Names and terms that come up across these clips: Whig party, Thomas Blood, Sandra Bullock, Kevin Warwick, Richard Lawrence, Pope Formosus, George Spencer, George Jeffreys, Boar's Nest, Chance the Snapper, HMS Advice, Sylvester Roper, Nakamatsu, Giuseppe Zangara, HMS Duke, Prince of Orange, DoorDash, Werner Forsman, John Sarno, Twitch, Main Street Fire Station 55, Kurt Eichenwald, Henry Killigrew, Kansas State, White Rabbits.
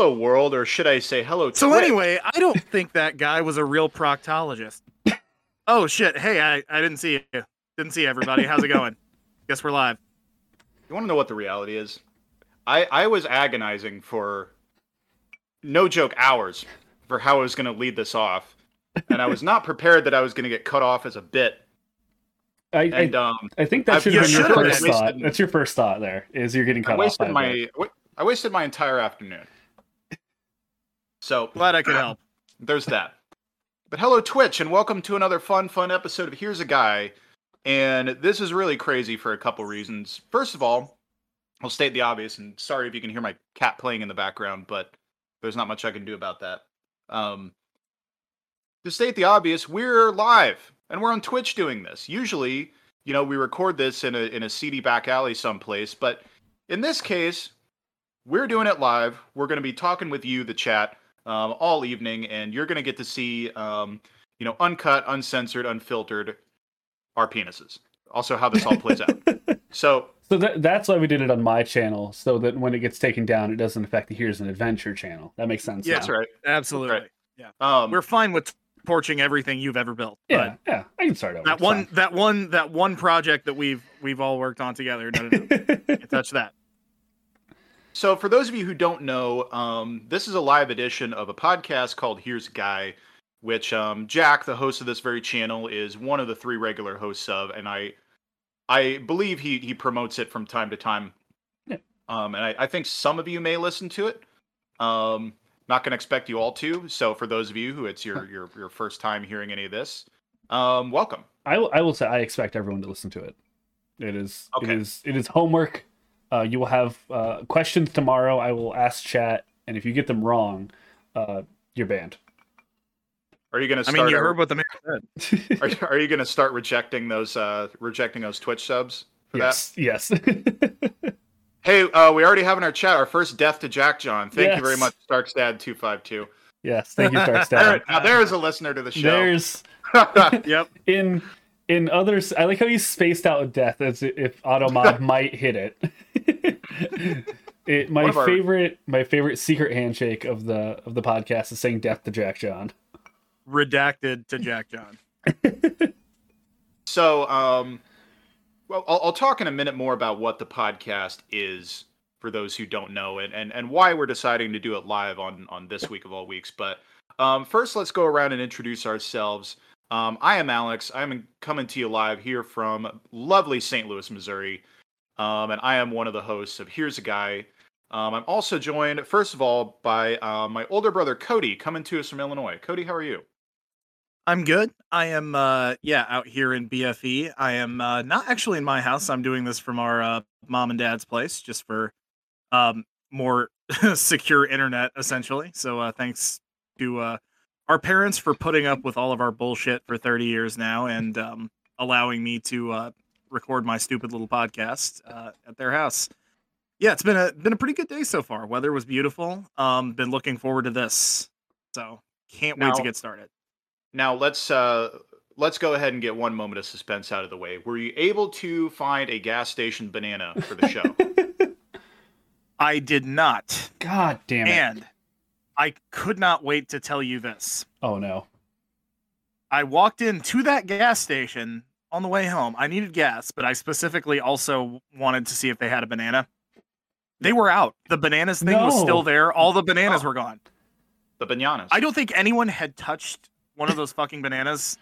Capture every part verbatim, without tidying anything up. hello world, or should I say hello Twitch. So anyway, I don't think that guy was a real proctologist. Oh, shit. Hey, I, I didn't see you. Didn't see everybody. How's it going? Guess we're live. You want to know what the reality is? I, I was agonizing for, no joke, hours for how I was going to lead this off. And I was not prepared that I was going to get cut off as a bit. I, and, um, I think that should have been your first thought. Wasted, That's your first thought there, is you're getting cut I wasted off. My, I wasted my entire afternoon. So glad I could help. There's that. But hello, Twitch, and welcome to another fun, fun episode of Here's a Guy. And this is really crazy for a couple reasons. First of all, I'll state the obvious, and sorry if you can hear my cat playing in the background, but there's not much I can do about that. Um, to state the obvious, we're live, and we're on Twitch doing this. Usually, you know, we record this in a in a seedy back alley someplace, but in this case, we're doing it live. We're going to be talking with you, the chat, Um, all evening, and you're going to get to see, um, you know, uncut, uncensored, unfiltered, our penises. Also, how this all plays out. So, so that, that's why we did it on my channel, so that when it gets taken down, it doesn't affect the Here's an Adventure channel. That makes sense. Yeah, now. That's right. Absolutely. Right. Yeah, um, we're fine with torching everything you've ever built. Yeah, but yeah. I can start over. That one, fine. that one, that one project that we've we've all worked on together. No, no, no. Can't touch that. So for those of you who don't know, um, this is a live edition of a podcast called Here's a Guy, which um, Jack, the host of this very channel, is one of the three regular hosts of, and I I believe he he promotes it from time to time. Yeah. Um, and I, I think some of you may listen to it. Um, not going to expect you all to, so for those of you who it's your your, your first time hearing any of this, um, welcome. I will, I will say I expect everyone to listen to it. It is okay. it is it is homework. Uh, you will have uh, questions tomorrow. I will ask chat, and if you get them wrong, uh, you're banned. Are you going to start? I mean, you heard what the man said. Are you, are you going to start rejecting those uh, rejecting those Twitch subs for yes, that? Yes. Yes. Hey, uh, we already have in our chat our first death to Jack John. Thank yes. you very much, Starkstad two five two. Yes, thank you, Starkstad. Right, now there is a listener to the show. There's. Yep. In. In others, I like how you spaced out death as if Automod might hit it. it my favorite, our... my favorite secret handshake of the of the podcast is saying "death to Jack John," redacted to Jack John. So, um, well, I'll, I'll talk in a minute more about what the podcast is for those who don't know, and and, and why we're deciding to do it live on on this week of all weeks. But um, first, let's go around and introduce ourselves. Um, I am Alex. I'm coming to you live here from lovely Saint Louis, Missouri. Um, and I am one of the hosts of Here's a Guy. Um, I'm also joined, first of all, by uh, my older brother, Cody, coming to us from Illinois. Cody, how are you? I'm good. I am, uh, yeah, out here in B F E. I am uh, not actually in my house. I'm doing this from our uh, mom and dad's place just for um, more secure internet, essentially. So uh, thanks to... Uh, our parents for putting up with all of our bullshit for thirty years now and um, allowing me to uh, record my stupid little podcast uh, at their house. Yeah, it's been a been a pretty good day so far. Weather was beautiful. Um, been looking forward to this. So can't now, wait to get started. Now let's uh, let's go ahead and get one moment of suspense out of the way. Were you able to find a gas station banana for the show? I did not. God damn it. And I could not wait to tell you this. Oh, no. I walked into that gas station on the way home. I needed gas, but I specifically also wanted to see if they had a banana. They were out. The bananas thing no. was still there. All the bananas oh. were gone. The bananas. I don't think anyone had touched one of those fucking bananas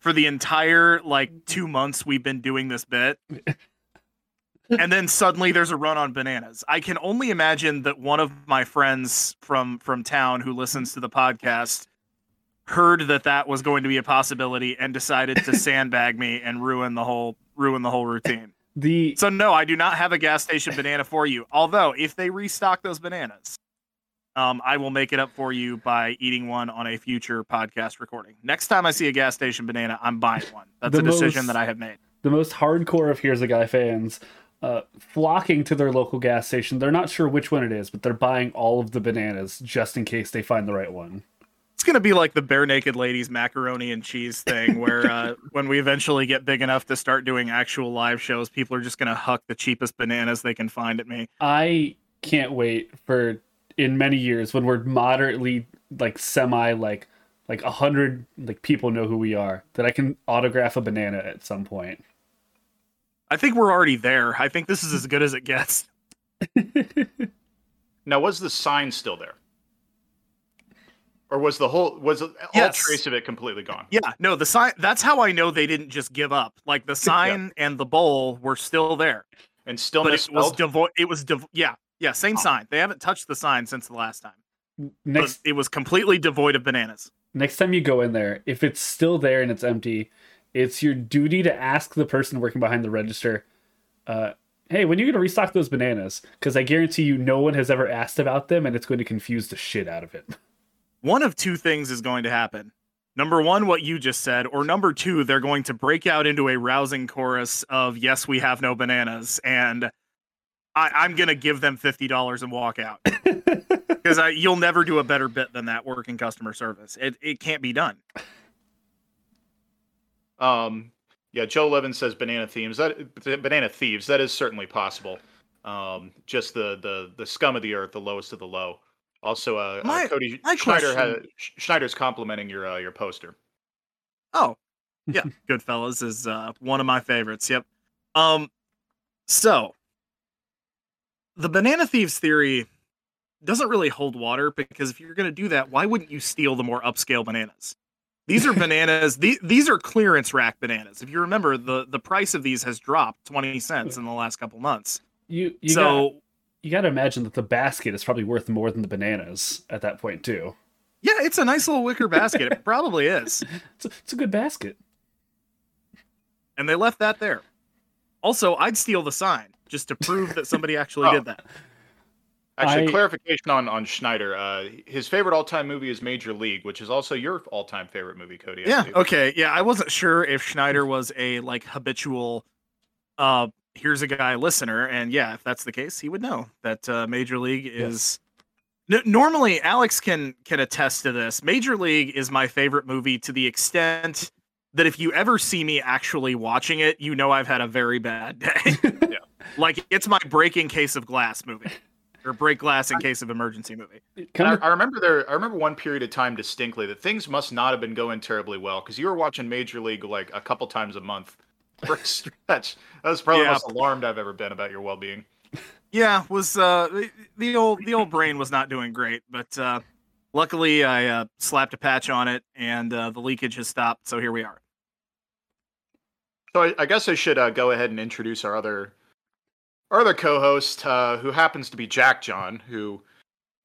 for the entire, like, two months we've been doing this bit. And then suddenly there's a run on bananas. I can only imagine that one of my friends from, from town who listens to the podcast heard that that was going to be a possibility and decided to sandbag me and ruin the whole ruin the whole routine. The So no, I do not have a gas station banana for you. Although if they restock those bananas, um, I will make it up for you by eating one on a future podcast recording. Next time I see a gas station banana, I'm buying one. That's a decision most, that I have made. The most hardcore of Here's a Guy fans Uh, flocking to their local gas station. They're not sure which one it is, but they're buying all of the bananas just in case they find the right one. It's going to be like the Bare Naked Ladies macaroni and cheese thing where uh, when we eventually get big enough to start doing actual live shows, people are just going to huck the cheapest bananas they can find at me. I can't wait for in many years when we're moderately like semi like like a hundred like people know who we are, that I can autograph a banana at some point. I think we're already there. I think this is as good as it gets. Now, was the sign still there? Or was the whole, was all yes. trace of it completely gone? Yeah, no, the sign, that's how I know they didn't just give up. Like the sign yeah. and the bowl were still there. And still but misspelled? It was devoid, it was, devo- yeah, yeah, same oh. sign. They haven't touched the sign since the last time. Next, but it was completely devoid of bananas. Next time you go in there, if it's still there and it's empty, it's your duty to ask the person working behind the register, uh, hey, when are you going to restock those bananas? Because I guarantee you no one has ever asked about them and it's going to confuse the shit out of it. One of two things is going to happen. Number one, what you just said, or number two, they're going to break out into a rousing chorus of, yes, we have no bananas. And I, I'm going to give them fifty dollars and walk out because you'll never do a better bit than that working customer service. It it can't be done. Um, yeah. Joe Levin says banana thieves, that banana thieves. That is certainly possible. Um, just the, the, the scum of the earth, the lowest of the low. Also, uh, my, uh, Cody Schneider has, Schneider's complimenting your uh, your poster. Oh, yeah, Goodfellas is uh, one of my favorites. Yep. Um, so the banana thieves theory doesn't really hold water because if you're going to do that, why wouldn't you steal the more upscale bananas? These are bananas. These these are clearance rack bananas. If you remember, the the price of these has dropped twenty cents in the last couple months. You you so. Got- You got to imagine that the basket is probably worth more than the bananas at that point, too. Yeah, it's a nice little wicker basket. It probably is. It's a, it's a good basket. And they left that there. Also, I'd steal the sign just to prove that somebody actually oh. did that. Actually, I... clarification on, on Schneider. Uh, his favorite all-time movie is Major League, which is also your all-time favorite movie, Cody. I yeah, believe. Okay. Yeah, I wasn't sure if Schneider was a like habitual... Uh, Here's a Guy listener, and yeah, if that's the case, he would know that uh, Major League is... Yes. N- normally, Alex can can attest to this. Major League is my favorite movie to the extent that if you ever see me actually watching it, you know I've had a very bad day. Yeah. Like, it's my break in case of glass movie, or break glass in case of emergency movie. I, I remember there. I remember one period of time distinctly that things must not have been going terribly well, because you were watching Major League like a couple times a month. For a stretch. That was probably yeah. the most alarmed I've ever been about your well-being. Yeah, was uh, the, the old the old brain was not doing great, but uh, luckily I uh, slapped a patch on it, and uh, the leakage has stopped. So here we are. So I, I guess I should uh, go ahead and introduce our other our other co-host, uh, who happens to be Jack John. Who,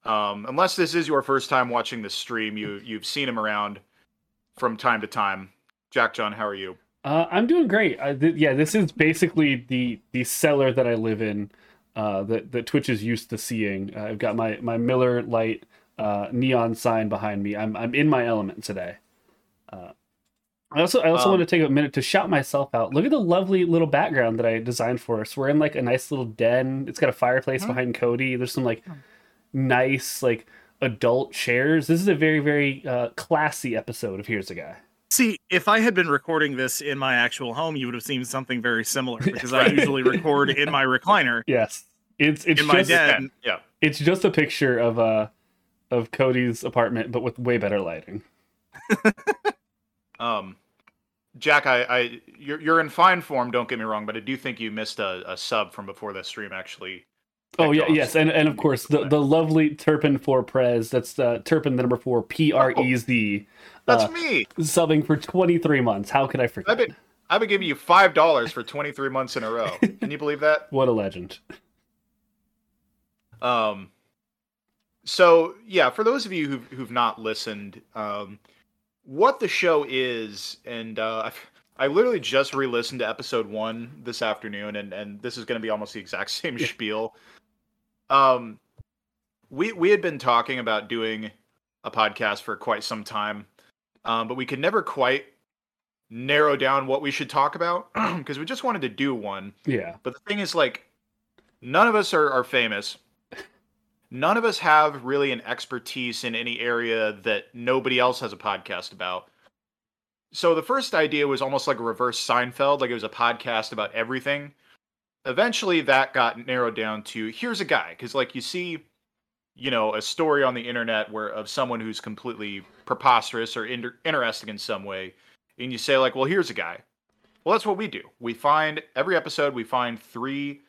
um, unless this is your first time watching the stream, you you've seen him around from time to time. Jack John, how are you? Uh, I'm doing great. I, th- yeah, this is basically the the cellar that I live in, uh, that, that Twitch is used to seeing. Uh, I've got my, my Miller Lite uh, neon sign behind me. I'm I'm in my element today. Uh, I also I also um, want to take a minute to shout myself out. Look at the lovely little background that I designed for us. We're in like a nice little den. It's got a fireplace huh? behind Cody. There's some like nice like adult chairs. This is a very very uh, classy episode of Here's a Guy. See, if I had been recording this in my actual home, you would have seen something very similar because I usually record in my recliner. Yes, it's it's in my just den. Yeah, it's just a picture of uh of Cody's apartment, but with way better lighting. um, Jack, I, I you're you're in fine form. Don't get me wrong, but I do think you missed a, a sub from before the stream actually. Oh yeah, yes, and and of course the, the lovely Turpin for Prez. That's uh, Turpin the number four P R E Z. That's uh, me subbing for twenty-three months. How could I forget? I've been I've been giving you five dollars for twenty-three months in a row. Can you believe that? What a legend. Um. So yeah, for those of you who've who've not listened, um, what the show is, and uh, I literally just re-listened to episode one this afternoon, and and this is going to be almost the exact same yeah. spiel. Um, we we had been talking about doing a podcast for quite some time, um, but we could never quite narrow down what we should talk about because we just wanted to do one. Yeah. But the thing is, like, none of us are, are famous. None of us have really an expertise in any area that nobody else has a podcast about. So the first idea was almost like a reverse Seinfeld, like it was a podcast about everything. Eventually that got narrowed down to Here's a Guy, because like you see you know, a story on the internet where of someone who's completely preposterous or inter- interesting in some way, and you say like, well, here's a guy. Well, that's what we do. We find every episode, we find three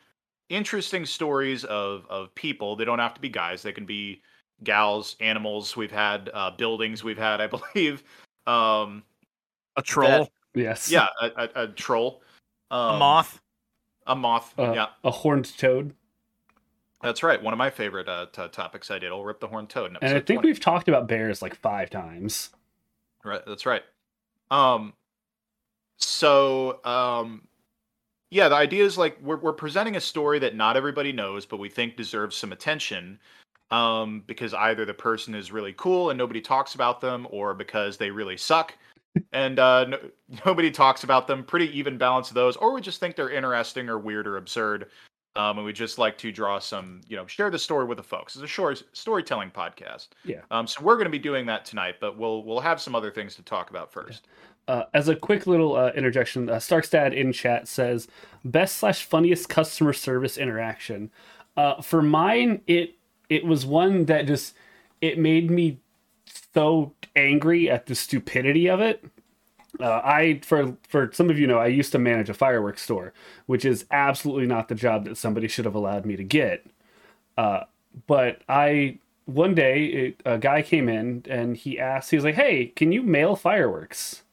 interesting stories of, of people. They don't have to be guys. They can be gals, animals. We've had uh, buildings. We've had, I believe, um, a troll. That, yes. Yeah. A, a, a troll. Um, a moth. A moth. Uh, yeah. A horned toad. That's right. One of my favorite uh, t- topics I did. I'll rip the horned toad. And I think twenty. We've talked about bears like five times. Right. That's right. Um, so, um, yeah, the idea is like we're we're presenting a story that not everybody knows, but we think deserves some attention, um, because either the person is really cool and nobody talks about them, or because they really suck and uh, no, nobody talks about them. Pretty even balance of those, or we just think they're interesting or weird or absurd, um, and we just like to draw some, you know, share the story with the folks. It's a short storytelling podcast. Yeah. Um. So we're going to be doing that tonight, but we'll we'll have some other things to talk about first. Yeah. Uh, as a quick little uh, interjection, uh, Starkstad in chat says, best slash funniest customer service interaction. Uh, for mine, it it was one that just, it made me so angry at the stupidity of it. Uh, I, for for some of you know, I used to manage a fireworks store, which is absolutely not the job that somebody should have allowed me to get. Uh, but I, one day, it, a guy came in and he asked, he was like, hey, can you mail fireworks?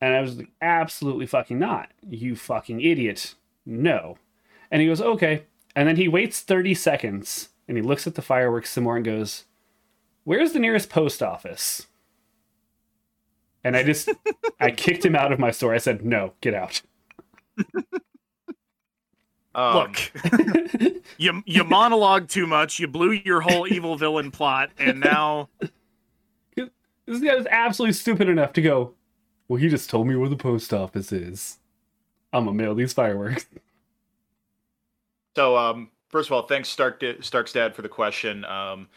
And I was like, absolutely fucking not. You fucking idiot. No. And he goes, okay. And then he waits thirty seconds and he looks at the fireworks some more and goes, where's the nearest post office? And I just, I kicked him out of my store. I said, no, get out. Um, Look, you, you monologued too much. You blew your whole evil villain plot. And now. This guy was absolutely stupid enough to go, well, he just told me where the post office is. I'm gonna mail these fireworks. So, um, first of all, thanks Stark Starkstad for the question. Um,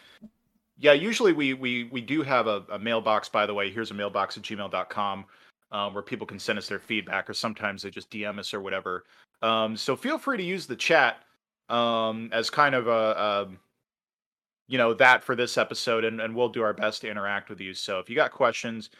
yeah, usually we we we do have a, a mailbox. By the way, here's a mailbox at gmail dot com uh, where people can send us their feedback, or sometimes they just D M us or whatever. Um, so feel free to use the chat um, as kind of a, a you know that for this episode, and, and we'll do our best to interact with you. So if you got questions.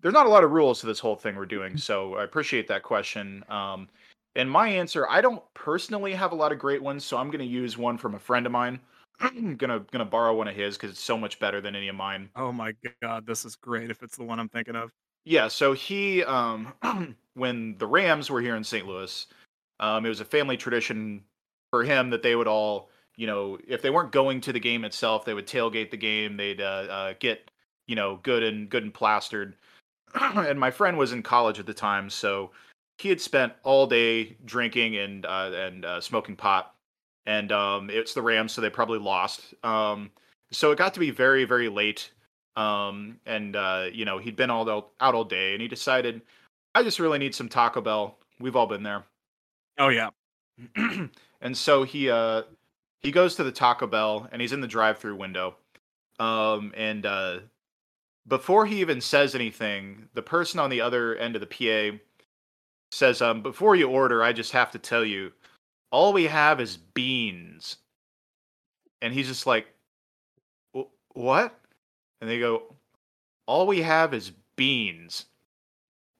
There's not a lot of rules to this whole thing we're doing, so I appreciate that question. Um, and my answer, I don't personally have a lot of great ones, so I'm going to use one from a friend of mine. I'm gonna gonna borrow one of his because it's so much better than any of mine. Oh my god, this is great if it's the one I'm thinking of. Yeah, so he, um, when the Rams were here in Saint Louis, um, it was a family tradition for him that they would all, you know, if they weren't going to the game itself, they would tailgate the game. They'd uh, uh, get, you know, good and good and plastered. And my friend was in college at the time, so he had spent all day drinking and uh, and uh, smoking pot. And um, it's the Rams, so they probably lost. Um, so it got to be very, very late. Um, and, uh, you know, he'd been all out all day, and he decided, I just really need some Taco Bell. We've all been there. Oh, yeah. And so he uh, he goes to the Taco Bell, and he's in the drive-thru window. Um, and... Uh, Before he even says anything, the person on the other end of the P A says, um, before you order, I just have to tell you, all we have is beans. And he's just like, what? And they go, all we have is beans.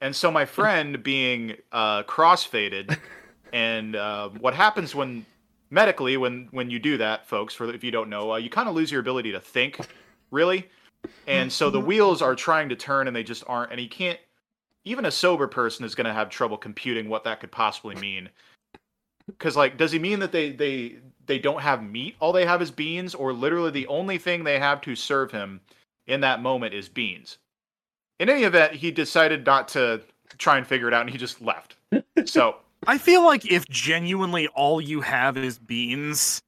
And so my friend, being uh, crossfaded, and uh, what happens when, medically, when, when you do that, folks, for if you don't know, uh, you kind of lose your ability to think, really. And so the wheels are trying to turn and they just aren't. And he can't, even a sober person is going to have trouble computing what that could possibly mean. Because, like, does he mean that they, they, they don't have meat? All they have is beans? Or literally the only thing they have to serve him in that moment is beans? In any event, he decided not to try and figure it out and he just left. So I feel like if genuinely all you have is beans,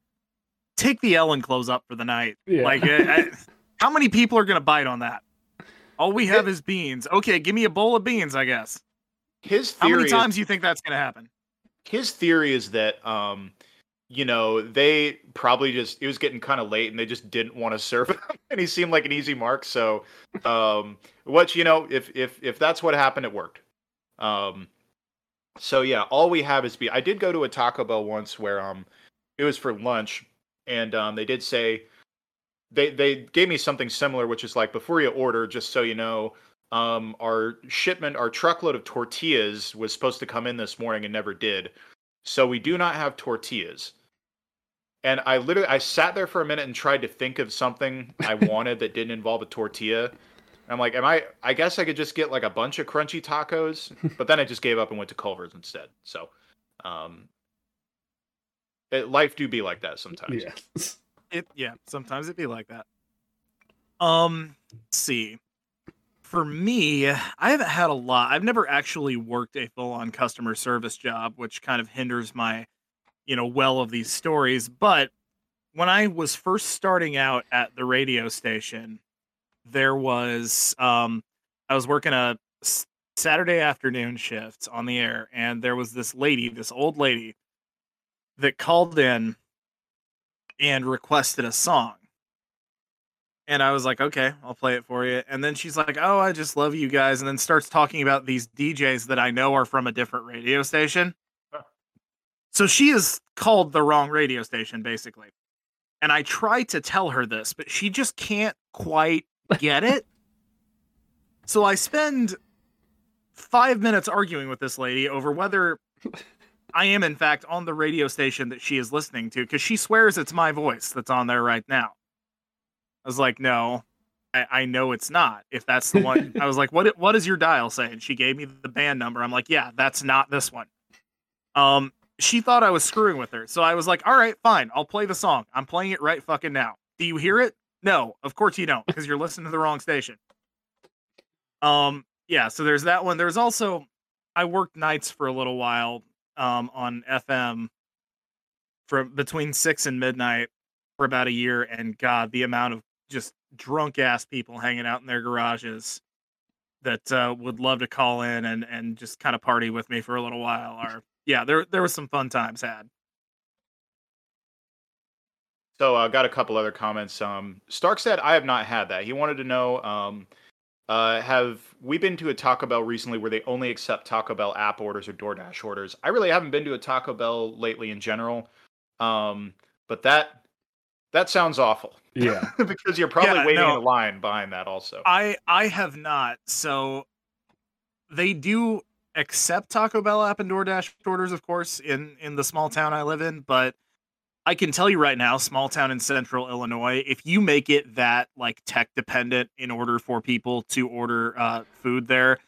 take the L and close up for the night. Yeah. Like, I, I, how many people are going to bite on that? All we have it, is beans. Okay, give me a bowl of beans, I guess. His theory How many times is, do you think that's going to happen? His theory is that, um, you know, they probably just... It was getting kind of late, and they just didn't want to serve him. And he seemed like an easy mark. So, um, what you know, if if if that's what happened, it worked. Um, so, yeah, all we have is beans. I did go to a Taco Bell once where um, it was for lunch, and um, they did say... they they gave me something similar, which is like, before you order, just so you know, um, our shipment, our truckload of tortillas was supposed to come in this morning and never did. So we do not have tortillas. And I literally, I sat there for a minute and tried to think of something I wanted that didn't involve a tortilla. I'm like, am I, I guess I could just get like a bunch of crunchy tacos, but then I just gave up and went to Culver's instead. So, um, it, life do be like that sometimes. Yeah. It, yeah. Sometimes it be like that. Um, let's see. For me, I haven't had a lot. I've never actually worked a full on customer service job, which kind of hinders my, you know, well of these stories. But when I was first starting out at the radio station, there was, um, I was working a s- Saturday afternoon shift on the air, and there was this lady, this old lady, that called in and requested a song. And I was like, okay, I'll play it for you. And then she's like, oh, I just love you guys. And then starts talking about these D Js that I know are from a different radio station. So she is called the wrong radio station, basically. And I try to tell her this, but she just can't quite get it. So I spend five minutes arguing with this lady over whether I am, in fact, on the radio station that she is listening to, because she swears it's my voice that's on there right now. I was like, no, I, I know it's not. If that's the one, I was like, what, what does your dial say? And she gave me the band number. I'm like, yeah, that's not this one. Um, She thought I was screwing with her. So I was like, all right, fine. I'll play the song. I'm playing it right fucking now. Do you hear it? No, of course you don't, because you're listening to the wrong station. Um, yeah, so there's that one. There's also, I worked nights for a little while um, on F M from between six and midnight for about a year. And God, the amount of just drunk ass people hanging out in their garages that uh, would love to call in and, and just kind of party with me for a little while are... Yeah, there there was some fun times had. So I uh, got a couple other comments. Um, Stark said, I have not had that. He wanted to know, um, uh, have we been to a Taco Bell recently where they only accept Taco Bell app orders or DoorDash orders? I really haven't been to a Taco Bell lately in general. Um, but that that sounds awful. Yeah. Because you're probably yeah, waiting no, in a line behind that also. I, I have not. So they do... accept Taco Bell app and DoorDash orders, of course, in, in the small town I live in. But I can tell you right now, small town in central Illinois, if you make it that like tech dependent in order for people to order uh, food there,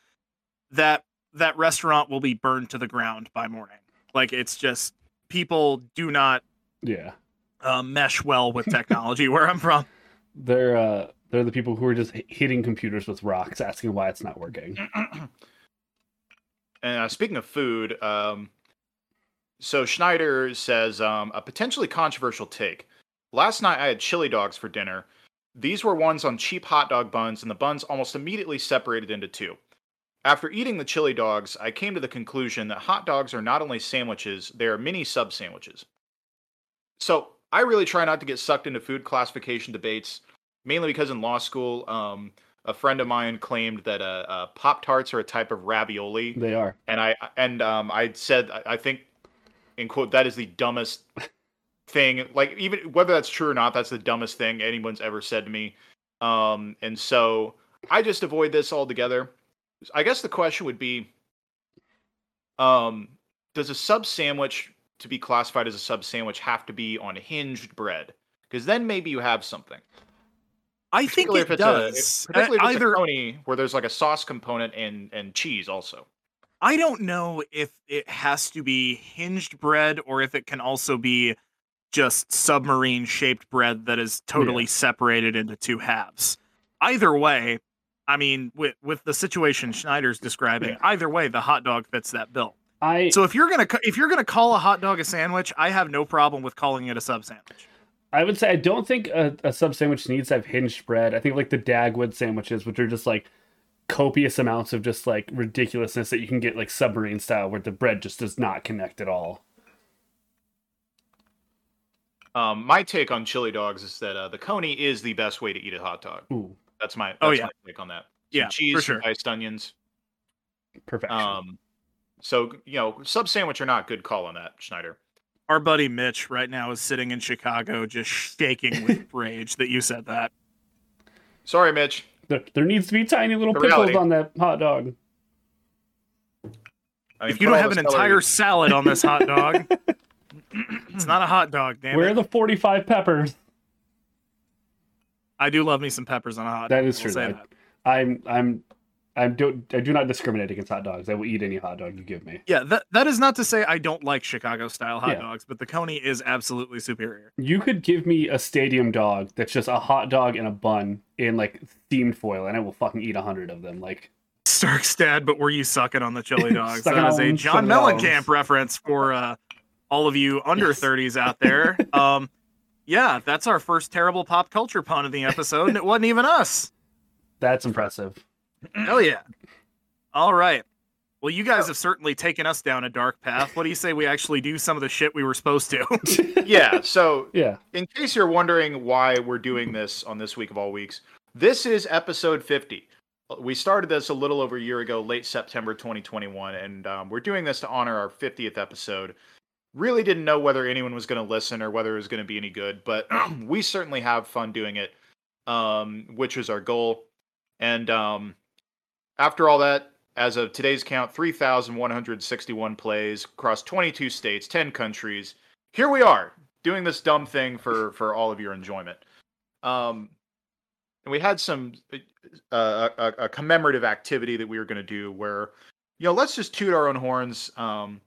that that restaurant will be burned to the ground by morning. Like, it's just people do not yeah uh, mesh well with technology where I'm from. They're uh, they're the people who are just hitting computers with rocks, asking why it's not working. And uh, speaking of food, um, so Schneider says, um, a potentially controversial take. Last night I had chili dogs for dinner. These were ones on cheap hot dog buns, and the buns almost immediately separated into two. After eating the chili dogs, I came to the conclusion that hot dogs are not only sandwiches, they are mini sub-sandwiches. So I really try not to get sucked into food classification debates, mainly because in law school... Um, A friend of mine claimed that uh, uh, Pop-Tarts are a type of ravioli. They are, and I and um, I said I think, in quote, that is the dumbest thing. Like, even whether that's true or not, that's the dumbest thing anyone's ever said to me. Um, and so I just avoid this altogether. I guess the question would be, um, does a sub sandwich, to be classified as a sub sandwich, have to be on hinged bread? Because then maybe you have something. I think it does. A, particularly if it's either, a coney where there's like a sauce component and, and cheese also. I don't know if it has to be hinged bread or if it can also be just submarine-shaped bread that is totally yeah. separated into two halves. Either way, I mean, with, with the situation Schneider's describing, yeah. either way, the hot dog fits that bill. I, so if you're gonna if you're gonna call a hot dog a sandwich, I have no problem with calling it a sub-sandwich. I would say I don't think a, a sub sandwich needs to have hinged bread. I think like the Dagwood sandwiches, which are just like copious amounts of just like ridiculousness that you can get like submarine style, where the bread just does not connect at all. Um, my take on chili dogs is that uh, the coney is the best way to eat a hot dog. Ooh, that's my that's oh yeah my take on that. Some yeah, cheese, for sure. Diced onions, perfection. Um, so you know, sub sandwich or not, good call on that, Schneider. Our buddy Mitch right now is sitting in Chicago just shaking with rage that you said that. Sorry, Mitch. There, there needs to be tiny little the pickles reality. on that hot dog. I mean, if you don't have an calories. entire salad on this hot dog, it's not a hot dog, damn Where it. Where are the forty-five peppers? I do love me some peppers on a hot that dog. That is true. We'll that. That. I'm, I'm, I do, I do not discriminate against hot dogs. I will eat any hot dog you give me. Yeah, that that is not to say I don't like Chicago-style hot yeah. dogs, but the Coney is absolutely superior. You could give me a stadium dog that's just a hot dog and a bun in, like, steamed foil, and I will fucking eat a hundred of them, like... Starkstad, but were you sucking on the chili dogs? That is a John Mellencamp reference for uh, all of you under yes. thirties out there. Um, yeah, that's our first terrible pop culture pun of the episode, and it wasn't even us. That's impressive. Hell yeah. All right. Well, you guys have certainly taken us down a dark path. What do you say we actually do some of the shit we were supposed to? yeah, so yeah. in case you're wondering why we're doing this on this week of all weeks, this is episode fifty. We started this a little over a year ago, late September twenty twenty-one, and um, we're doing this to honor our fiftieth episode. Really didn't know whether anyone was going to listen or whether it was going to be any good, but we certainly have fun doing it, um, which was our goal. And um, after all that, as of today's count, three thousand one hundred sixty-one plays across twenty-two states, ten countries. Here we are, doing this dumb thing for, for all of your enjoyment. Um, and we had some... Uh, a, a commemorative activity that we were going to do where, you know, let's just toot our own horns. Um,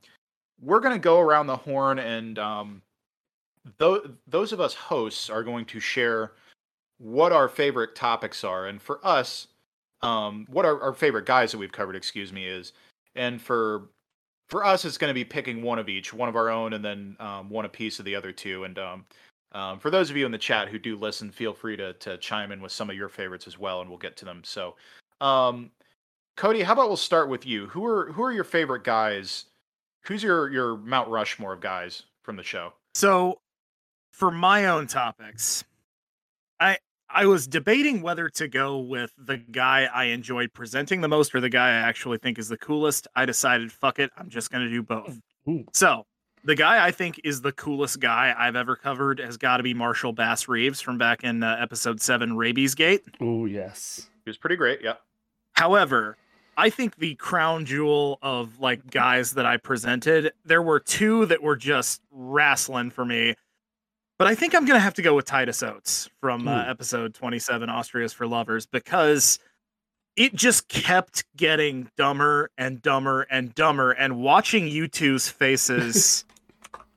we're going to go around the horn and um, th- those of us hosts are going to share what our favorite topics are. And for us, um, what our, our favorite guys that we've covered, excuse me, is. And for for us, it's going to be picking one of each, one of our own, and then um, one a piece of the other two. And um Um, for those of you in the chat who do listen, feel free to to chime in with some of your favorites as well, and we'll get to them. So, um, Cody, how about we'll start with you? Who are who are your favorite guys? Who's your, your Mount Rushmore of guys from the show? So, for my own topics, I I was debating whether to go with the guy I enjoyed presenting the most or the guy I actually think is the coolest. I decided, fuck it, I'm just going to do both. Ooh. So... the guy I think is the coolest guy I've ever covered has got to be Marshall Bass Reeves from back in uh, episode seven, Rabies Gate. Oh, yes. He was pretty great, yeah. However, I think the crown jewel of like guys that I presented, there were two that were just wrestling for me. But I think I'm going to have to go with Titus Oates from uh, episode twenty-seven, Austria's for Lovers, because... it just kept getting dumber and dumber and dumber, and watching you two's faces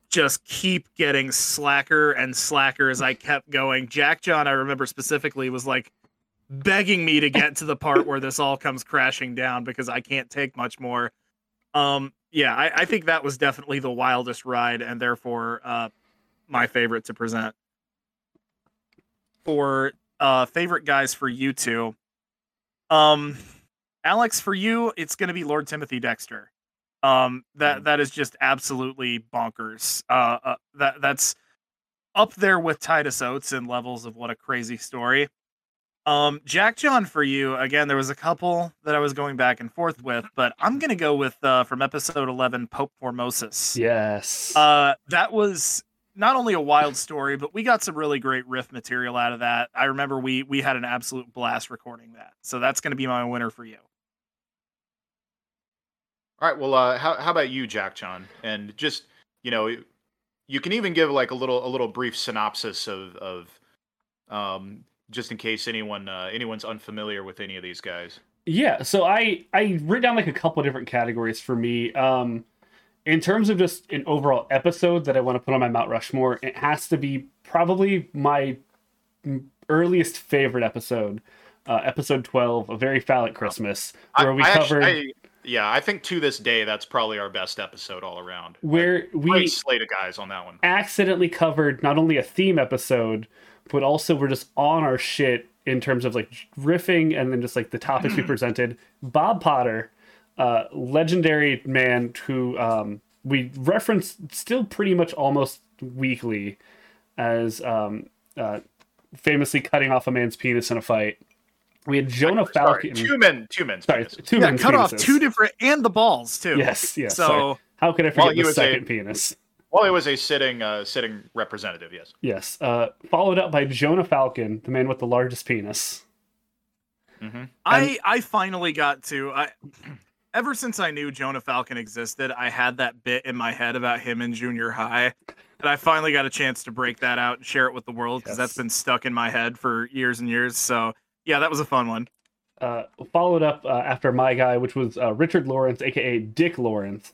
just keep getting slacker and slacker as I kept going. Jack John, I remember specifically, was like begging me to get to the part where this all comes crashing down because I can't take much more. Um, yeah, I, I think that was definitely the wildest ride, and therefore uh, my favorite to present. For uh, favorite guys for you two, Um, Alex, for you, it's going to be Lord Timothy Dexter. Um, that, that is just absolutely bonkers. Uh, uh, that that's up there with Titus Oates in levels of what a crazy story. Um, Jack John, for you, again, there was a couple that I was going back and forth with, but I'm going to go with, uh, from episode eleven, Pope Formosus. Yes. Uh, that was not only a wild story, but we got some really great riff material out of that. I remember we we had an absolute blast recording that. So that's going to be my winner for you. All right. Well, uh, how how about you, Jack John? And just, you know, you can even give like a little a little brief synopsis of of um, just in case anyone uh, anyone's unfamiliar with any of these guys. Yeah. So I I wrote down like a couple of different categories for me. Um, In terms of just an overall episode that I want to put on my Mount Rushmore, it has to be probably my earliest favorite episode, uh, episode twelve, A Very Phallic Christmas, where I, we I covered... Actually, I, yeah, I think to this day, that's probably our best episode all around. Where like, we... Great slate of guys on that one. Accidentally covered not only a theme episode, but also we're just on our shit in terms of like riffing and then just like the topics we presented. Bob Potter... Uh, legendary man who um, we reference still pretty much almost weekly as um, uh, famously cutting off a man's penis in a fight. We had Jonah Falcon. Sorry, two men, two men's sorry, penises. Two yeah, men's cut penises. Off two different, and the balls too. Yes, yes. So sorry. How could I forget the second a, penis? Well, he was a sitting uh, sitting representative, yes. Yes. Uh, followed up by Jonah Falcon, the man with the largest penis. Mm-hmm. I, I finally got to... I, ever since I knew Jonah Falcon existed, I had that bit in my head about him in junior high. And I finally got a chance to break that out and share it with the world, because yes. that's been stuck in my head for years and years. So, yeah, that was a fun one. Uh, followed up uh, after my guy, which was uh, Richard Lawrence, a k a. Dick Lawrence,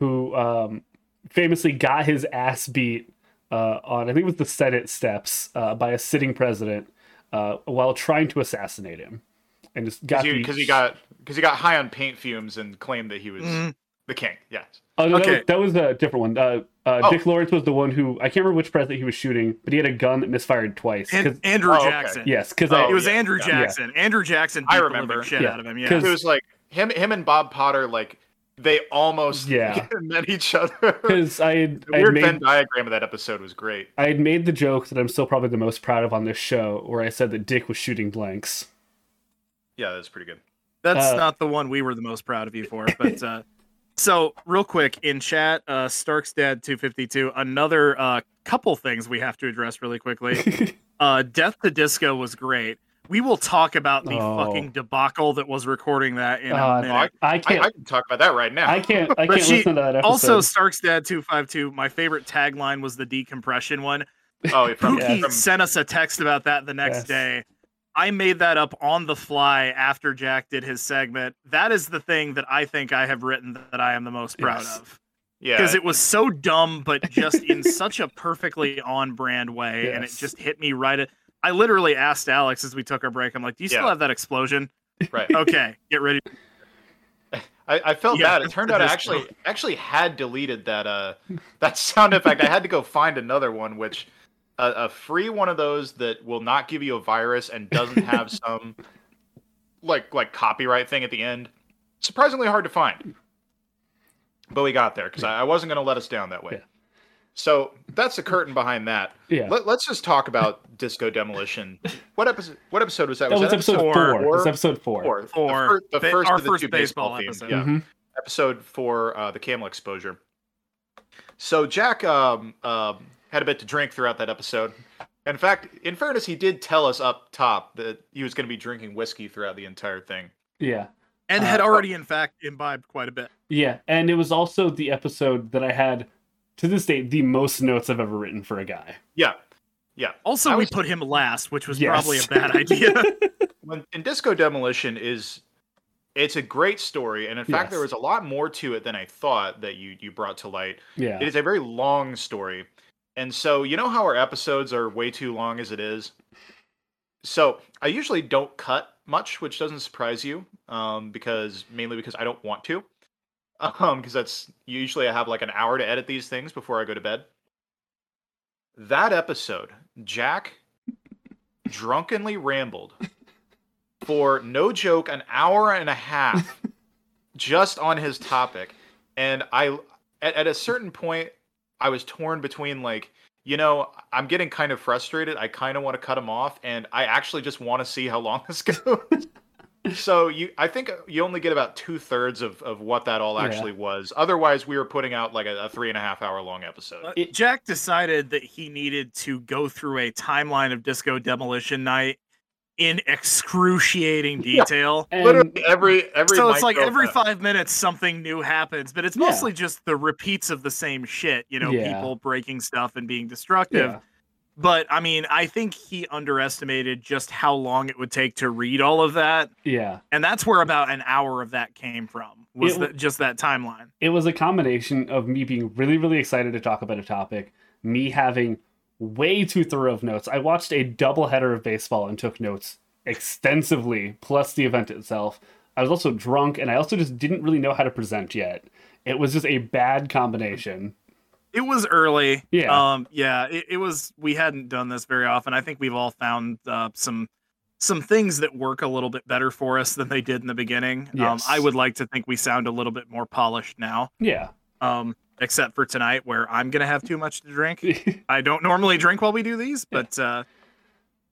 who um, famously got his ass beat uh, on, I think it was the Senate steps, uh, by a sitting president uh, while trying to assassinate him. And just got because he, he got because he got high on paint fumes and claimed that he was mm. the king. Yes. Oh, no, okay. That was, that was a different one. Uh, uh, oh. Dick Lawrence was the one who I can't remember which president he was shooting, but he had a gun that misfired twice. And, Andrew oh, Jackson. Okay. Yes, because oh, it was yeah, Andrew Jackson. Yeah. Andrew Jackson. Beat I remember the shit yeah. out of him. Yeah, it was like him, him and Bob Potter. Like they almost yeah. met each other. Because I had, the I weird made, Venn diagram of that episode was great. I had made the joke that I'm still probably the most proud of on this show, where I said that Dick was shooting blanks. Yeah, that's pretty good. That's uh, not the one we were the most proud of you for, but uh, so real quick in chat, uh, Stark's Dad two fifty-two. Another uh, couple things we have to address really quickly. uh, Death to Disco was great. We will talk about the oh. fucking debacle that was recording that in uh, a minute. I, I can't. I, I can talk about that right now. I can't. I can't she, listen to that episode. Also, Stark's Dad two fifty-two. My favorite tagline was the decompression one. Oh, he from, yeah. from... sent us a text about that the next yes. day. I made that up on the fly after Jack did his segment. That is the thing that I think I have written that I am the most proud yes. of. Yeah. Because it was so dumb, but just in such a perfectly on-brand way, yes. and it just hit me right at... I literally asked Alex as we took our break, I'm like, do you yeah. still have that explosion? Right. Okay, get ready. I, I felt yeah, bad. It turned out I actually, actually had deleted that, uh, that sound effect. I had to go find another one, which... a free one of those that will not give you a virus and doesn't have some like like copyright thing at the end. Surprisingly hard to find. But we got there because yeah. I wasn't going to let us down that way. Yeah. So that's the curtain behind that. Yeah. Let, let's just talk about Disco Demolition. What episode What episode was that? That was, was that episode, episode four. four. It was episode four. four. four. The, fir- the ba- first our of the first two baseball, baseball episode. Yeah. Mm-hmm. Episode for uh, the camel exposure. So Jack... Um, um, had a bit to drink throughout that episode. In fact, in fairness, he did tell us up top that he was going to be drinking whiskey throughout the entire thing. Yeah. And uh, had already, in fact, imbibed quite a bit. Yeah, and it was also the episode that I had, to this day, the most notes I've ever written for a guy. Yeah, yeah. Also, I we was... put him last, which was yes. probably a bad idea. When, and Disco Demolition is, it's a great story, and in fact, yes. there was a lot more to it than I thought that you, you brought to light. Yeah. It is a very long story. And so, you know how our episodes are way too long as it is? So, I usually don't cut much, which doesn't surprise you, um, because mainly because I don't want to. Um, because that's usually I have like an hour to edit these things before I go to bed. That episode, Jack drunkenly rambled for, no joke, an hour and a half just on his topic. And I, at, at a certain point, I was torn between, like, you know, I'm getting kind of frustrated. I kind of want to cut him off, and I actually just want to see how long this goes. So you, I think you only get about two-thirds of, of what that all actually yeah. was. Otherwise, we were putting out, like, a, a three-and-a-half-hour-long episode. Uh, Jack decided that he needed to go through a timeline of Disco Demolition Night in excruciating detail. Yeah. Literally every every So it's like every out. five minutes something new happens, but it's mostly yeah. just the repeats of the same shit, you know, yeah. people breaking stuff and being destructive. Yeah. But I mean, I think he underestimated just how long it would take to read all of that. Yeah. And that's where about an hour of that came from, was it, the, just that timeline. It was a combination of me being really, really excited to talk about a topic, me having way too thorough of notes. I watched a doubleheader of baseball and took notes extensively, plus the event itself. I was also drunk, and I also just didn't really know how to present yet. It was just a bad combination. It was early. Yeah. Um, yeah, it, it was. We hadn't done this very often. I think we've all found uh, some some things that work a little bit better for us than they did in the beginning. Yes. Um, I would like to think we sound a little bit more polished now. Yeah. Um. Except for tonight, where I'm going to have too much to drink. I don't normally drink while we do these, but uh,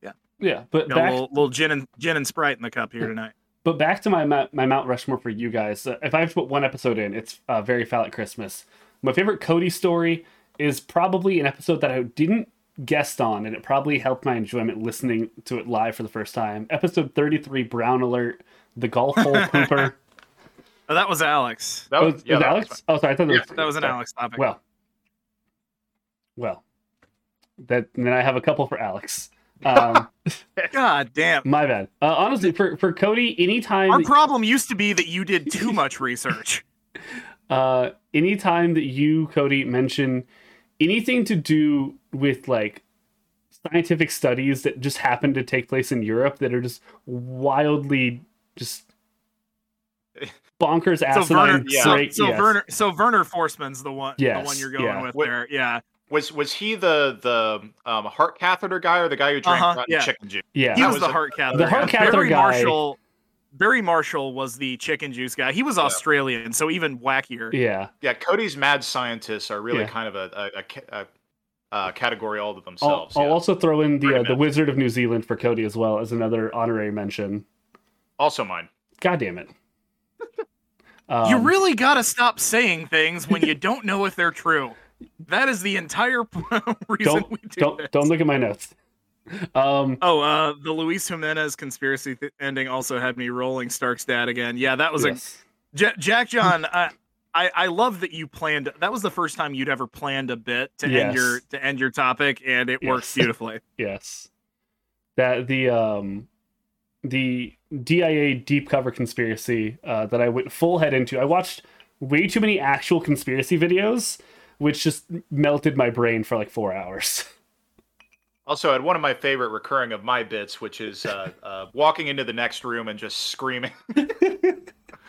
yeah. Yeah, but back... a little, little gin and gin and Sprite in the cup here tonight. But back to my my Mount Rushmore for you guys. Uh, if I have to put one episode in, it's uh, Very Foul at Christmas. My favorite Cody story is probably an episode that I didn't guest on, and it probably helped my enjoyment listening to it live for the first time. Episode thirty-three, Brown Alert, The Golf Hole Pooper. Oh, that was Alex. That was, oh, yeah, was that Alex? Was oh, sorry. I thought that, yeah, was, that was an sorry. Alex topic. Well, well, that, and then I have a couple for Alex. Um, God damn. My bad. Uh, honestly, for, for Cody, anytime... Our problem you, used to be that you did too much research. Uh, anytime that you, Cody, mention anything to do with, like, scientific studies that just happen to take place in Europe that are just wildly just... bonkers asinine. So, Werner, yeah. so, so yes. Werner, so Werner Forsman's the one, yes. the one you're going yeah. with what, there. Yeah. Was was he the the um, heart catheter guy or the guy who drank uh-huh, yeah. chicken juice? Yeah, he was, was the a, heart catheter. The heart catheter Barry guy. Marshall, Barry Marshall was the chicken juice guy. He was yeah. Australian, so even wackier. Yeah. Yeah. Cody's mad scientists are really yeah. kind of a a, a, a category all to themselves. I'll, yeah. I'll also throw in the uh, the Wizard of New Zealand for Cody as well as another honorary mention. Also mine. God damn it. Um, you really gotta stop saying things when you don't know if they're true. That is the entire reason we do don't, this. Don't look at my notes. Um, oh, uh, the Luis Jimenez conspiracy th- ending also had me rolling Stark's dad again. Yeah, that was yes. a... J- Jack John, I, I, I love that you planned... That was the first time you'd ever planned a bit to, yes. end, your, to end your topic, and it yes. works beautifully. yes. That the... um. The D I A deep cover conspiracy uh, that I went full head into. I watched way too many actual conspiracy videos, which just melted my brain for like four hours. Also, I had one of my favorite recurring of my bits, which is uh, uh, walking into the next room and just screaming.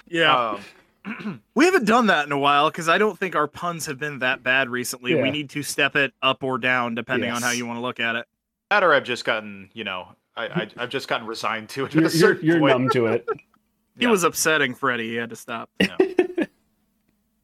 yeah. Um, we haven't done that in a while because I don't think our puns have been that bad recently. Yeah. We need to step it up or down depending yes. on how you want to look at it. That or I've just gotten, you know... I, I, I've just gotten resigned to it. You're, you're, you're numb to it. It yeah. was upsetting, Freddie. He had to stop. Yeah.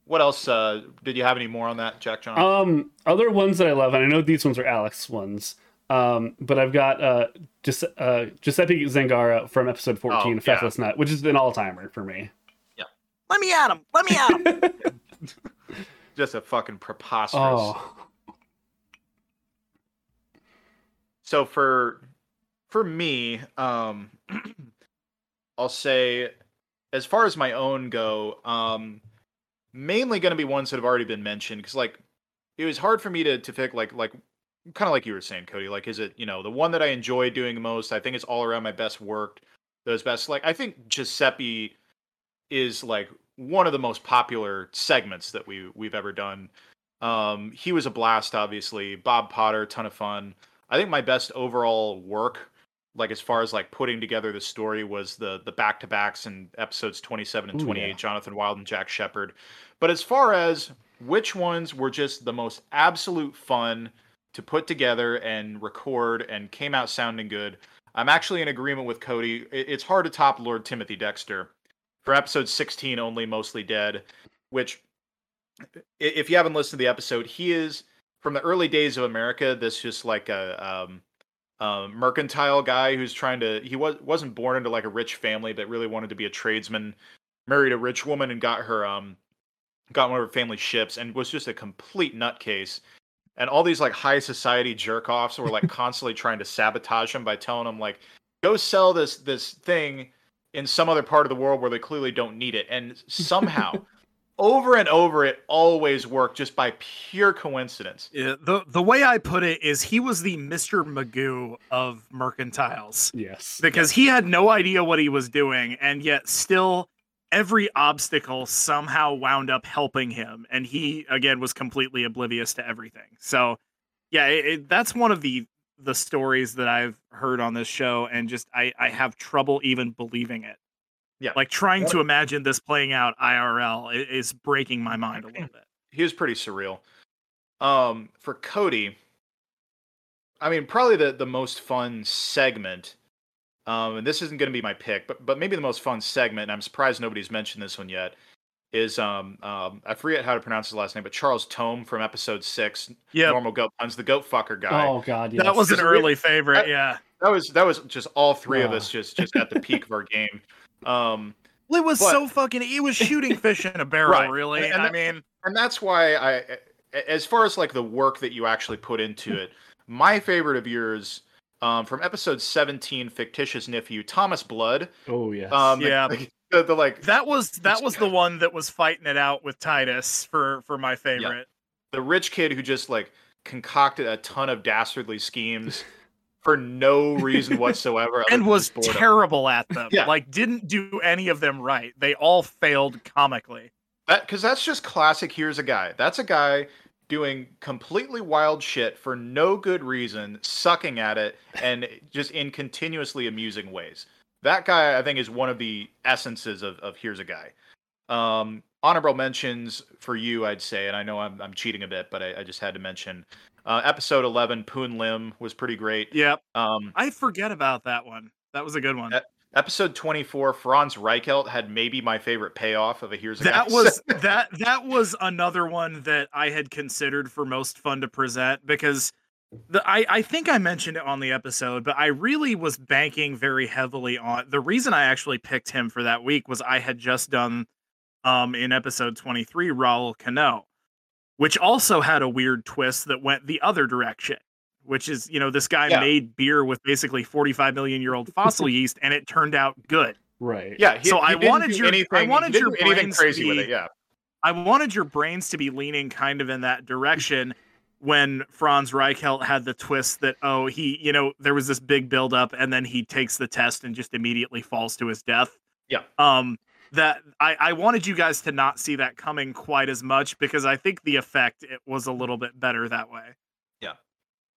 What else? Uh, did you have any more on that, Jack John? Um, other ones that I love, and I know these ones are Alex ones, um, but I've got uh, Gis- uh, Giuseppe Zangara from episode fourteen, oh, Fethless yeah. Nut, which is an all-timer for me. Yeah. Let me at him. Let me at him. Just a fucking preposterous. Oh. So for... For me, um, I'll say, as far as my own go, um, mainly going to be ones that have already been mentioned because, like, it was hard for me to to pick, like, like kind of like you were saying, Cody. Like, is it, you know, the one that I enjoy doing most? I think it's all around my best work. Those best, like, I think Giuseppe is like one of the most popular segments that we we've ever done. Um, he was a blast, obviously. Bob Potter, ton of fun. I think my best overall work, like as far as like putting together the story, was the the back-to-backs in episodes twenty-seven and twenty-eight, Ooh, yeah. Jonathan Wild and Jack Shepard. But as far as which ones were just the most absolute fun to put together and record and came out sounding good, I'm actually in agreement with Cody. It's hard to top Lord Timothy Dexter. For episode sixteen only, Mostly Dead, which if you haven't listened to the episode, he is... From the early days of America, this just like a, um, a mercantile guy who's trying to... He was, wasn't born into like a rich family, but really wanted to be a tradesman. Married a rich woman and got her um, got one of her family's ships and was just a complete nutcase. And all these like high society jerk-offs were like constantly trying to sabotage him by telling him like, go sell this this thing in some other part of the world where they clearly don't need it. And somehow... Over and over, it always worked just by pure coincidence. Yeah, the the way I put it is he was the Mister Magoo of mercantiles. Yes. Because he had no idea what he was doing, and yet still every obstacle somehow wound up helping him. And he, again, was completely oblivious to everything. So, yeah, it, it, that's one of the, the stories that I've heard on this show, and just I, I have trouble even believing it. Yeah, like trying to imagine this playing out I R L is breaking my mind a little bit. He was pretty surreal. Um, for Cody, I mean, probably the, the most fun segment, um, and this isn't going to be my pick, but but maybe the most fun segment, and I'm surprised nobody's mentioned this one yet, is, um, um, I forget how to pronounce his last name, but Charles Tome from episode six, yep. Normal Goat Puns, the Goat Fucker guy. Oh, God, yes. That was an early we, favorite, I, yeah. That was that was just all three wow. of us just, just at the peak of our game. Um, well, it was but, so fucking. It was shooting fish in a barrel, right. really. And, and I mean, and that's why I as far as like the work that you actually put into it, my favorite of yours, um, from episode seventeen, Fictitious Nephew, Thomas Blood. Oh yes. Um, yeah. Like, the, the, like, that was, that was the one that was fighting it out with Titus for, for my favorite. Yeah. The rich kid who just like concocted a ton of dastardly schemes for no reason whatsoever. And was terrible at them. Yeah. Like didn't do any of them right. They all failed comically. That, 'cause that's just classic Here's a Guy. That's a guy doing completely wild shit for no good reason, sucking at it, and just in continuously amusing ways. That guy, I think, is one of the essences of, of Here's a Guy. Um, honorable mentions for you, I'd say, and I know I'm, I'm cheating a bit, but I, I just had to mention uh, episode eleven, Poon Lim, was pretty great. Yeah. Um, I forget about that one. That was a good one. That, Episode twenty-four, Franz Reichelt, had maybe my favorite payoff of a Here's a Guy. That was that that was another one that I had considered for most fun to present because the I, I think I mentioned it on the episode, but I really was banking very heavily on the reason I actually picked him for that week was I had just done um in episode twenty-three, Raul Cano, which also had a weird twist that went the other direction. Which is, you know, this guy yeah. made beer with basically forty-five million year old fossil yeast, and it turned out good. Right. Yeah. He, so he I, wanted your, anything, I wanted your I wanted your brains crazy to be, with it. Yeah. I wanted your brains to be leaning kind of in that direction when Franz Reichelt had the twist that oh he you know there was this big buildup and then he takes the test and just immediately falls to his death. Yeah. Um. That I I wanted you guys to not see that coming quite as much because I think the effect it was a little bit better that way. Yeah.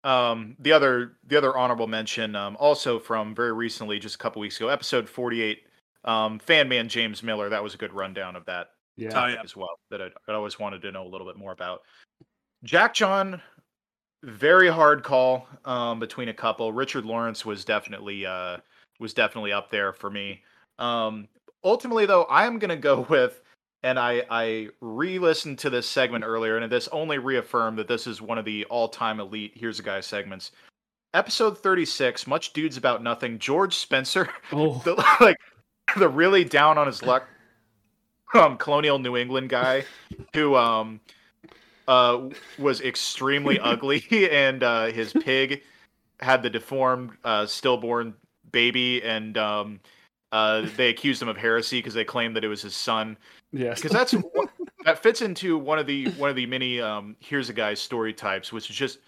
Um, the other, the other honorable mention, um, also from very recently, just a couple weeks ago, episode forty-eight, um, Fan Man James Miller. That was a good rundown of that yeah. topic oh, yeah. as well that I, I always wanted to know a little bit more about. Jack John, very hard call, um, between a couple. Richard Lawrence was definitely, uh, was definitely up there for me. Um, ultimately though, I'm going to go with, and I, I re-listened to this segment earlier, and this only reaffirmed that this is one of the all-time elite Here's a Guy segments. Episode thirty-six, Much Dudes About Nothing, George Spencer. Oh. The, like, the really down on his luck um, colonial New England guy who um, uh, was extremely ugly, and uh, his pig had the deformed uh, stillborn baby, and um, uh, they accused him of heresy because they claimed that it was his son. Yeah, because that's that fits into one of the one of the many um, Here's a Guy story types, which is just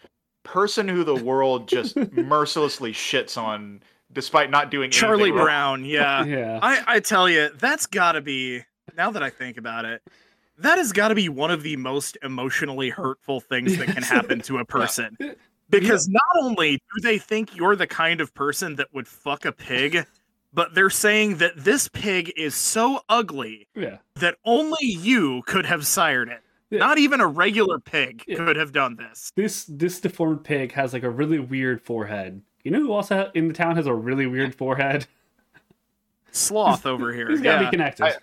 person who the world just mercilessly shits on, despite not doing anything. Charlie wrong. Brown, yeah, yeah. I, I tell you, that's got to be. Now that I think about it, that has got to be one of the most emotionally hurtful things that can happen to a person. Yeah. Because yeah. not only do they think you're the kind of person that would fuck a pig. But they're saying that this pig is so ugly yeah. that only you could have sired it. Yeah. Not even a regular pig yeah. could have done this. This this deformed pig has like a really weird forehead. You know who also in the town has a really weird forehead? Sloth over here. He's gotta yeah. be connected. I,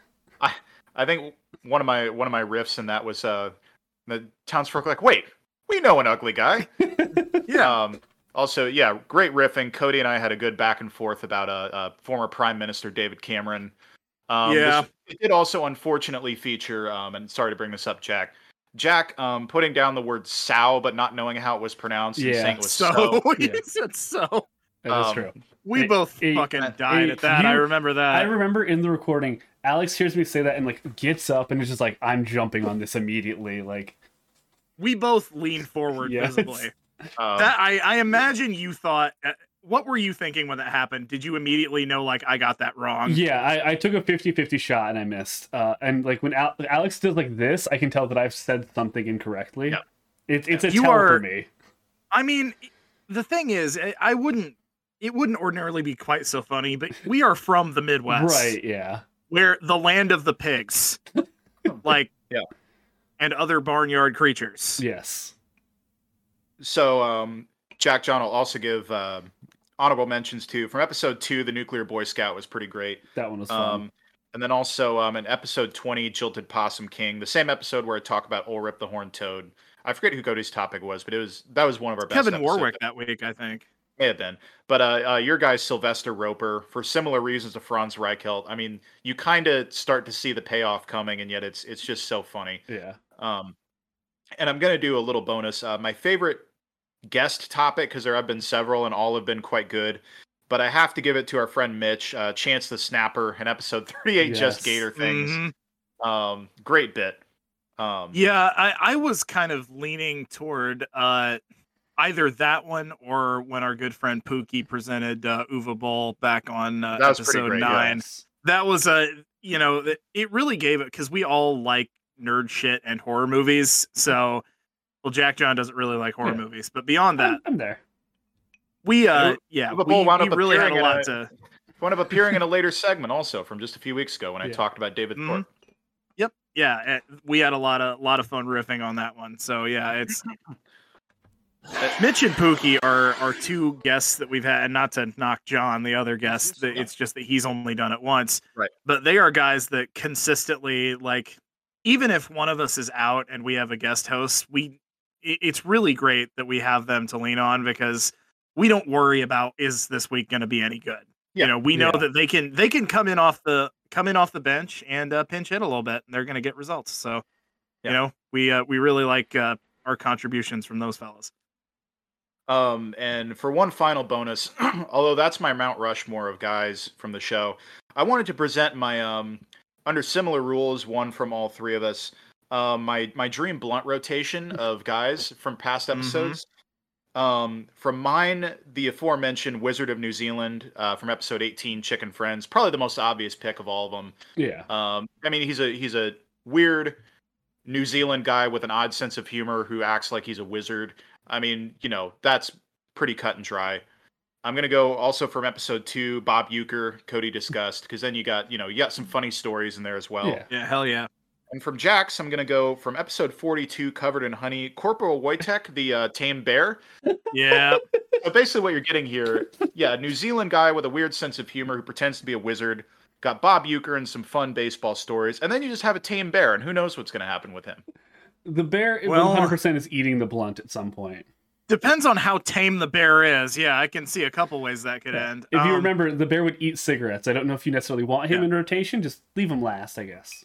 I I think one of my one of my riffs in that was uh the townsfolk like, wait, we know an ugly guy. yeah. Um, Also, yeah, great riffing. Cody and I had a good back and forth about uh, uh, former Prime Minister David Cameron. Um, yeah. Which, it did also, unfortunately, feature, um, and sorry to bring this up, Jack. Jack um, putting down the word sow, but not knowing how it was pronounced. Yeah, and saying it was so. so. Yeah. He said so. That's um, true. We it, both it, fucking it, died it, at that. You, I remember that. I remember in the recording, Alex hears me say that and, like, gets up and is just like, I'm jumping on this immediately. Like, we both leaned forward yes. visibly. Um, that I, I imagine you thought, what were you thinking when that happened? Did you immediately know, like, I got that wrong? Yeah, I, I took a fifty-fifty shot and I missed. Uh, and, like, when Al- Alex does like this, I can tell that I've said something incorrectly. Yep. It, it's a you tell are, for me. I mean, the thing is, I wouldn't, it wouldn't ordinarily be quite so funny, but we are from the Midwest. Right, yeah. Where the land of the pigs. like, yeah. And other barnyard creatures. Yes. So um, Jack John will also give uh, honorable mentions to from episode two. The Nuclear Boy Scout was pretty great. That one was um, fun. And then also um, in episode twenty, Jilted Possum King, the same episode where I talk about Ulrip the Horned Toad. I forget who Cody's topic was, but it was that was one of our best. Kevin Warwick that week, I think. May have been, but uh, uh, your guy Sylvester Roper, for similar reasons to Franz Reichelt. I mean, you kind of start to see the payoff coming, and yet it's it's just so funny. Yeah. Um. And I'm going to do a little bonus. Uh, my favorite guest topic, because there have been several and all have been quite good, but I have to give it to our friend Mitch, uh, Chance the Snapper, in episode thirty-eight, yes. Just Gator Things. Mm-hmm. Um, great bit. Um, yeah, I, I was kind of leaning toward uh, either that one or when our good friend Pookie presented uh, Uwe Boll back on uh, that was episode great, nine. Yes. That was, a, you know, it really gave it, because we all like nerd shit and horror movies. So, well, Jack John doesn't really like horror yeah. movies, but beyond that, I'm, I'm there. We, uh, yeah, we, we really had a lot a, to. Wound up appearing in a later segment also from just a few weeks ago when yeah. I talked about David mm-hmm. Thorpe. Yep. Yeah, we had a lot of lot of fun riffing on that one. So yeah, it's Mitch and Pookie are are two guests that we've had, and not to knock John, the other guest. It's just that he's only done it once. Right. But they are guys that consistently, like, even if one of us is out and we have a guest host, we it's really great that we have them to lean on, because we don't worry about is this week going to be any good. Yeah. You know, we know yeah. that they can they can come in off the come in off the bench and uh, pinch hit a little bit, and they're going to get results. So, yeah. you know, we, uh, we really like uh, our contributions from those fellas. Um, and for one final bonus, although that's my Mount Rushmore of guys from the show, I wanted to present my, um, under similar rules, one from all three of us, uh, my, my dream blunt rotation of guys from past episodes. Mm-hmm. Um, from mine, the aforementioned Wizard of New Zealand, uh, from episode eighteen, Chicken Friends, probably the most obvious pick of all of them. Yeah. Um, I mean, he's a, he's a weird New Zealand guy with an odd sense of humor who acts like he's a wizard. I mean, you know, that's pretty cut and dry. I'm going to go also from episode two, Bob Uecker, Cody Disgust. Cause then you got, you know, you got some funny stories in there as well. Yeah. yeah hell yeah. And from Jax, I'm going to go from episode forty-two, Covered in Honey, Corporal Wojtek, the uh, tame bear. Yeah. So basically what you're getting here, yeah, a New Zealand guy with a weird sense of humor who pretends to be a wizard, got Bob Uecker and some fun baseball stories, and then you just have a tame bear, and who knows what's going to happen with him. The bear well, one hundred percent is eating the blunt at some point. Depends on how tame the bear is. Yeah, I can see a couple ways that could yeah. end. If um, you remember, the bear would eat cigarettes. I don't know if you necessarily want him yeah. in rotation. Just leave him last, I guess.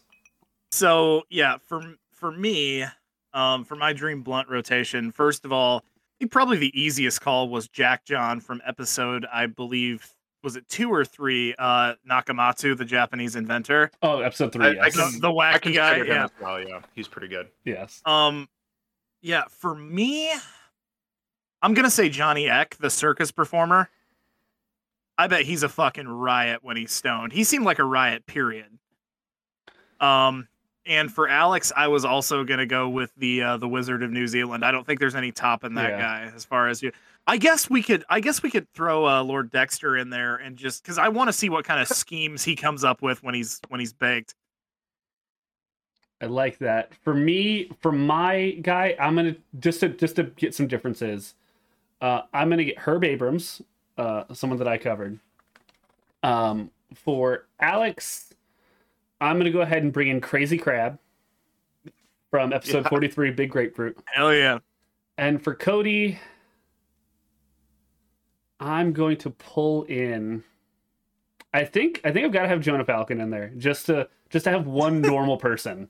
So, yeah, for for me, um, for my dream blunt rotation, first of all, probably the easiest call was Jack John from episode, I believe, was it two or three, uh, Nakamatsu, the Japanese inventor. Oh, episode three, I, yes. I, the, the wacky I can guy, him yeah. as well, yeah. He's pretty good. Yes. Um, yeah, for me, I'm going to say Johnny Eck, the circus performer. I bet he's a fucking riot when he's stoned. He seemed like a riot, period. Um... And for Alex, I was also going to go with the uh, the Wizard of New Zealand. I don't think there's any top in that yeah. guy as far as you. I guess we could I guess we could throw uh, Lord Dexter in there, and just because I want to see what kind of schemes he comes up with when he's when he's baked. I like that. For me, for my guy, I'm going to just to just to get some differences. Uh, I'm going to get Herb Abrams, uh, someone that I covered. Um, for Alex, I'm going to go ahead and bring in Crazy Crab from episode yeah. forty-three, Big Grapefruit. Hell yeah. And for Cody, I'm going to pull in, I think, I think I've got to have Jonah Falcon in there just to, just to have one normal person,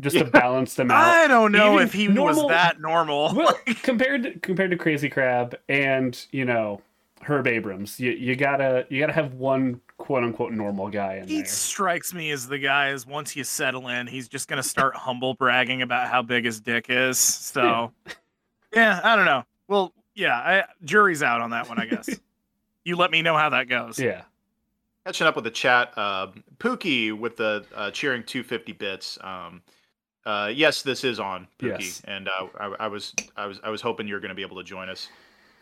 just yeah. to balance them out. I don't know Even if he normal, was that normal. Well, compared to, compared to Crazy Crab and, you know, Herb Abrams, you, you gotta, you gotta have one "quote unquote" normal guy in he there. He strikes me as the guy is once you settle in, he's just gonna start humble bragging about how big his dick is. So, yeah, yeah I don't know. Well, yeah, I, jury's out on that one, I guess. You let me know how that goes. Yeah. Catching up with the chat, uh, Pookie with the uh, cheering two fifty bits. Um, uh, yes, this is on Pookie, yes. and uh, I, I was, I was, I was hoping you were gonna be able to join us.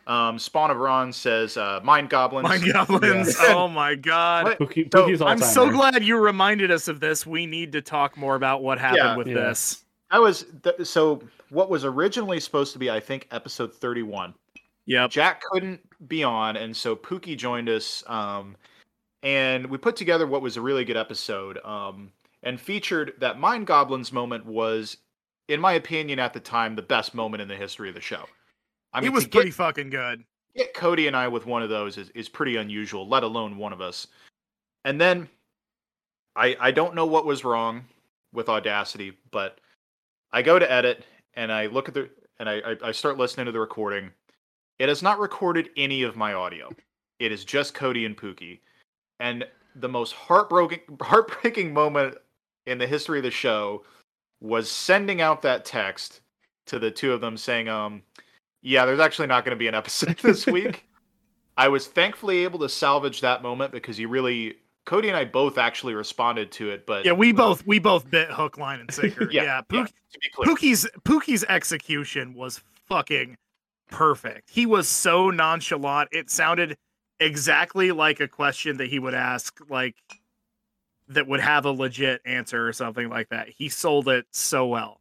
Um, Spawn of Ron says, uh, Mind Goblins. Mind Goblins. Yeah. Oh my God. Pookie, so, I'm so glad you reminded us of this. We need to talk more about what happened yeah, with yeah. this. I was, th- so what was originally supposed to be, I think, episode thirty-one. Yep. Jack couldn't be on. And so Pookie joined us. Um, and we put together what was a really good episode. Um, and featured that Mind Goblins moment was, in my opinion, at the time, the best moment in the history of the show. I mean, it was get, pretty fucking good. Get Cody and I with one of those is, is pretty unusual, let alone one of us. And then I I don't know what was wrong with Audacity, but I go to edit and I look at the and I, I start listening to the recording. It has not recorded any of my audio. It is just Cody and Pookie. And the most heartbroken, heartbreaking moment in the history of the show was sending out that text to the two of them saying, um, yeah, there's actually not going to be an episode this week. I was thankfully able to salvage that moment because you really... Cody and I both actually responded to it, but yeah, we uh, both we both bit hook, line, and sinker. yeah, yeah. Pook, yeah to be clear. Pookie's Pookie's execution was fucking perfect. He was so nonchalant; it sounded exactly like a question that he would ask, like that would have a legit answer or something like that. He sold it so well.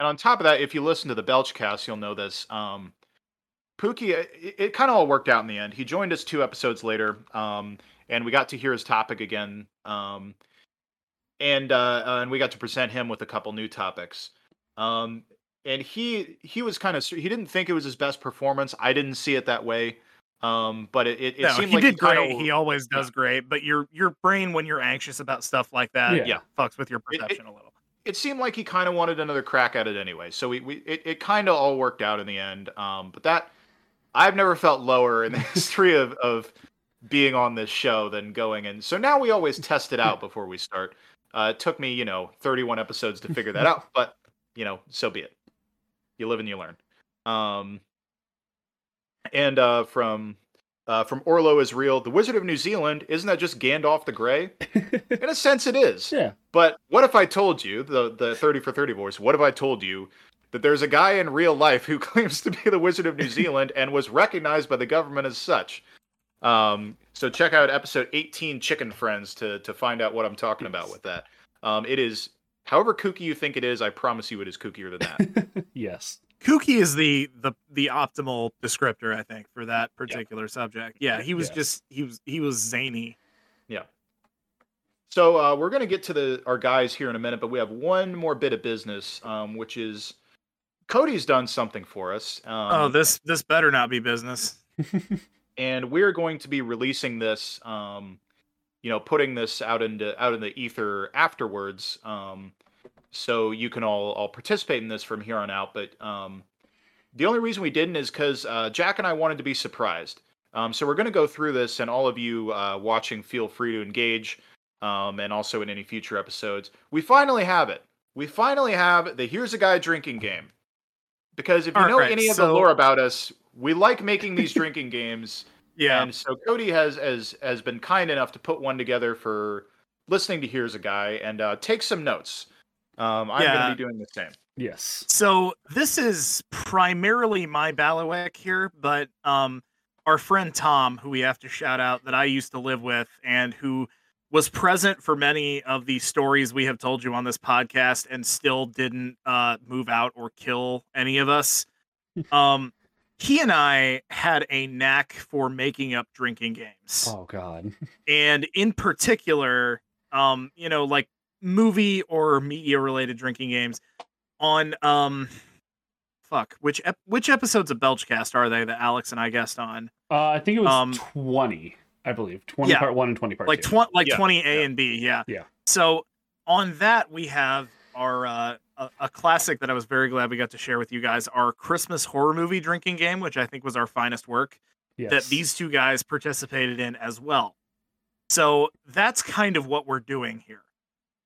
And on top of that, if you listen to the BelchCast, you'll know this. Um, Pookie, it, it kind of all worked out in the end. He joined us two episodes later. Um, And we got to hear his topic again, um, and uh, and we got to present him with a couple new topics. Um, and he he was kind of he didn't think it was his best performance. I didn't see it that way, um, but it, it no, seemed he like did he great. Kinda, he always does yeah. great. But your your brain when you're anxious about stuff like that, yeah, yeah. fucks with your perception it, it, a little. It seemed like he kind of wanted another crack at it anyway. So we, we it, it kind of all worked out in the end. Um, but that I've never felt lower in the history of of. being on this show than going in. So now we always test it out before we start. Uh, it took me, you know, thirty-one episodes to figure that out, but you know, so be it. You live and you learn. Um, and uh, from uh, from Orlo is real. The Wizard of New Zealand, isn't that just Gandalf the Grey? In a sense, it is. Yeah. But what if I told you the the thirty for thirty voice? What if I told you that there's a guy in real life who claims to be the Wizard of New Zealand and was recognized by the government as such? Um, so check out episode eighteen, Chicken Friends, to, to find out what I'm talking about with that. Um, it is, however kooky you think it is, I promise you it is kookier than that. Yes. Kooky is the, the, the optimal descriptor, I think, for that particular yeah. subject. Yeah. He was yeah. just, he was, he was zany. Yeah. So, uh, we're going to get to the, our guys here in a minute, but we have one more bit of business, um, which is Cody's done something for us. Um, oh, this, this better not be business. And we're going to be releasing this, um, you know, putting this out into out in the ether afterwards, um, so you can all all participate in this from here on out. But um, the only reason we didn't is because uh, Jack and I wanted to be surprised. Um, so we're going to go through this, and all of you uh, watching, feel free to engage, um, and also in any future episodes. We finally have it. We finally have the Here's a Guy drinking game. Because if you all know right, any so... of the lore about us, we like making these drinking games, yeah. And so Cody has, has has been kind enough to put one together for listening to Here's a Guy and uh, take some notes. Um, I'm yeah. going to be doing the same. Yes. So this is primarily my bailiwick here, but um, our friend Tom, who we have to shout out, that I used to live with and who was present for many of the stories we have told you on this podcast and still didn't uh, move out or kill any of us. Um. He and I had a knack for making up drinking games. Oh, God. And in particular, um, you know, like movie or media related drinking games on. Um, fuck, which ep- which episodes of BelchCast are they that Alex and I guest on? Uh, I think it was um, twenty, I believe. twenty yeah, part one and twenty part like two. Tw- like yeah, twenty A yeah. and B. Yeah. Yeah. So on that, we have our. Uh, A, a classic that I was very glad we got to share with you guys, our Christmas horror movie drinking game, which I think was our finest work, yes. that these two guys participated in as well. So that's kind of what we're doing here.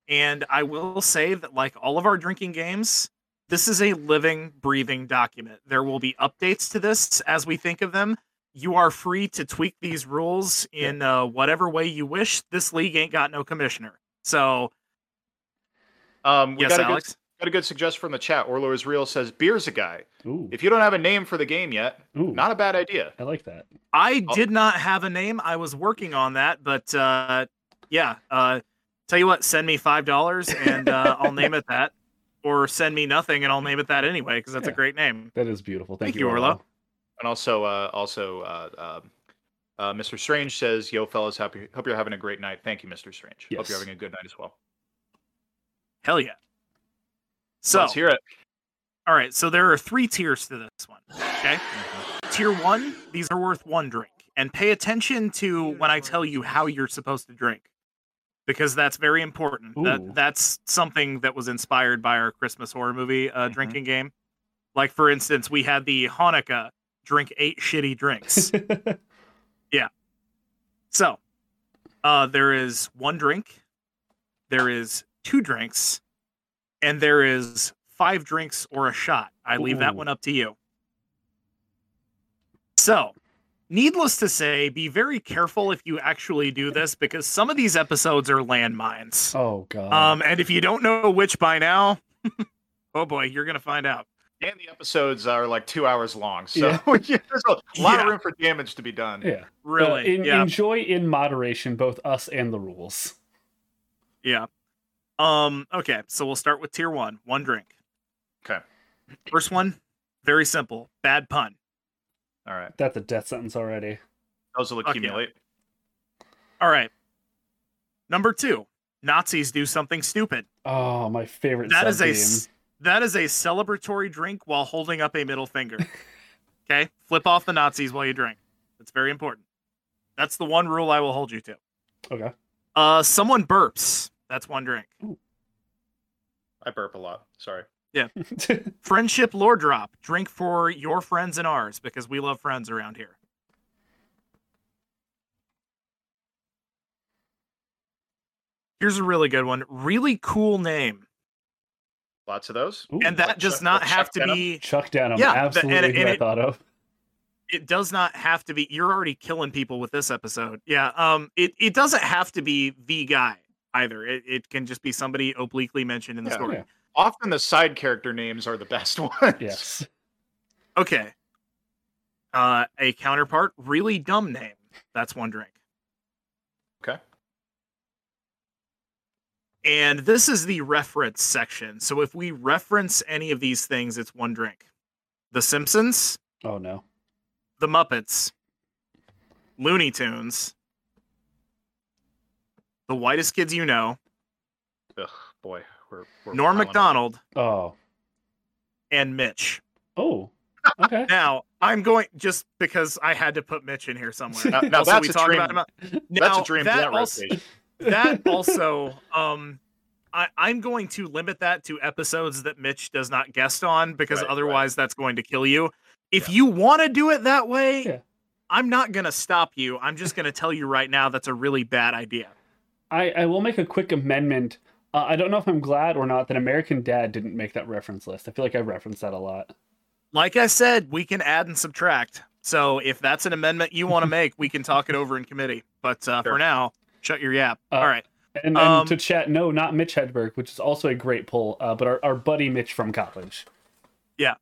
And I will say that, like all of our drinking games, this is a living, breathing document. There will be updates to this as we think of them. You are free to tweak these rules in uh, whatever way you wish. This league ain't got no commissioner. So, um, we yes, gotta Alex? Get- Got a good suggestion from the chat. Orlo is real says beer's a guy. Ooh. If you don't have a name for the game yet, Ooh. Not a bad idea. I like that. I I'll... did not have a name. I was working on that, but uh, yeah. Uh, tell you what, send me five dollars and uh, I'll name it that, or send me nothing and I'll name it that anyway because that's yeah. a great name. That is beautiful. Thank, Thank you, Orlo. Orlo. And also, uh, also, uh, uh, Mister Strange says, "Yo, fellas, happy. Hope you're having a great night. Thank you, Mister Strange. Yes. Hope you're having a good night as well." Hell yeah. So let's hear it. All right. So there are three tiers to this one. Okay. Mm-hmm. Tier one, these are worth one drink. And pay attention to when I tell you how you're supposed to drink. because that's very important. That, that's something that was inspired by our Christmas horror movie uh, mm-hmm. drinking game. Like, for instance, we had the Hanukkah drink eight shitty drinks. Yeah. So uh, there is one drink. There is two drinks. And there is five drinks or a shot. I leave Ooh. that one up to you. So, needless to say, be very careful if you actually do this, because some of these episodes are landmines. Oh, God. Um, and if you don't know which by now, oh, boy, you're going to find out. And the episodes are like two hours long. So yeah. there's a lot yeah. of room for damage to be done. Yeah, really. Uh, in, yeah. Enjoy in moderation, both us and the rules. Yeah. Um. Okay, so we'll start with tier one. One drink. Okay. First one, very simple. Bad pun. All right. That's a death sentence already. Those will accumulate. Yeah. All right. Number two, Nazis do something stupid. Oh, my favorite. That is a, that is a celebratory drink while holding up a middle finger. Okay. Flip off the Nazis while you drink. That's very important. That's the one rule I will hold you to. Okay. Uh, someone burps. That's one drink. Ooh. I burp a lot. Sorry. Yeah. Friendship lore drop. Drink for your friends and ours, because we love friends around here. Here's a really good one. Really cool name. Lots of those. Ooh, and that like does Chuck, not like have Chuck to Denham. be... Chuck Denham. Yeah, absolutely the, and, who and I it, thought of. It does not have to be... You're already killing people with this episode. Yeah. Um. It, it doesn't have to be the guy either. It, it can just be somebody obliquely mentioned in the yeah, story. Yeah. Often the side character names are the best ones. Yes. Okay. Uh, a counterpart, really dumb name. That's one drink. Okay. And this is the reference section. So if we reference any of these things, it's one drink. The Simpsons. Oh, no. The Muppets. Looney Tunes. The Whitest Kids You Know. Ugh, boy. We're, we're Norm MacDonald. Oh. And Mitch. Oh. Okay. Now, I'm going just because I had to put Mitch in here somewhere. Now, now also, that's, we a dream. About him. Now, that's a dream. That also, that also um, I, I'm going to limit that to episodes that Mitch does not guest on, because right, otherwise right. that's going to kill you. If yeah. you want to do it that way, yeah. I'm not going to stop you. I'm just going to tell you right now that's a really bad idea. I, I will make a quick amendment. Uh, I don't know if I'm glad or not that American Dad didn't make that reference list. I feel like I referenced that a lot. Like I said, we can add and subtract. So if that's an amendment you want to make, we can talk it over in committee. But uh, sure. for now, shut your yap. Uh, All right. And, and um, to chat, no, not Mitch Hedberg, which is also a great pull, uh, but our, our buddy Mitch from college. Yeah.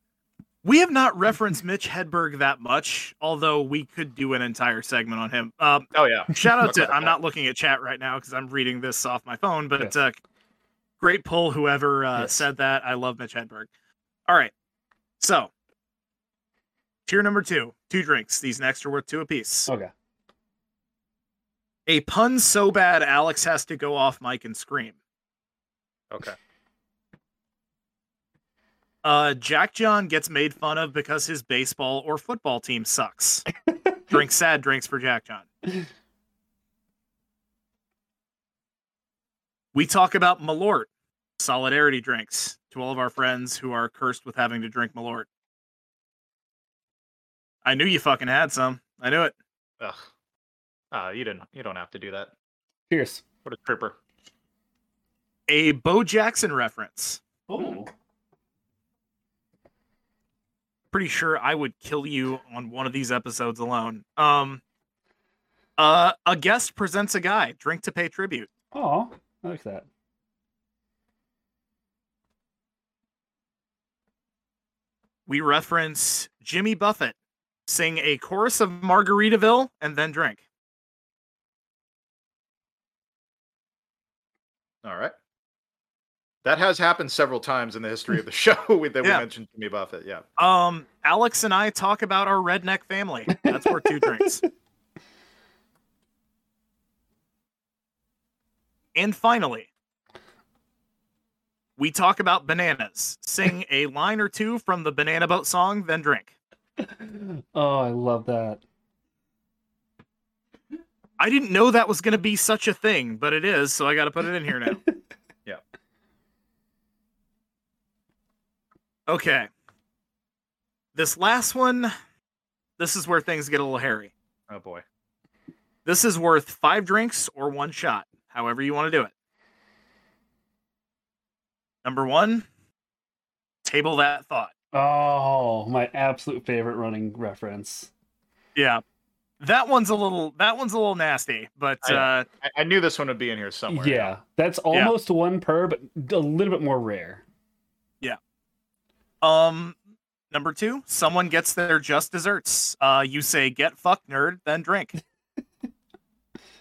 We have not referenced Mitch Hedberg that much, although we could do an entire segment on him. Um, oh, yeah. Shout out to, I'm not looking at chat right now because I'm reading this off my phone, but yes. uh great pull, whoever uh, yes. said that. I love Mitch Hedberg. All right. So, tier number two. Two drinks. These next are worth two apiece. Okay. A pun so bad, Alex has to go off mic and scream. Okay. Uh, Jack John gets made fun of because his baseball or football team sucks. Drink sad drinks for Jack John. We talk about Malort, solidarity drinks to all of our friends who are cursed with having to drink Malort. I knew you fucking had some. I knew it. Ugh. Uh, you didn't. You don't have to do that. Cheers. What a tripper. A Bo Jackson reference. Oh. Pretty sure I would kill you on one of these episodes alone. Um. Uh, a guest presents a guy. Drink to pay tribute. Oh. I like that. We reference Jimmy Buffett, sing a chorus of Margaritaville, and then drink. All right. That has happened several times in the history of the show that we yeah. mentioned Jimmy Buffett. Yeah. Um, Alex and I talk about our redneck family. That's worth two drinks. And finally, we talk about bananas. Sing a line or two from the Banana Boat song, then drink. Oh, I love that. I didn't know that was going to be such a thing, but it is, so I got to put it in here now. Yeah. Okay. This last one, this is where things get a little hairy. Oh, boy. This is worth five drinks or one shot, however you want to do it. Number one, table that thought. Oh, my absolute favorite running reference. Yeah. That one's a little that one's a little nasty, but I, uh, I knew this one would be in here somewhere. Yeah, that's almost yeah. one per, but a little bit more rare. Yeah. Um, number two, someone gets their just desserts. Uh, you say get fucked, nerd, then drink.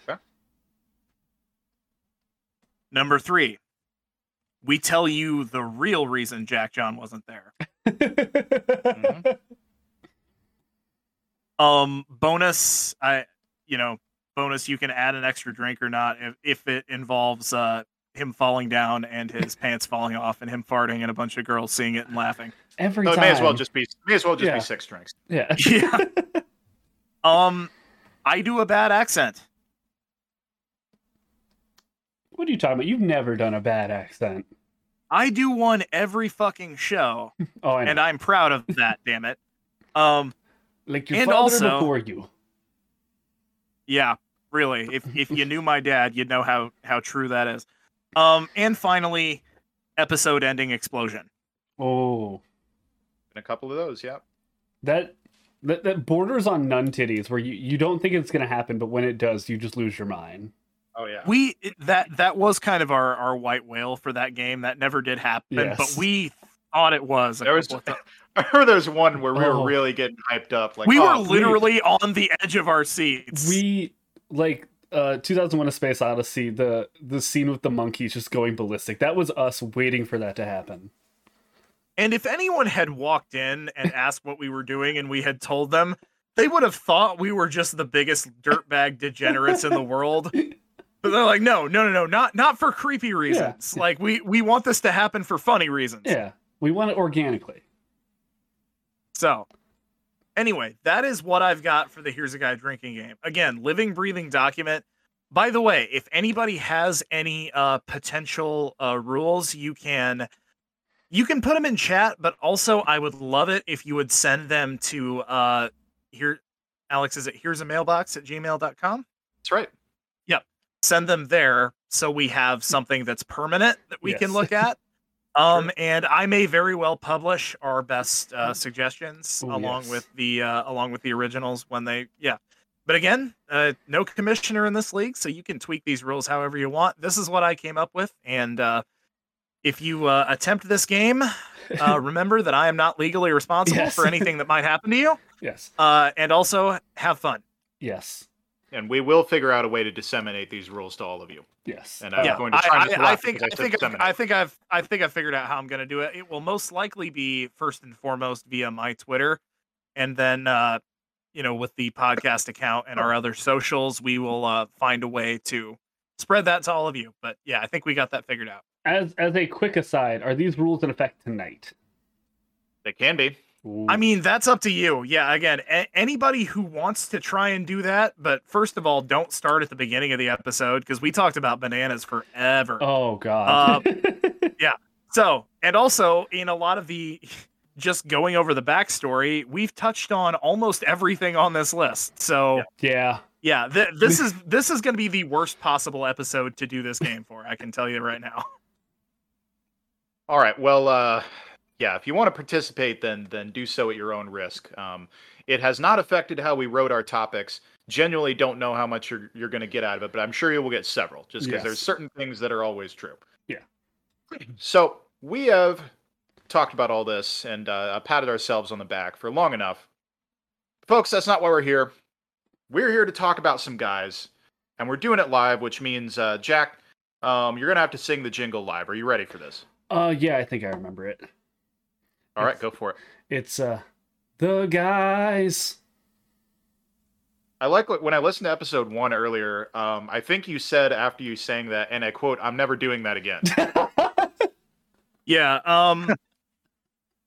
Okay. Number three, we tell you the real reason Jack John wasn't there. Mm-hmm. Um, bonus, I, you know, bonus, you can add an extra drink or not if, if it involves uh, him falling down and his pants falling off and him farting and a bunch of girls seeing it and laughing. Every so time. It may as well just be, may as well just yeah. be six drinks. Yeah. Yeah. Um, I do a bad accent. What are you talking about? You've never done a bad accent. I do one every fucking show. Oh, I know. And I'm proud of that, damn it. Um, Like your and father also, before you. Yeah, really. If if you knew my dad, you'd know how, how true that is. Um, and finally, episode ending explosion. Oh. And a couple of those, yeah. That that, that borders on nun titties where you, you don't think it's gonna happen, but when it does, you just lose your mind. Oh yeah. We that that was kind of our, our white whale for that game. That never did happen, yes. But we thought it was. There was I heard there was one where we oh. were really getting hyped up. Like we oh, were literally dude. on the edge of our seats. We like uh, two thousand one: A Space Odyssey. The the scene with the monkeys just going ballistic. That was us waiting for that to happen. And if anyone had walked in and asked what we were doing, and we had told them, they would have thought we were just the biggest dirtbag degenerates in the world. But they're like, no, no, no, no, not not for creepy reasons. Yeah. Like we we want this to happen for funny reasons. Yeah, we want it organically. So, anyway, that is what I've got for the Here's a Guy drinking game. Again, living, breathing document. By the way, if anybody has any uh, potential uh, rules, you can you can put them in chat. But also, I would love it if you would send them to uh, here. Alex, is it here's a mailbox at gmail dot com? That's right. Yep. Send them there so we have something that's permanent that we yes. can look at. Um, and I may very well publish our best uh, suggestions Ooh, along yes. with the uh, along with the originals when they yeah. But again, uh, no commissioner in this league, so you can tweak these rules however you want. This is what I came up with, and uh, if you uh, attempt this game, uh, remember that I am not legally responsible yes. for anything that might happen to you. Yes. Uh, and also have fun. Yes. And we will figure out a way to disseminate these rules to all of you. Yes. And I'm yeah. going to try to I, I think, I think, I, I think I've, I think I've figured out how I'm going to do it. It will most likely be first and foremost via my Twitter. And then, uh, you know, with the podcast account and our other socials, we will uh, find a way to spread that to all of you. But yeah, I think we got that figured out. As, as a quick aside, are these rules in effect tonight? They can be. Ooh. I mean, that's up to you. Yeah, again, a- anybody who wants to try and do that, but first of all, don't start at the beginning of the episode because we talked about bananas forever. Oh, God. Uh, yeah. So, and also in a lot of the just going over the backstory, we've touched on almost everything on this list. So, yeah. Yeah. Th- this is this is going to be the worst possible episode to do this game for. I can tell you right now. All right. Well, uh, yeah, if you want to participate, then then do so at your own risk. Um, it has not affected how we wrote our topics. Genuinely don't know how much you're you're going to get out of it, but I'm sure you will get several, just because yes. there's certain things that are always true. Yeah. So we have talked about all this and uh, patted ourselves on the back for long enough. Folks, that's not why we're here. We're here to talk about some guys, and we're doing it live, which means, uh, Jack, um, you're going to have to sing the jingle live. Are you ready for this? Uh, yeah, I think I remember it. All right, go for it. It's uh, the guys. I like when I listened to episode one earlier, um, I think you said after you sang that, and I quote, I'm never doing that again. Yeah. Um,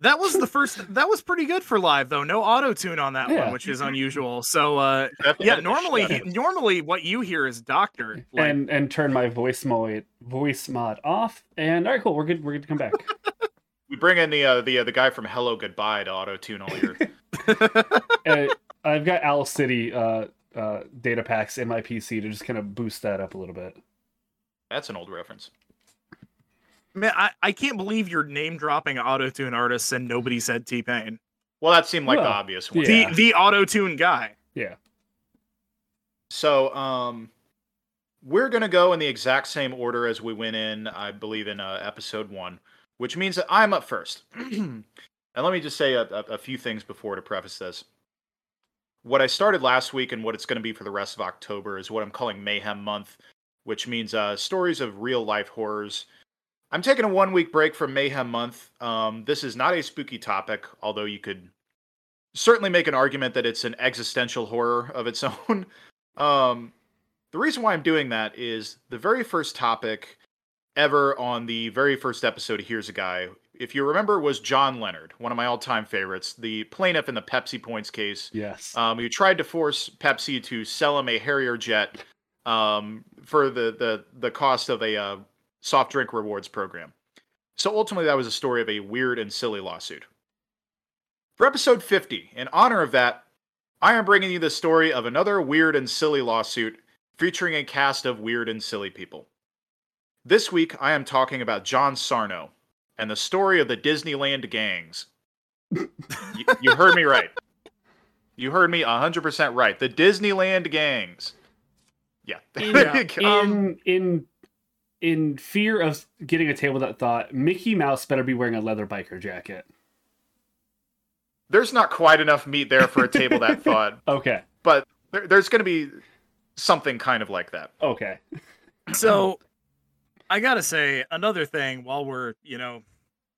That was the first. That was pretty good for live, though. No auto tune on that yeah. one, which is unusual. So, uh, yeah, normally, he, normally what you hear is Doctor like... and and turn my voice mod voice mod off. And all right, cool. We're good. We're good to come back. We bring in the uh, the uh, the guy from Hello Goodbye to auto tune all your. uh, I've got Owl City uh, uh, data packs in my P C to just kind of boost that up a little bit. That's an old reference. Man, I, I can't believe you're name-dropping auto-tune artists and nobody said T-Pain. Well, that seemed like well, the obvious one. Yeah. The, the auto-tune guy. Yeah. So, um, we're going to go in the exact same order as we went in, I believe, in uh, episode one, which means that I'm up first. And let me just say a, a, a few things before to preface this. What I started last week and what it's going to be for the rest of October is what I'm calling Mayhem Month, which means uh, stories of real-life horrors. I'm taking a one-week break from Mayhem Month. Um, this is not a spooky topic, although you could certainly make an argument that it's an existential horror of its own. Um, the reason why I'm doing that is the very first topic ever on the very first episode of Here's a Guy, if you remember, was John Leonard, one of my all-time favorites, the plaintiff in the Pepsi Points case. Yes. Um, who tried to force Pepsi to sell him a Harrier jet um, for the, the, the cost of a... Uh, soft drink rewards program. So ultimately, that was a story of a weird and silly lawsuit. For episode fifty, in honor of that, I am bringing you the story of another weird and silly lawsuit featuring a cast of weird and silly people. This week, I am talking about John Sarno and the story of the Disneyland gangs. you, you heard me right. You heard me one hundred percent right. The Disneyland gangs. Yeah. Yeah. um, in... in... In fear of getting a table that thought, Mickey Mouse better be wearing a leather biker jacket. There's not quite enough meat there for a table that thought. Okay. But there, there's going to be something kind of like that. Okay. So I got to say another thing while we're, you know,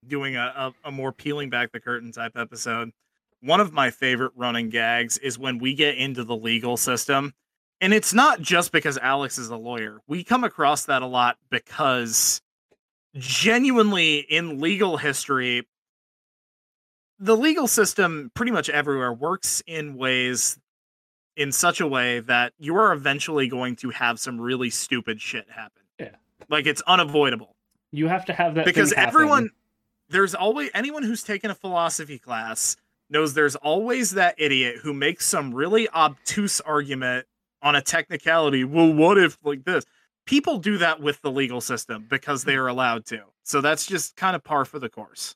doing a, a, a more peeling back the curtain type episode. One of my favorite running gags is when we get into the legal system. And it's not just because Alex is a lawyer. We come across that a lot because genuinely in legal history, the legal system pretty much everywhere works in ways in such a way that you are eventually going to have some really stupid shit happen. Yeah. Like it's unavoidable. You have to have that because thing everyone, there's always anyone who's taken a philosophy class knows there's always that idiot who makes some really obtuse argument on a technicality. Well, what if like this? People do that with the legal system because they are allowed to. So that's just kind of par for the course.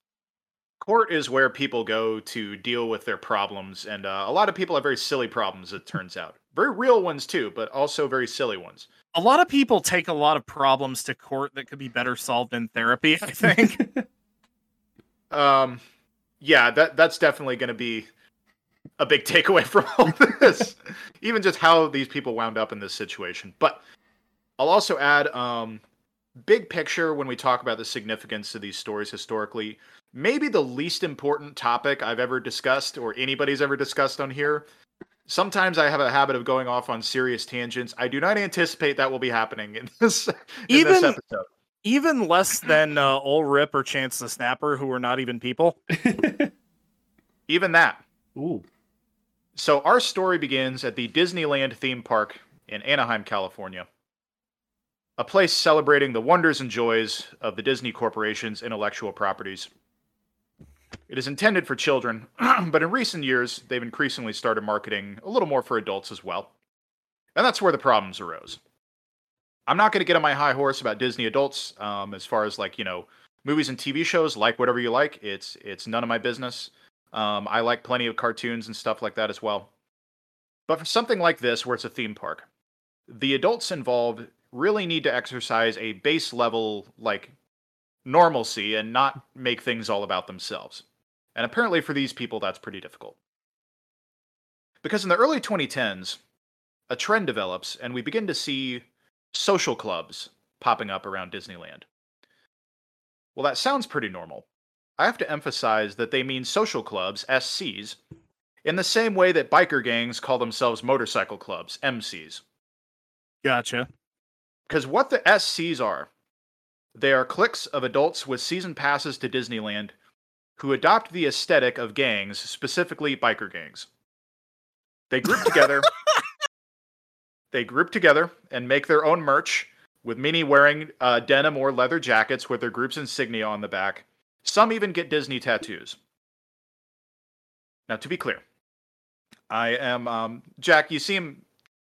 Court is where people go to deal with their problems. And uh, a lot of people have very silly problems, it turns out. Very real ones too, but also very silly ones. A lot of people take a lot of problems to court that could be better solved in therapy, I think. um, yeah, that that's definitely going to be a big takeaway from all this, even just how these people wound up in this situation. But I'll also add, um, big picture, when we talk about the significance of these stories historically, maybe the least important topic I've ever discussed or anybody's ever discussed on here. Sometimes I have a habit of going off on serious tangents. I do not anticipate that will be happening in this, in even, this episode. Even less than uh, Ol' Rip or Chance the Snapper, who are not even people. Even that. Ooh. So our story begins at the Disneyland theme park in Anaheim, California, a place celebrating the wonders and joys of the Disney Corporation's intellectual properties. It is intended for children, but in recent years, they've increasingly started marketing a little more for adults as well. And that's where the problems arose. I'm not going to get on my high horse about Disney adults um, as far as like, you know, movies and T V shows, like whatever you like. It's it's none of my business. Um, I like plenty of cartoons and stuff like that as well. But for something like this, where it's a theme park, the adults involved really need to exercise a base level, like, normalcy and not make things all about themselves. And apparently for these people, that's pretty difficult. Because in the early twenty tens, a trend develops and we begin to see social clubs popping up around Disneyland. Well, that sounds pretty normal. I have to emphasize that they mean social clubs, S Cs, in the same way that biker gangs call themselves motorcycle clubs, M Cs. Gotcha. Because what the S Cs are, they are cliques of adults with season passes to Disneyland who adopt the aesthetic of gangs, specifically biker gangs. They group together. They group together and make their own merch, with many wearing uh, denim or leather jackets with their group's insignia on the back. Some even get Disney tattoos. Now, to be clear, I am um, Jack. You seem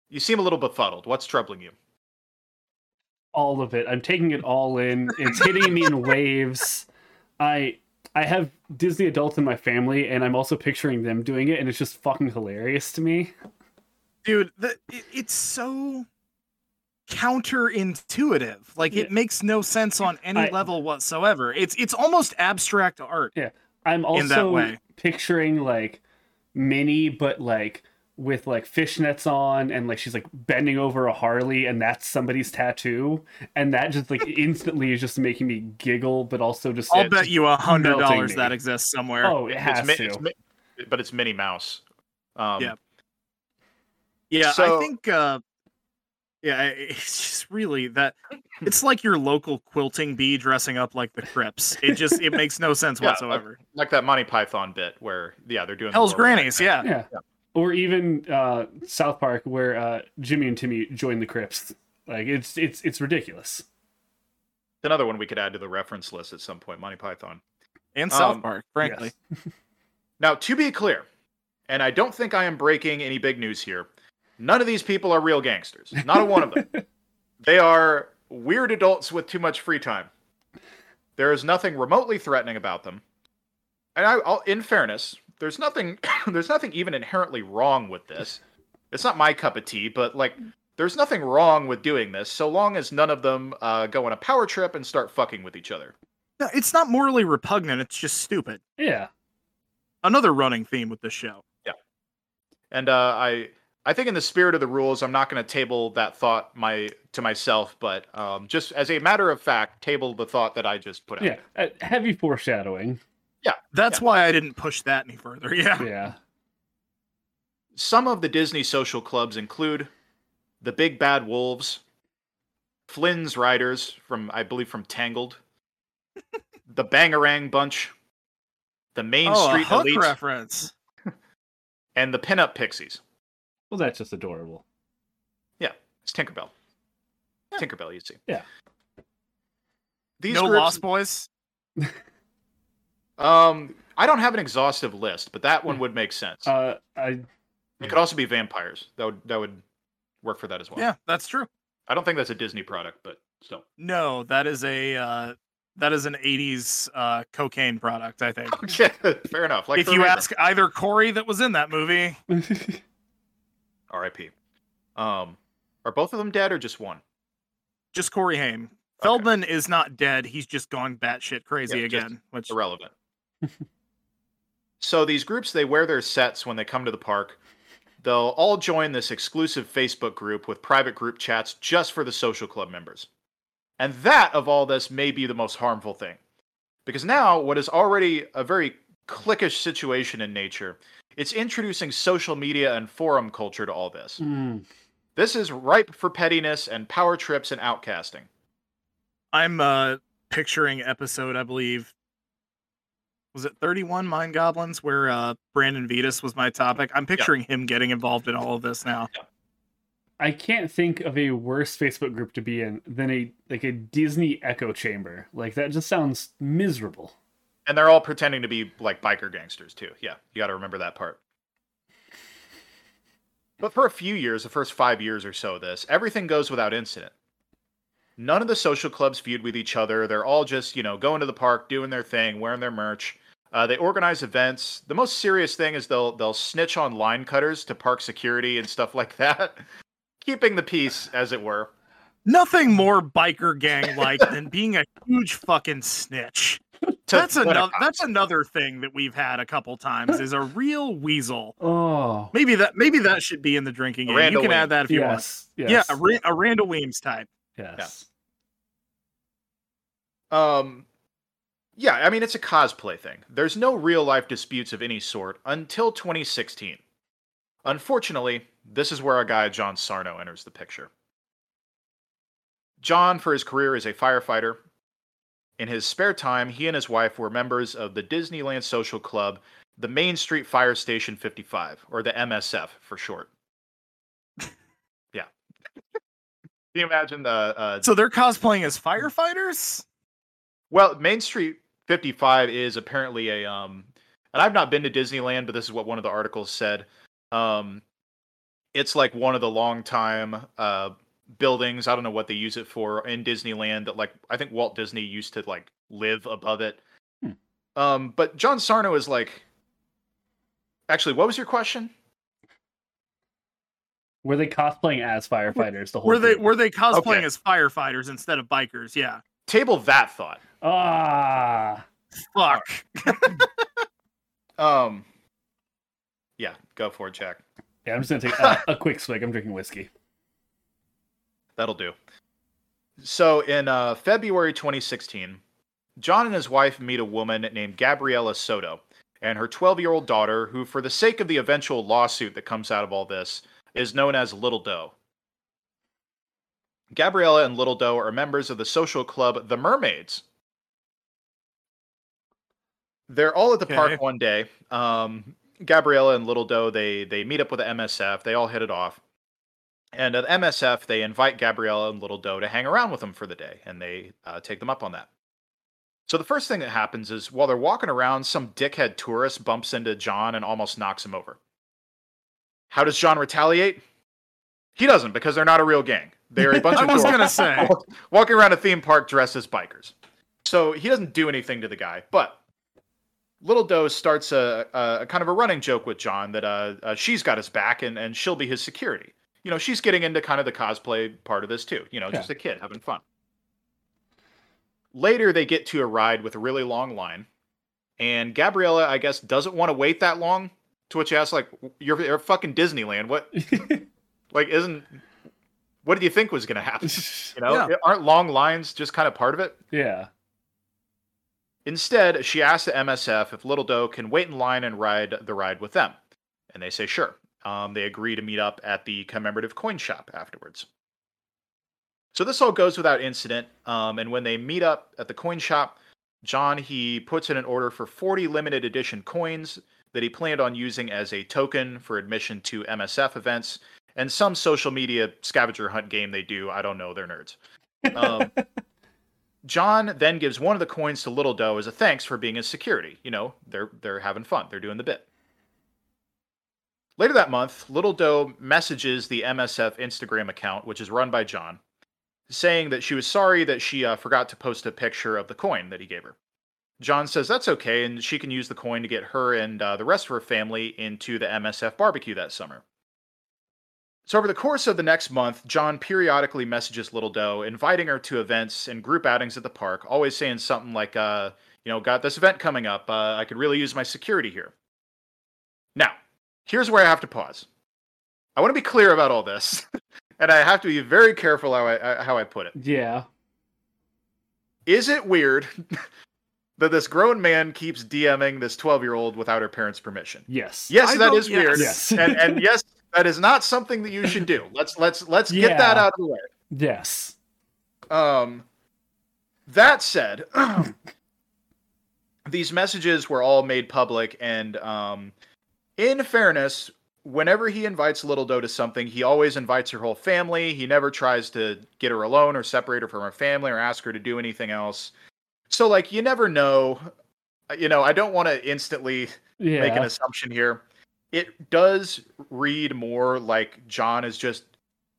you seem a little befuddled. What's troubling you? All of it. I'm taking it all in. It's hitting me in waves. I I have Disney adults in my family, and I'm also picturing them doing it, and it's just fucking hilarious to me. Dude, the, it, it's so counterintuitive. Like, yeah. It makes no sense on any I, level whatsoever. It's it's almost abstract art. Yeah, I'm also in that way. Picturing like Minnie, but like with like fishnets on, and like she's like bending over a Harley, and that's somebody's tattoo, and that just like instantly is just making me giggle, but also just I'll bet you a hundred dollars that exists somewhere. Oh, it has it's, to. It's, it's, but it's Minnie Mouse. Um, yeah. Yeah, so, I think. Uh, yeah, it's just really that it's like your local quilting bee dressing up like the Crips. It just it makes no sense yeah, whatsoever. Like, like that Monty Python bit where yeah they're doing Hell's Grannies, like yeah. yeah, yeah, or even uh, South Park where uh, Jimmy and Timmy join the Crips. Like it's it's it's ridiculous. Another one we could add to the reference list at some point: Monty Python and South um, Park, frankly. Yes. Now, to be clear, and I don't think I am breaking any big news here. None of these people are real gangsters. Not a one of them. They are weird adults with too much free time. There is nothing remotely threatening about them. And I, I'll, in fairness, there's nothing there's nothing even inherently wrong with this. It's not my cup of tea, but like there's nothing wrong with doing this so long as none of them uh, go on a power trip and start fucking with each other. No, it's not morally repugnant. It's just stupid. Yeah. Another running theme with this show. Yeah. And uh, I... I think in the spirit of the rules, I'm not going to table that thought my to myself, but um, just as a matter of fact, table the thought that I just put out. Yeah, uh, heavy foreshadowing. Yeah, that's yeah. why I didn't push that any further. Yeah. Yeah. Some of the Disney social clubs include the Big Bad Wolves, Flynn's Riders from I believe from Tangled, the Bangarang Bunch, the Main oh, Street a Hook Elite reference, and the Pinup Pixies. Well, that's just adorable. Yeah, it's Tinkerbell. Yeah. Tinkerbell, you see. Yeah. These no groups... Lost Boys? um, I don't have an exhaustive list, but that one would make sense. Uh, I... It yeah. could also be vampires. That would that would work for that as well. Yeah, that's true. I don't think that's a Disney product, but still. No, that is a uh, that is an eighties uh, cocaine product, I think. Okay, fair enough. Like if you Raver. Ask either Corey that was in that movie... R I P Um, are both of them dead or just one? Just Corey Haim. Okay. Feldman is not dead. He's just gone batshit crazy yeah, again. Which irrelevant. So these groups, they wear their sets when they come to the park. They'll all join this exclusive Facebook group with private group chats just for the social club members. And that, of all this, may be the most harmful thing. Because now, what is already a very cliquish situation in nature... It's introducing social media and forum culture to all this. Mm. This is ripe for pettiness and power trips and outcasting. I'm uh, picturing episode, I believe, was it thirty-one Mind Goblins, where uh, Brandon Vetus was my topic? I'm picturing yeah. him getting involved in all of this now. Yeah. I can't think of a worse Facebook group to be in than a like a Disney echo chamber. Like, that just sounds miserable. And they're all pretending to be, like, biker gangsters, too. Yeah, you got to remember that part. But for a few years, the first five years or so of this, everything goes without incident. None of the social clubs feud with each other. They're all just, you know, going to the park, doing their thing, wearing their merch. Uh, they organize events. The most serious thing is they'll they'll snitch on line cutters to park security and stuff like that. Keeping the peace, as it were. Nothing more biker gang-like than being a huge fucking snitch. That's another. That's another thing that we've had a couple times is a real weasel. Oh, maybe that. Maybe that should be in the drinking game. You can add that if you yes. want. Yes. Yeah, a, Ra- a Randall Weems type. Yes. Yeah. Um, yeah. I mean, it's a cosplay thing. There's no real life disputes of any sort until twenty sixteen. Unfortunately, this is where our guy John Sarno enters the picture. John, for his career, is a firefighter. In his spare time, he and his wife were members of the Disneyland Social Club, the Main Street Fire Station fifty-five, or the M S F for short. Yeah. Can you imagine the... Uh, so they're cosplaying as firefighters? Well, Main Street fifty-five is apparently a... Um, and I've not been to Disneyland, but this is what one of the articles said. Um, it's like one of the long-time... Uh, buildings, I don't know what they use it for in Disneyland, that like I think Walt Disney used to like live above it. Hmm. Um, but John Sarno is like, actually, what was your question? Were they cosplaying as firefighters? The whole were they thing? were they cosplaying okay. as firefighters instead of bikers? Yeah. Table that thought. Ah, fuck. um, yeah, go for it, Jack. Yeah, I'm just gonna take a, a quick swig. I'm drinking whiskey. That'll do. So in uh, February twenty sixteen, John and his wife meet a woman named Gabriella Soto and her twelve-year-old daughter, who, for the sake of the eventual lawsuit that comes out of all this, is known as Little Doe. Gabriella and Little Doe are members of the social club The Mermaids. They're all at the okay. park one day. Um, Gabriella and Little Doe, they, they meet up with the M S F. They all hit it off. And at M S F, they invite Gabriella and Little Doe to hang around with them for the day, and they uh, take them up on that. So the first thing that happens is, while they're walking around, some dickhead tourist bumps into John and almost knocks him over. How does John retaliate? He doesn't, because they're not a real gang. They're a bunch I of was gonna say. walking around a theme park dressed as bikers. So he doesn't do anything to the guy, but Little Doe starts a, a, a kind of a running joke with John that uh, uh, she's got his back and, and she'll be his security. You know, she's getting into kind of the cosplay part of this too. You know, yeah. just a kid having fun. Later, they get to a ride with a really long line. And Gabriella, I guess, doesn't want to wait that long. To which you ask, like, you're, you're fucking Disneyland. What? like, isn't... What did you think was going to happen? You know? Yeah. Aren't long lines just kind of part of it? Yeah. Instead, she asks the M S F if Little Doe can wait in line and ride the ride with them. And they say, sure. Um, they agree to meet up at the commemorative coin shop afterwards. So this all goes without incident. Um, and when they meet up at the coin shop, John, he puts in an order for forty limited edition coins that he planned on using as a token for admission to M S F events and some social media scavenger hunt game they do. I don't know. They're nerds. Um, John then gives one of the coins to Little Doe as a thanks for being his security. You know, they're, they're having fun. They're doing the bit. Later that month, Little Doe messages the M S F Instagram account, which is run by John, saying that she was sorry that she uh, forgot to post a picture of the coin that he gave her. John says that's okay, and she can use the coin to get her and uh, the rest of her family into the M S F barbecue that summer. So over the course of the next month, John periodically messages Little Doe, inviting her to events and group outings at the park, always saying something like, uh, you know, got this event coming up. Uh, I could really use my security here. Now, here's where I have to pause. I want to be clear about all this, and I have to be very careful how I how I put it. Yeah. Is it weird that this grown man keeps DMing this twelve-year-old without her parents' permission? Yes. Yes, I that is yes. weird. Yes. And and yes, that is not something that you should do. Let's let's let's yeah. get that out of the way. Yes. Um that said, these messages were all made public, and um in fairness, whenever he invites Little Doe to something, he always invites her whole family. He never tries to get her alone or separate her from her family or ask her to do anything else. So, like, you never know. You know, I don't want to instantly yeah. make an assumption here. It does read more like John is just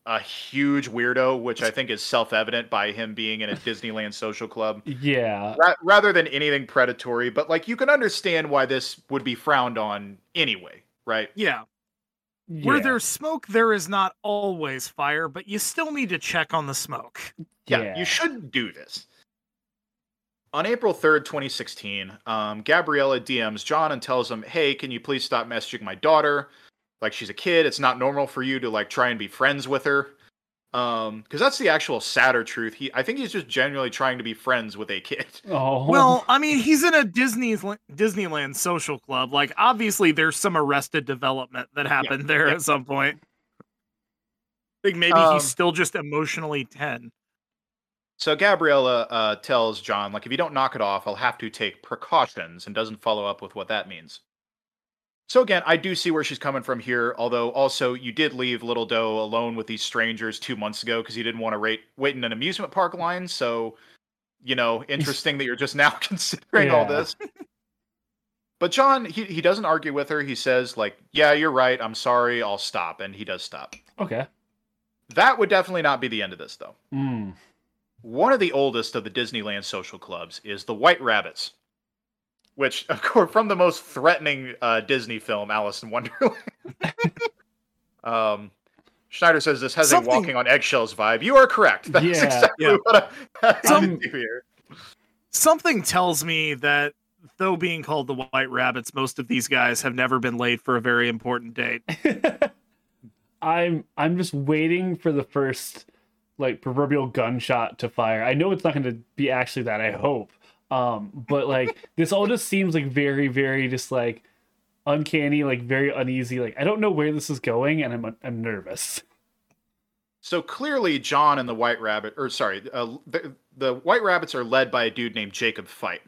a huge weirdo, which I think is self-evident by him being in a Disneyland social club. Yeah. Ra- rather than anything predatory, but like you can understand why this would be frowned on anyway, right? Yeah. yeah. Where there's smoke, there is not always fire, but you still need to check on the smoke. Yeah, yeah. You shouldn't do this. On April third, twenty sixteen, um, Gabriella D Ms John and tells him, hey, can you please stop messaging my daughter? Like, she's a kid. It's not normal for you to, like, try and be friends with her. Um, because that's the actual sadder truth. He, I think he's just genuinely trying to be friends with a kid. Oh. Well, I mean, he's in a Disney's, Disneyland social club. Like, obviously, there's some arrested development that happened yeah, there yeah. at some point. I think maybe um, he's still just emotionally ten. So Gabriella uh, tells John, like, if you don't knock it off, I'll have to take precautions, and doesn't follow up with what that means. So again, I do see where she's coming from here, although also you did leave Little Doe alone with these strangers two months ago because you didn't want to wait, wait in an amusement park line. So, you know, interesting that you're just now considering yeah. all this. But John, he, he doesn't argue with her. He says, like, yeah, you're right. I'm sorry. I'll stop. And he does stop. Okay. That would definitely not be the end of this, though. Mm. One of the oldest of the Disneyland social clubs is the White Rabbits, which, of course, from the most threatening uh, Disney film, Alice in Wonderland. um, Schneider says this has Something... a walking on eggshells vibe. You are correct. That's yeah, exactly yeah. what I Some... do here. Something tells me that, though being called the White Rabbits, most of these guys have never been late for a very important date. I'm I'm just waiting for the first, like, proverbial gunshot to fire. I know it's not going to be actually that, I hope. Um, but, like, this all just seems, like, very, very just, like, uncanny, like, very uneasy. Like, I don't know where this is going, and I'm I'm nervous. So, clearly, John and the White Rabbit, or, sorry, uh, the, the White Rabbits are led by a dude named Jacob Fight.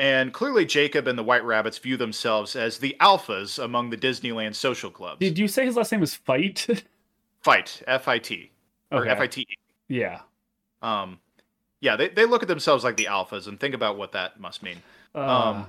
And clearly, Jacob and the White Rabbits view themselves as the alphas among the Disneyland social clubs. Did you say his last name is Fight? Fight. F I T. Okay. Or F I T E. Yeah. Um, yeah, they, they look at themselves like the alphas and think about what that must mean. Uh. Um,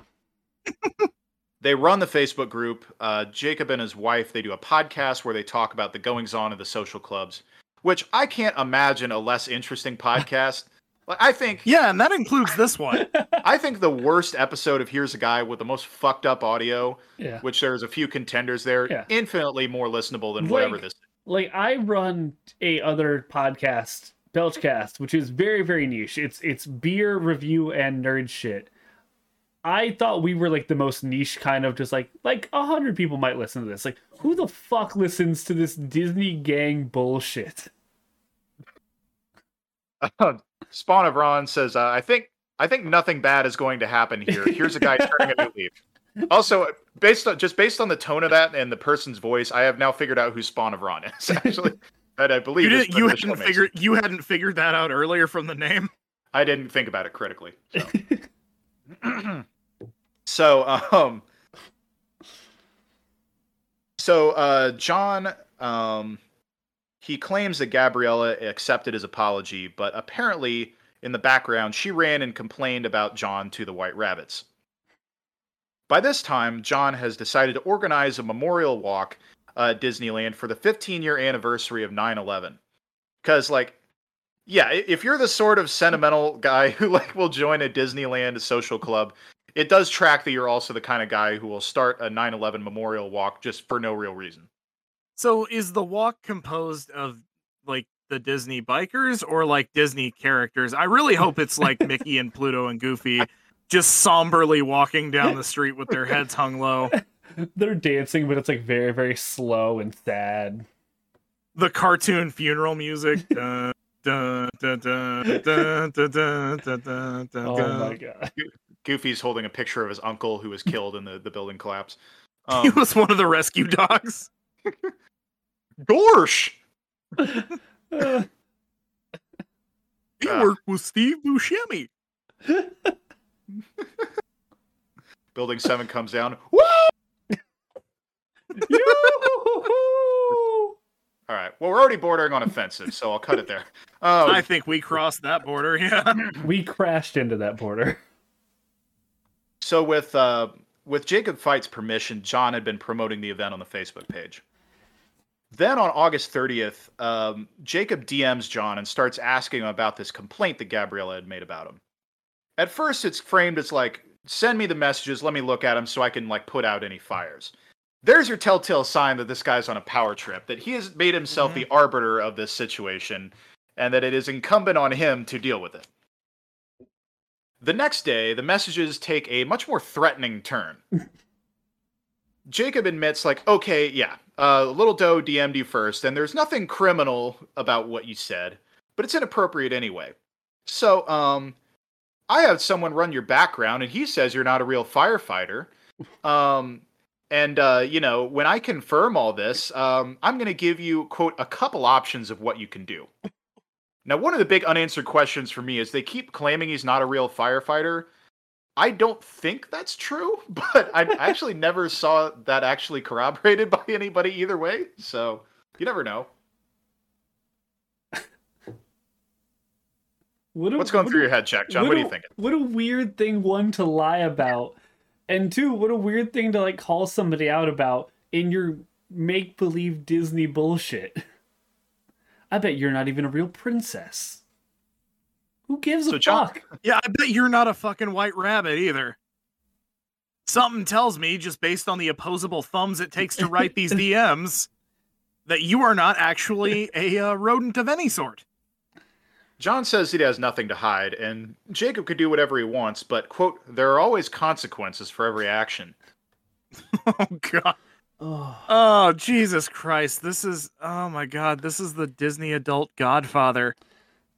they run the Facebook group. Uh, Jacob and his wife, they do a podcast where they talk about the goings-on of the social clubs, which I can't imagine a less interesting podcast. Like, I think... Yeah, and that includes this one. I think the worst episode of Here's a Guy with the most fucked up audio, yeah. which there's a few contenders there, yeah. infinitely more listenable than like, whatever this is. Like, I run a other podcast, BelchCast, which is very, very niche. It's it's beer, review, and nerd shit. I thought we were, like, the most niche kind of just, like, like one hundred people might listen to this. Like, who the fuck listens to this Disney gang bullshit? Um, Spawn of Ron says, uh, I think I think nothing bad is going to happen here. Here's a guy turning a new leaf. Also, based on, just based on the tone of that and the person's voice, I have now figured out who Spawn of Ron is, actually. That I believe you, didn't, you, hadn't figured, you hadn't figured that out earlier from the name? I didn't think about it critically. So, so, um, so uh, John... Um, He claims that Gabriella accepted his apology, but apparently, in the background, she ran and complained about John to the White Rabbits. By this time, John has decided to organize a memorial walk uh, at Disneyland for the fifteen-year anniversary of nine eleven. Because, like, yeah, if you're the sort of sentimental guy who, like, will join a Disneyland social club, it does track that you're also the kind of guy who will start a nine eleven memorial walk just for no real reason. So is the walk composed of, like, the Disney bikers or, like, Disney characters? I really hope it's, like, Mickey and Pluto and Goofy just somberly walking down the street with their heads hung low. They're dancing, but it's, like, very, very slow and sad. The cartoon funeral music. Dun, dun, dun, dun, dun, dun, dun, dun, dun, dun. Oh, my God. Goofy's holding a picture of his uncle who was killed in the, the building collapse. Um, he was one of the rescue dogs. Gosh! uh, he worked with Steve Buscemi. Building seven comes down. Woo! All right. Well, we're already bordering on offensive, so I'll cut it there. Um, I think we crossed that border. Yeah, we crashed into that border. So with uh, with Jacob Fight's permission, John had been promoting the event on the Facebook page. Then on August thirtieth, um, Jacob D Ms John and starts asking him about this complaint that Gabriella had made about him. At first, it's framed as like, send me the messages, let me look at them so I can like put out any fires. There's your telltale sign that this guy's on a power trip, that he has made himself mm-hmm. the arbiter of this situation, and that it is incumbent on him to deal with it. The next day, the messages take a much more threatening turn. Jacob admits, like, okay, yeah, uh, Little Doe D M'd you first, and there's nothing criminal about what you said, but it's inappropriate anyway. So, um, I have someone run your background, and he says you're not a real firefighter. Um, and, uh, you know, when I confirm all this, um, I'm going to give you, quote, a couple options of what you can do. Now, one of the big unanswered questions for me is they keep claiming he's not a real firefighter. I don't think that's true, but I actually never saw that actually corroborated by anybody either way. So you never know. What a, What's going what through a, your head, Jack? John, what, what are you thinking? What a weird thing, one, to lie about. And two, what a weird thing to like call somebody out about in your make-believe Disney bullshit. I bet you're not even a real princess. Who gives so a John, fuck? Yeah, I bet you're not a fucking white rabbit either. Something tells me, just based on the opposable thumbs it takes to write these D Ms, that you are not actually a uh, rodent of any sort. John says he has nothing to hide, and Jacob could do whatever he wants, but, quote, there are always consequences for every action. Oh, God. Oh. oh, Jesus Christ. This is, oh, my God. This is the Disney adult Godfather.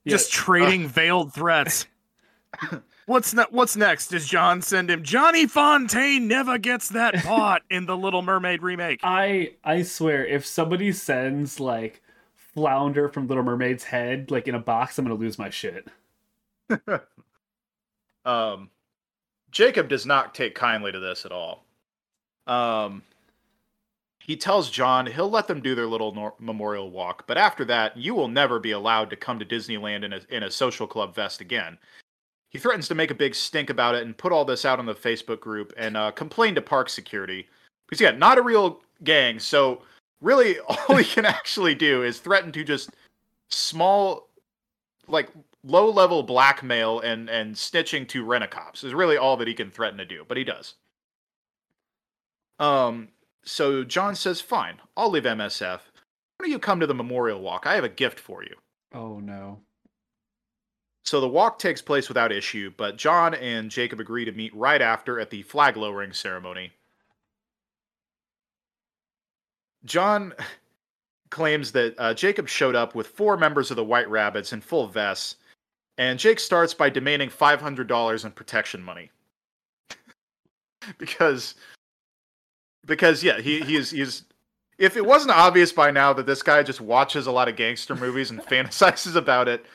Just trading uh, veiled threats. What's ne- What's next? Does John send him? Johnny Fontaine never gets that pot in the Little Mermaid remake. I I swear, if somebody sends like flounder from Little Mermaid's head like in a box, I'm gonna lose my shit. um, Jacob does not take kindly to this at all. Um. He tells John he'll let them do their little nor- memorial walk, but after that, you will never be allowed to come to Disneyland in a, in a social club vest again. He threatens to make a big stink about it and put all this out on the Facebook group and uh, complain to park security. Because, yeah, not a real gang, so really all he can actually do is threaten to just small, like, low-level blackmail and, and snitching to rent-a-cops is really all that he can threaten to do, but he does. Um... So John says, fine, I'll leave M S F. Why don't you come to the memorial walk? I have a gift for you. Oh, no. So the walk takes place without issue, but John and Jacob agree to meet right after at the flag lowering ceremony. John claims that uh, Jacob showed up with four members of the White Rabbits in full vests, and Jake starts by demanding five hundred dollars in protection money. because... Because, yeah, he he is, he is... If it wasn't obvious by now that this guy just watches a lot of gangster movies and fantasizes about it,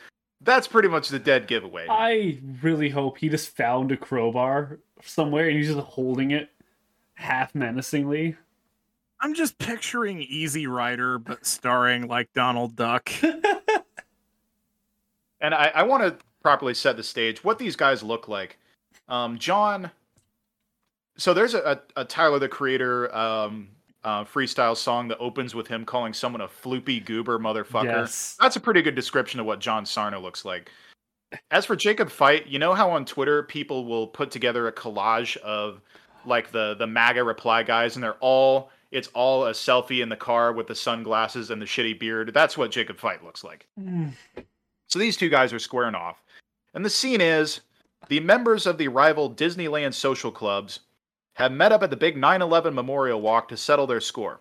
that's pretty much the dead giveaway. I really hope he just found a crowbar somewhere and he's just holding it half menacingly. I'm just picturing Easy Rider, but starring, like, Donald Duck. And I, I want to properly set the stage. What these guys look like. Um, John... So there's a, a Tyler, the Creator um, uh, freestyle song that opens with him calling someone a floopy goober motherfucker. Yes. That's a pretty good description of what John Sarno looks like. As for Jacob Fight, you know how on Twitter people will put together a collage of like the, the MAGA reply guys and they're all, it's all a selfie in the car with the sunglasses and the shitty beard. That's what Jacob Fight looks like. Mm. So these two guys are squaring off. And the scene is the members of the rival Disneyland social clubs have met up at the big nine eleven Memorial Walk to settle their score.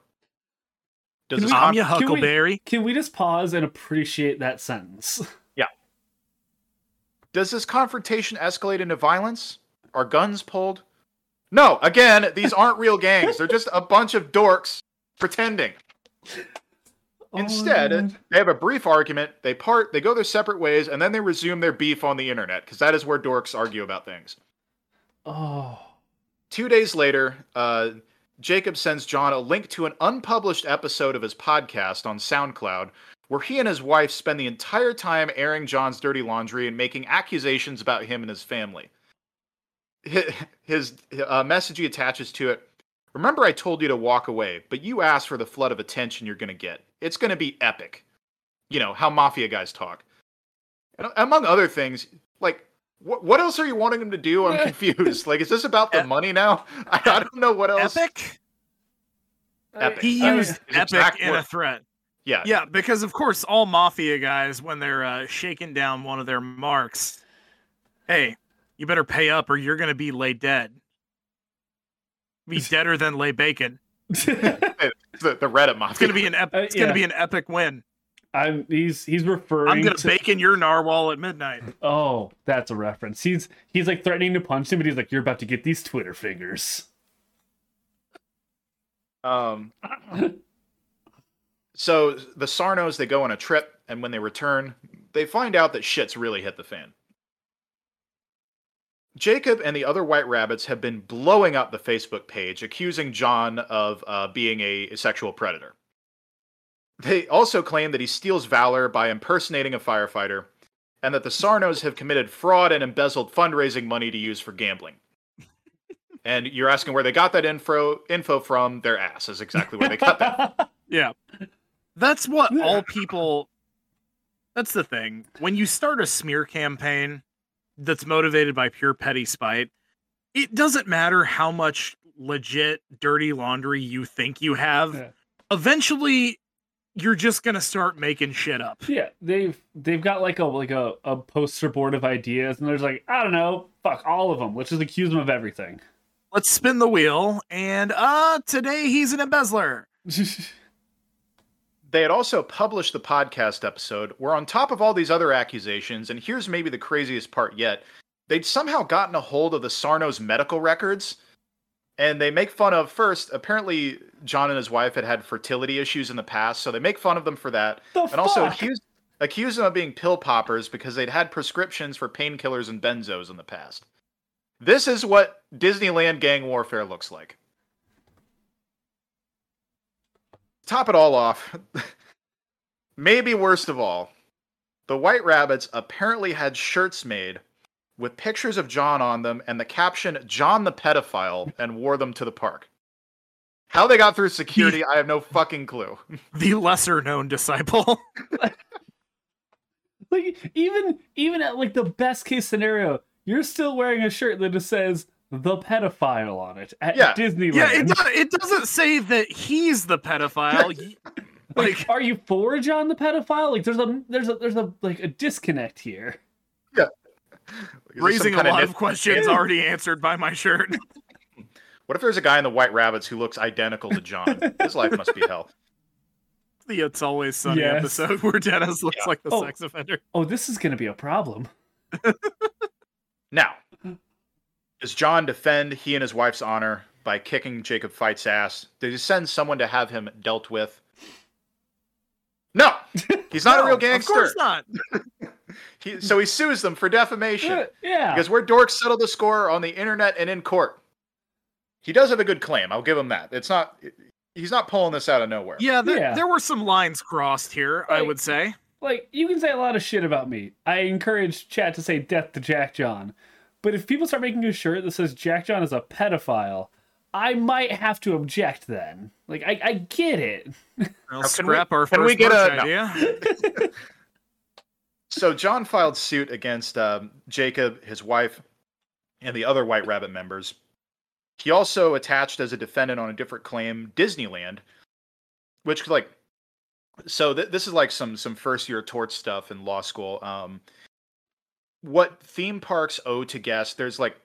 Does can we, I'm your Huckleberry. Can we, can we just pause and appreciate that sentence? Yeah. Does this confrontation escalate into violence? Are guns pulled? No, again, these aren't real gangs. They're just a bunch of dorks pretending. Instead, oh, they have a brief argument, they part, they go their separate ways, and then they resume their beef on the internet, because that is where dorks argue about things. Oh... Two days later, uh, Jacob sends John a link to an unpublished episode of his podcast on SoundCloud, where he and his wife spend the entire time airing John's dirty laundry and making accusations about him and his family. His, his uh, message he attaches to it, remember I told you to walk away, but you asked for the flood of attention you're going to get. It's going to be epic. You know, how mafia guys talk. And among other things, like... What what else are you wanting him to do? I'm confused. Like, is this about the money now? I, I don't know what else. Epic? Epic. He used uh, epic in a threat. Yeah. Yeah, because, of course, all mafia guys, when they're uh, shaking down one of their marks, hey, you better pay up or you're going to be lay dead. Be deader than lay bacon. the, the Reddit mafia. It's going to be an epic, uh, yeah. It's going to be an epic win. I'm he's he's referring I'm gonna to... bake in your narwhal at midnight. Oh, that's a reference. He's he's like threatening to punch him, but he's like, you're about to get these Twitter fingers. Um So the Sarnos, they go on a trip, and when they return, they find out that shit's really hit the fan. Jacob and the other White Rabbits have been blowing up the Facebook page, accusing John of uh, being a, a sexual predator. They also claim that he steals valor by impersonating a firefighter, and that the Sarnos have committed fraud and embezzled fundraising money to use for gambling. And you're asking where they got that info info from? Their ass is exactly where they got that. Yeah. That's what all people... That's the thing. When you start a smear campaign that's motivated by pure petty spite, it doesn't matter how much legit dirty laundry you think you have. Yeah. Eventually... you're just gonna start making shit up. Yeah, they've they've got like a like a, a poster board of ideas, and there's like, I don't know, fuck all of them. Let's just accuse them of everything. Let's spin the wheel, and uh, today he's an embezzler. They had also published the podcast episode where, on top of all these other accusations, and here's maybe the craziest part yet, they'd somehow gotten a hold of the Sarno's medical records. And they make fun of, first, apparently John and his wife had had fertility issues in the past, so they make fun of them for that. The and fuck? also accuse, accuse them of being pill poppers because they'd had prescriptions for painkillers and benzos in the past. This is what Disneyland gang warfare looks like. Top it all off. Maybe worst of all, the White Rabbits apparently had shirts made with pictures of John on them and the caption, John the Pedophile, and wore them to the park. How they got through security, the, I have no fucking clue. The lesser-known disciple. Like, even even at, like, the best-case scenario, you're still wearing a shirt that just says, The Pedophile on it, at yeah. Disneyland. Yeah, it, does, it doesn't say that he's the pedophile. like, like, are you for John the Pedophile? Like, there's a, there's a, there's a, like, a disconnect here. Yeah. Like, raising a lot of, of questions yeah. already answered by my shirt. What if there's a guy in the White Rabbits who looks identical to John? His life must be hell. The It's Always Sunny yes. episode where Dennis looks yeah. like the oh. sex offender. Oh, this is going to be a problem. Now, does John defend he and his wife's honor by kicking Jacob Fight's ass? Does he send someone to have him dealt with? No! He's not no, a real gangster. Of course not. He, so he sues them for defamation. Yeah. Because where dorks settle the score on the internet and in court. He does have a good claim. I'll give him that. It's not, he's not pulling this out of nowhere. Yeah. There, yeah. there were some lines crossed here, like, I would say. Like, you can say a lot of shit about me. I encourage chat to say death to Jack John. But if people start making a shirt that says Jack John is a pedophile, I might have to object then. Like, I, I get it. I'll scrap we, our first we get a, idea. No. So John filed suit against um, Jacob, his wife, and the other White Rabbit members. He also attached as a defendant on a different claim, Disneyland, which like, so th- this is like some some first year tort stuff in law school. Um, what theme parks owe to guests, there's like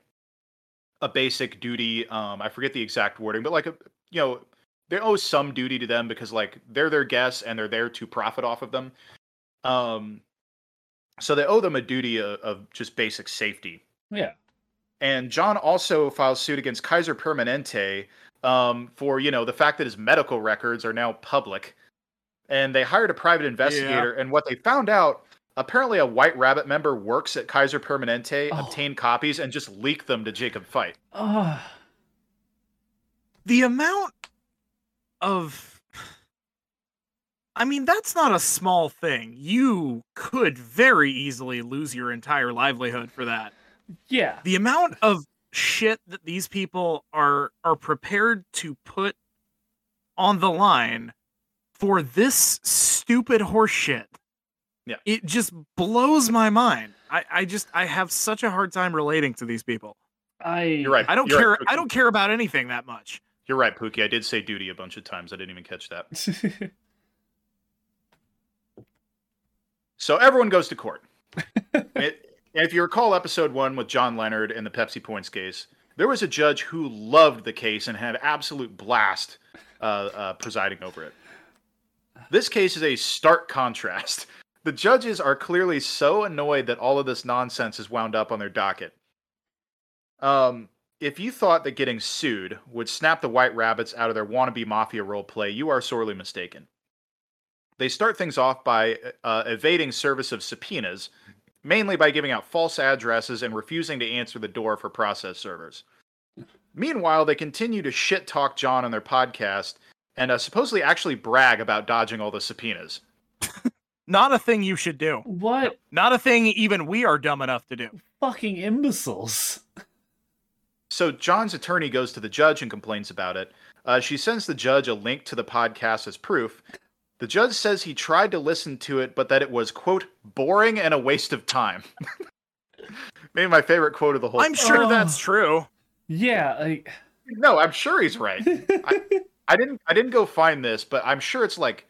a basic duty. Um, I forget the exact wording, but like a, you know, they owe some duty to them because like they're their guests and they're there to profit off of them. Um. So they owe them a duty of, of just basic safety. Yeah. And John also files suit against Kaiser Permanente um, for, you know, the fact that his medical records are now public. And they hired a private investigator. Yeah. And what they found out, apparently a White Rabbit member works at Kaiser Permanente, oh. obtained copies, and just leaked them to Jacob Fight. Uh, the amount of... I mean, that's not a small thing. You could very easily lose your entire livelihood for that. Yeah. The amount of shit that these people are are prepared to put on the line for this stupid horse shit. Yeah. It just blows my mind. I, I just I have such a hard time relating to these people. I You're right. I don't You're care right, I don't care about anything that much. You're right, Pookie. I did say duty a bunch of times. I didn't even catch that. So everyone goes to court. It, if you recall episode one with John Leonard and the Pepsi Points case, there was a judge who loved the case and had an absolute blast uh, uh, presiding over it. This case is a stark contrast. The judges are clearly so annoyed that all of this nonsense is wound up on their docket. Um, if you thought that getting sued would snap the White Rabbits out of their wannabe mafia role play, you are sorely mistaken. They start things off by uh, evading service of subpoenas, mainly by giving out false addresses and refusing to answer the door for process servers. Meanwhile, they continue to shit-talk John on their podcast and uh, supposedly actually brag about dodging all the subpoenas. Not a thing you should do. What? Not a thing even we are dumb enough to do. Fucking imbeciles. So John's attorney goes to the judge and complains about it. Uh, she sends the judge a link to the podcast as proof. The judge says he tried to listen to it, but that it was, quote, boring and a waste of time. Maybe my favorite quote of the whole I'm thing. sure oh. that's true. Yeah. I... No, I'm sure he's right. I, I didn't I didn't go find this, but I'm sure it's like,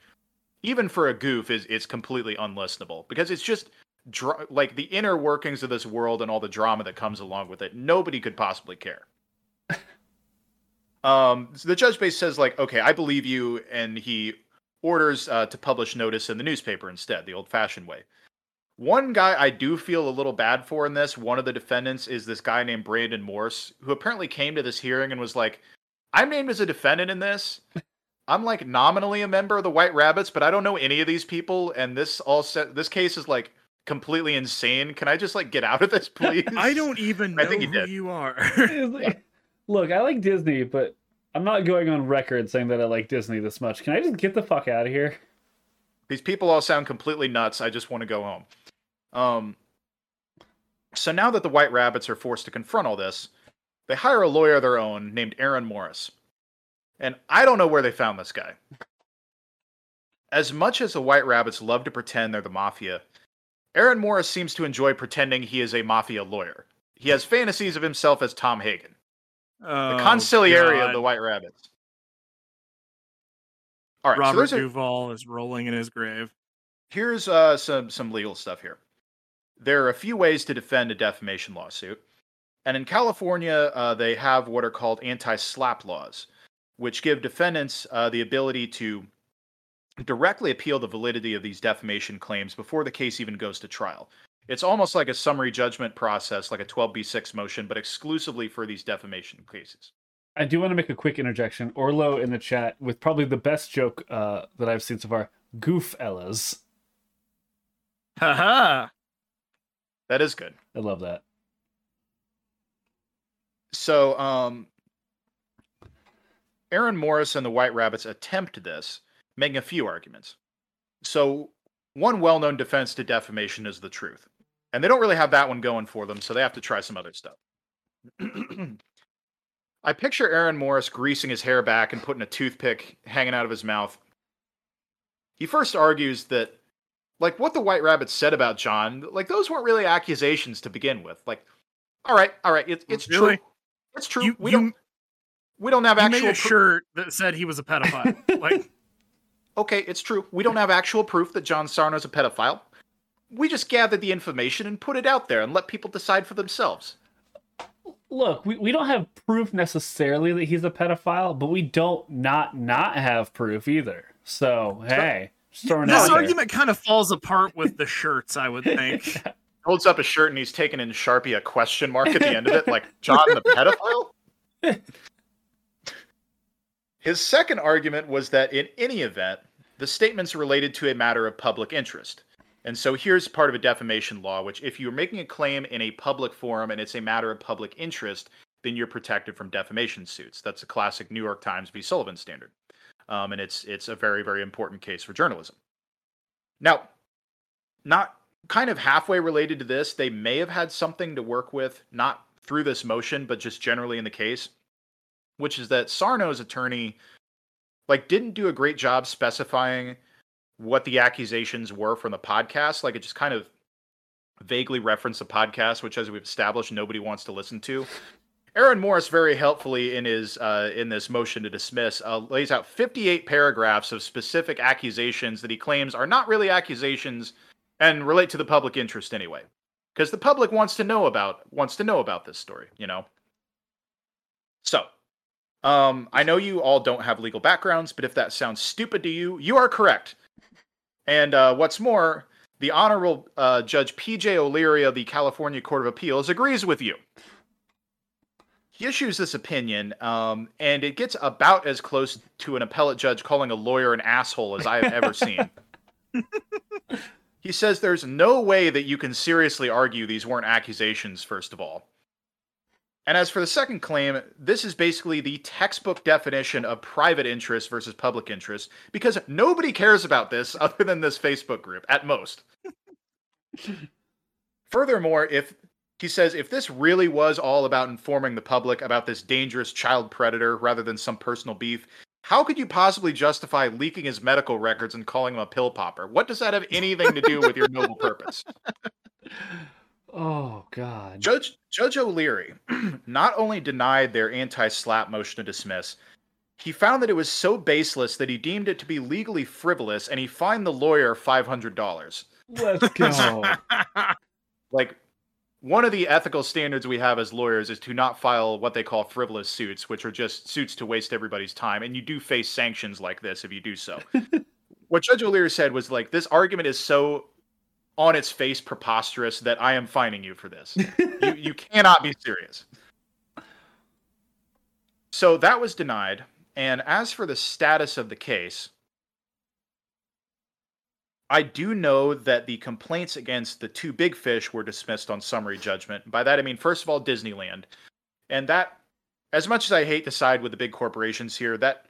even for a goof, is it's completely unlistenable. Because it's just, dr- like, the inner workings of this world and all the drama that comes along with it. Nobody could possibly care. um, so the judge base says, like, okay, I believe you, and he orders uh, to publish notice in the newspaper instead, the old-fashioned way. One guy I do feel a little bad for in this, one of the defendants, is this guy named Brandon Morse, who apparently came to this hearing and was like, I'm named as a defendant in this. I'm, like, nominally a member of the White Rabbits, but I don't know any of these people, and this all set, this case is, like, completely insane. Can I just, like, get out of this, please? I don't even know I think he who did. you are. Look, I like Disney, but I'm not going on record saying that I like Disney this much. Can I just get the fuck out of here? These people all sound completely nuts. I just want to go home. Um, so now that the White Rabbits are forced to confront all this, they hire a lawyer of their own named Aaron Morris. And I don't know where they found this guy. As much as the White Rabbits love to pretend they're the mafia, Aaron Morris seems to enjoy pretending he is a mafia lawyer. He has fantasies of himself as Tom Hagen, oh, the conciliary God. of the White Rabbits. All right, Robert so Duvall a... is rolling in his grave. Here's uh, some, some legal stuff here. There are a few ways to defend a defamation lawsuit. And in California, uh, they have what are called anti-slap laws, which give defendants uh, the ability to directly appeal the validity of these defamation claims before the case even goes to trial. It's almost like a summary judgment process, like a twelve B six motion, but exclusively for these defamation cases. I do want to make a quick interjection. Orlo in the chat with probably the best joke uh, that I've seen so far. Goof Ellas. Haha. That is good. I love that. So, um, Aaron Morris and the White Rabbits attempt this, making a few arguments. So, one well-known defense to defamation is the truth. And they don't really have that one going for them, so they have to try some other stuff. I picture Aaron Morris greasing his hair back and putting a toothpick hanging out of his mouth. He first argues that, like, what the White Rabbits said about John, like, those weren't really accusations to begin with. Like, all right, all right, it, it's really? true. It's true. You, we you, don't we don't have you actual made a pro- shirt that said he was a pedophile. Like, okay, it's true. We don't have actual proof that John Sarno's a pedophile. We just gathered the information and put it out there and let people decide for themselves. Look, we, we don't have proof necessarily that he's a pedophile, but we don't not not have proof either. So, hey. This argument there. kind of falls apart with the shirts, I would think. Holds up a shirt and he's taking in Sharpie a question mark at the end of it, like, John the pedophile? His second argument was that in any event, the statements related to a matter of public interest. And so here's part of a defamation law, which if you're making a claim in a public forum and it's a matter of public interest, then you're protected from defamation suits. That's a classic New York Times v. Sullivan standard. Um, and it's it's a very, very important case for journalism. Now, not kind of halfway related to this, they may have had something to work with, not through this motion, but just generally in the case, which is that Sarno's attorney like didn't do a great job specifying what the accusations were from the podcast. Like, it just kind of vaguely referenced the podcast, which, as we've established, nobody wants to listen to. Aaron Morris, very helpfully in his uh, in this motion to dismiss, uh, lays out fifty-eight paragraphs of specific accusations that he claims are not really accusations and relate to the public interest anyway, because the public wants to know about wants to know about this story, you know. So. Um, I know you all don't have legal backgrounds, but if that sounds stupid to you, you are correct. And uh, what's more, the Honorable uh, Judge P J O'Leary of the California Court of Appeals agrees with you. He issues this opinion, um, and it gets about as close to an appellate judge calling a lawyer an asshole as I have ever seen. He says there's no way that you can seriously argue these weren't accusations, first of all. And as for the second claim, this is basically the textbook definition of private interest versus public interest, because nobody cares about this other than this Facebook group, at most. Furthermore, if he says, if this really was all about informing the public about this dangerous child predator rather than some personal beef, how could you possibly justify leaking his medical records and calling him a pill popper? What does that have anything to do with your noble purpose? Oh, God. Judge Judge O'Leary not only denied their anti-slap motion to dismiss, he found that it was so baseless that he deemed it to be legally frivolous, and he fined the lawyer five hundred dollars. Let's go. Like, one of the ethical standards we have as lawyers is to not file what they call frivolous suits, which are just suits to waste everybody's time, and you do face sanctions like this if you do so. What Judge O'Leary said was, like, this argument is so on its face preposterous that I am fining you for this. you, you cannot be serious. So that was denied. And as for the status of the case, I do know that the complaints against the two big fish were dismissed on summary judgment. By that, I mean, first of all, Disneyland. And that, as much as I hate to side with the big corporations here, that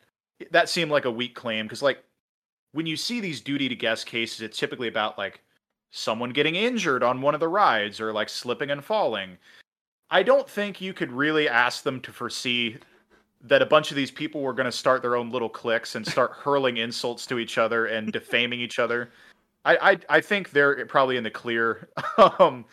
that seemed like a weak claim. Because, like, when you see these duty to guest cases, it's typically about, like, someone getting injured on one of the rides or, like, slipping and falling. I don't think you could really ask them to foresee that a bunch of these people were going to start their own little cliques and start hurling insults to each other and defaming each other. I, I I think they're probably in the clear. um,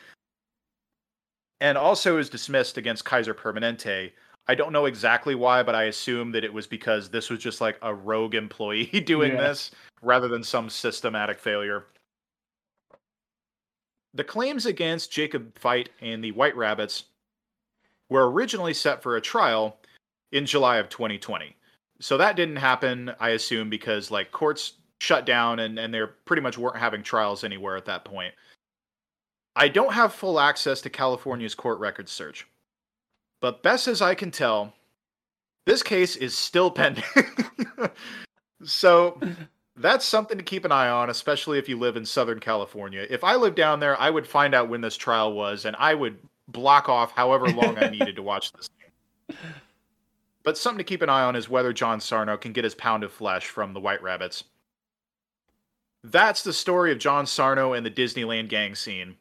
and also is dismissed against Kaiser Permanente. I don't know exactly why, but I assume that it was because this was just like a rogue employee doing yeah. this rather than some systematic failure. The claims against Jacob Fight and the White Rabbits were originally set for a trial in July of twenty twenty. So that didn't happen, I assume, because like courts shut down and, and they pretty much weren't having trials anywhere at that point. I don't have full access to California's court records search, but best as I can tell, this case is still pending. So that's something to keep an eye on, especially if you live in Southern California. If I lived down there, I would find out when this trial was, and I would block off however long I needed to watch this thing. But something to keep an eye on is whether John Sarno can get his pound of flesh from the White Rabbits. That's the story of John Sarno and the Disneyland gang scene.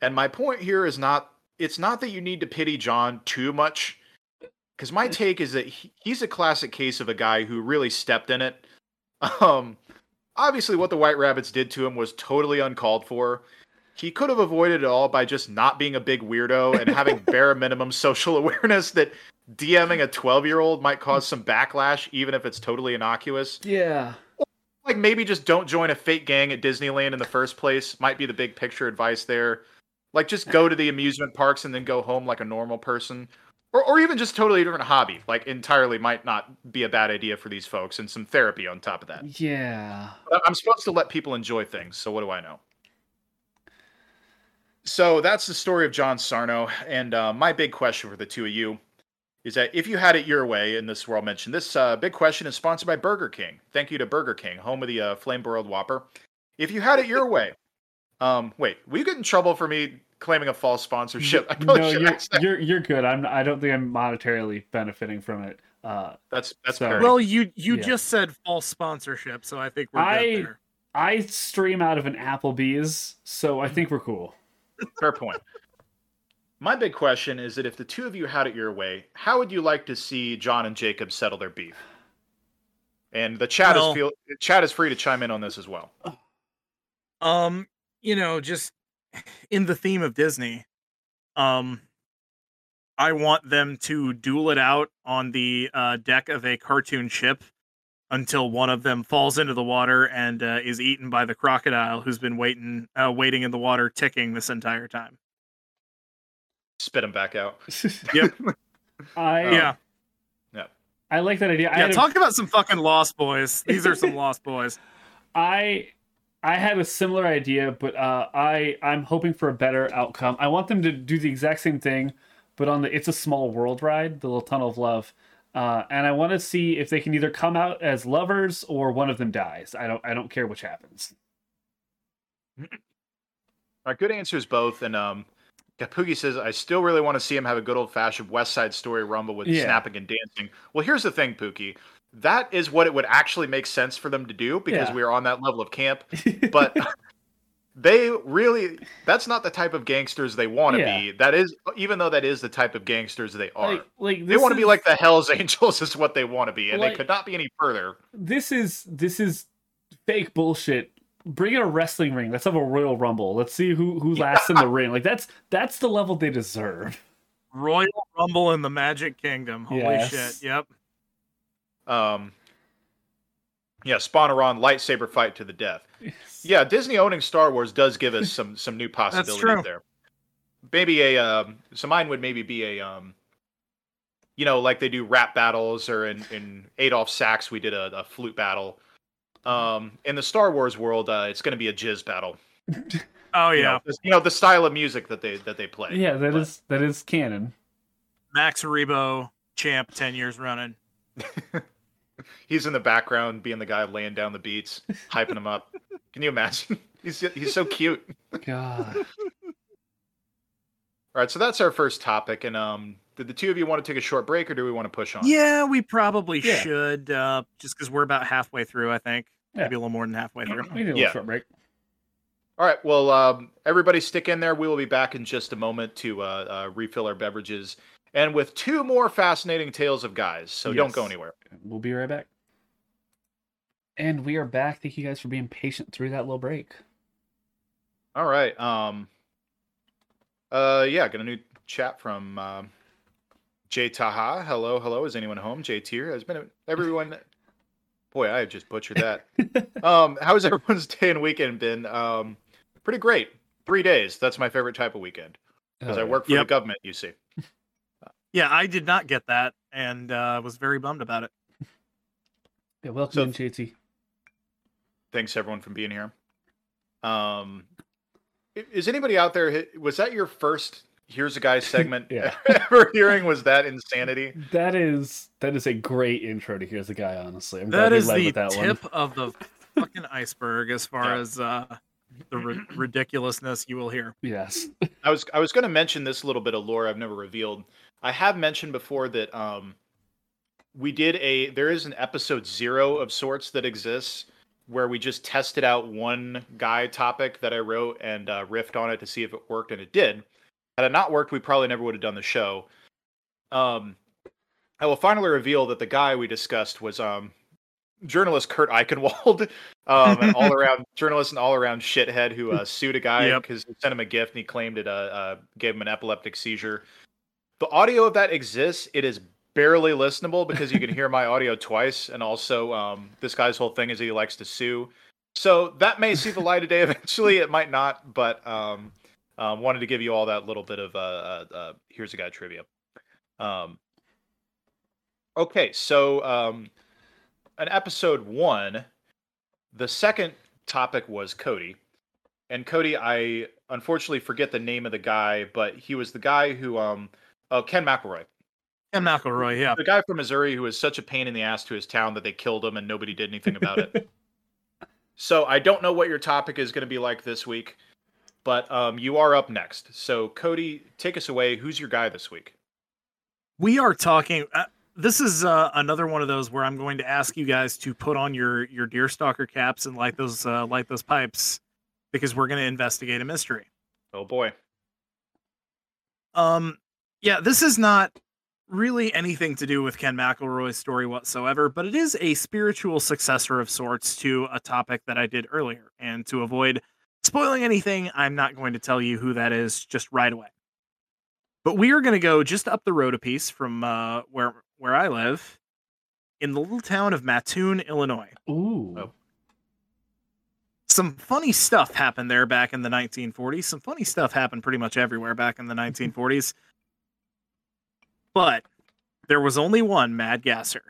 And my point here is not, it's not that you need to pity John too much. Because my take is that he, he's a classic case of a guy who really stepped in it. Um, obviously what the White Rabbits did to him was totally uncalled for. He could have avoided it all by just not being a big weirdo and having bare minimum social awareness that DMing a twelve-year-old might cause some backlash, even if it's totally innocuous. Yeah. Like, maybe just don't join a fake gang at Disneyland in the first place might be the big picture advice there. Like, just go to the amusement parks and then go home like a normal person. Or or even just totally different hobby. Like, entirely might not be a bad idea for these folks, and some therapy on top of that. Yeah. I'm supposed to let people enjoy things, so what do I know? So that's the story of John Sarno, and uh, my big question for the two of you is that if you had it your way in this world mentioned, this uh, big question is sponsored by Burger King. Thank you to Burger King, home of the uh, flame-broiled Whopper. If you had it your way... Um, wait, will you get in trouble for me claiming a false sponsorship? I no, you're, you're, you're good. I'm, I don't think I'm monetarily benefiting from it. Uh, that's that's so, Well, you, you yeah. just said false sponsorship, so I think we're I, good there. I stream out of an Applebee's, so I think we're cool. Fair point. My big question is that if the two of you had it your way, how would you like to see John and Jacob settle their beef? And the chat well, is feel, chat is free to chime in on this as well. Um, you know, just in the theme of Disney, um, I want them to duel it out on the uh, deck of a cartoon ship until one of them falls into the water and uh, is eaten by the crocodile who's been waiting, uh, waiting in the water, ticking this entire time. Spit him back out. Yep. I um, yeah. Yeah. I like that idea. I yeah, talk a... about some fucking Lost Boys. These are some Lost Boys. I I had a similar idea, but uh, I I'm hoping for a better outcome. I want them to do the exact same thing, but on the It's a Small World ride, the little Tunnel of Love, uh, and I want to see if they can either come out as lovers or one of them dies. I don't I don't care which happens. Our good answer is both. And um, Kapugi says, I still really want to see him have a good old-fashioned West Side Story rumble with yeah. snapping and dancing. Well, here's the thing, Pookie. That is what it would actually make sense for them to do because yeah. we are on that level of camp. But they really, that's not the type of gangsters they want to yeah. be. That is, even though that is the type of gangsters they are. Like, like they want to be like the Hells Angels is what they want to be. And like, they could not be any further. This is, this is fake bullshit. Bring in a wrestling ring. Let's have a Royal Rumble. Let's see who, who lasts yeah. in the ring. Like that's, that's the level they deserve. Royal Rumble in the Magic Kingdom. Holy yes. shit. Yep. Um, yeah, Spawneron lightsaber fight to the death. Yes. Yeah, Disney owning Star Wars does give us some some new possibilities That's true. there. Maybe a um, so mine would maybe be a um, you know, like they do rap battles, or in, in Adolf Sachs we did a, a flute battle. Um, in the Star Wars world, uh, it's going to be a jizz battle. Oh yeah, you know, you know the style of music that they that they play. Yeah, that but, is that is canon. Max Rebo, champ, ten years running. He's in the background being the guy laying down the beats, hyping him up. Can you imagine? He's he's so cute. God. All right, so that's our first topic. And um, did the two of you want to take a short break, or do we want to push on? Yeah, we probably yeah. should, uh, just because we're about halfway through, I think. Yeah. Maybe a little more than halfway through. We need a little yeah. short break. All right, well, um, everybody stick in there. We will be back in just a moment to uh, uh, refill our beverages. And with two more fascinating tales of guys. So yes. don't go anywhere. We'll be right back. And we are back. Thank you guys for being patient through that little break. All right. Um, uh, yeah, got a new chat from uh, Jay Taha. Hello, hello. Is anyone home? Jay Tier has been a, everyone. Boy, I have just butchered that. um, how has everyone's day and weekend been? Um, pretty great. Three days. That's my favorite type of weekend because oh, I work for yep. the government, you see. Yeah, I did not get that, and uh, was very bummed about it. Yeah, welcome so, in, J T. Thanks, everyone, for being here. Um, is anybody out there, was that your first Here's a Guy segment yeah. ever hearing? Was that insanity? That is that is a great intro to Here's a Guy, honestly. I'm that glad is we led the with that tip one. Of the fucking iceberg as far yeah. as... Uh, the ri- ridiculousness you will hear. Yes. I was I was going to mention this little bit of lore I've never revealed. I have mentioned before that um, we did a... There is an episode zero of sorts that exists where we just tested out one guy topic that I wrote and uh, riffed on it to see if it worked, and it did. Had it not worked, we probably never would have done the show. Um, I will finally reveal that the guy we discussed was... Um, journalist Kurt Eichenwald, um, an all-around journalist and all-around shithead who uh, sued a guy because yep. he sent him a gift and he claimed it uh, uh, gave him an epileptic seizure. The audio of that exists. It is barely listenable because you can hear my audio twice, and also um, this guy's whole thing is he likes to sue. So that may see the light of day eventually. It might not, but um, uh, wanted to give you all that little bit of uh, uh, uh, Here's a Guy trivia. Um, okay, so... Um, In episode one, the second topic was Cody. And Cody, I unfortunately forget the name of the guy, but he was the guy who, um, oh, Ken McElroy. Ken McElroy, yeah. The guy from Missouri who was such a pain in the ass to his town that they killed him and nobody did anything about it. So I don't know what your topic is going to be like this week, but um, you are up next. So Cody, take us away. Who's your guy this week? We are talking... Uh- This is uh, another one of those where I'm going to ask you guys to put on your, your deerstalker caps and light those uh, light those pipes, because we're going to investigate a mystery. Oh boy. Um, yeah, this is not really anything to do with Ken McElroy's story whatsoever, but it is a spiritual successor of sorts to a topic that I did earlier. And to avoid spoiling anything, I'm not going to tell you who that is just right away. But we are going to go just up the road a piece from uh, where where I live, in the little town of Mattoon, Illinois. Ooh. Oh. Some funny stuff happened there back in the nineteen forties. Some funny stuff happened pretty much everywhere back in the nineteen forties. But there was only one Mad Gasser.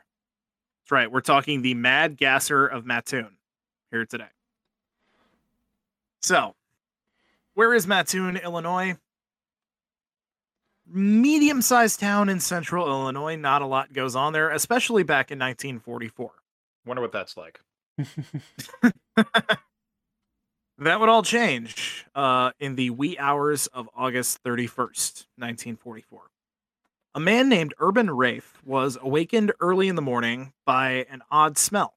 That's right. We're talking the Mad Gasser of Mattoon here today. So, where is Mattoon, Illinois? Medium-sized town in central Illinois. Not a lot goes on there, especially back in nineteen forty-four. Wonder what that's like. That would all change uh, in the wee hours of August thirty-first, nineteen forty-four. A man named Urban Rafe was awakened early in the morning by an odd smell.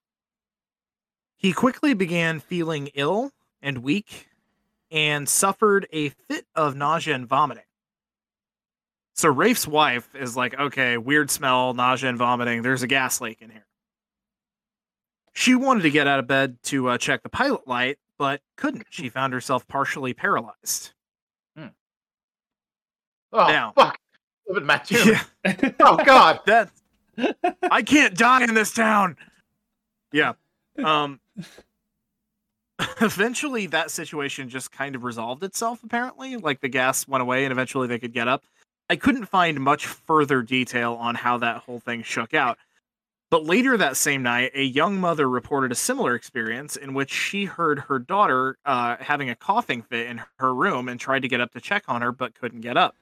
He quickly began feeling ill and weak and suffered a fit of nausea and vomiting. So Rafe's wife is like, okay, weird smell, nausea and vomiting. There's a gas leak in here. She wanted to get out of bed to uh, check the pilot light, but couldn't. She found herself partially paralyzed. Hmm. Oh, now, fuck. Yeah. Oh, God. That, I can't die in this town. Yeah. Um. Eventually, that situation just kind of resolved itself, apparently. Like, the gas went away, and eventually they could get up. I couldn't find much further detail on how that whole thing shook out. But later that same night, a young mother reported a similar experience in which she heard her daughter uh, having a coughing fit in her room and tried to get up to check on her, but couldn't get up.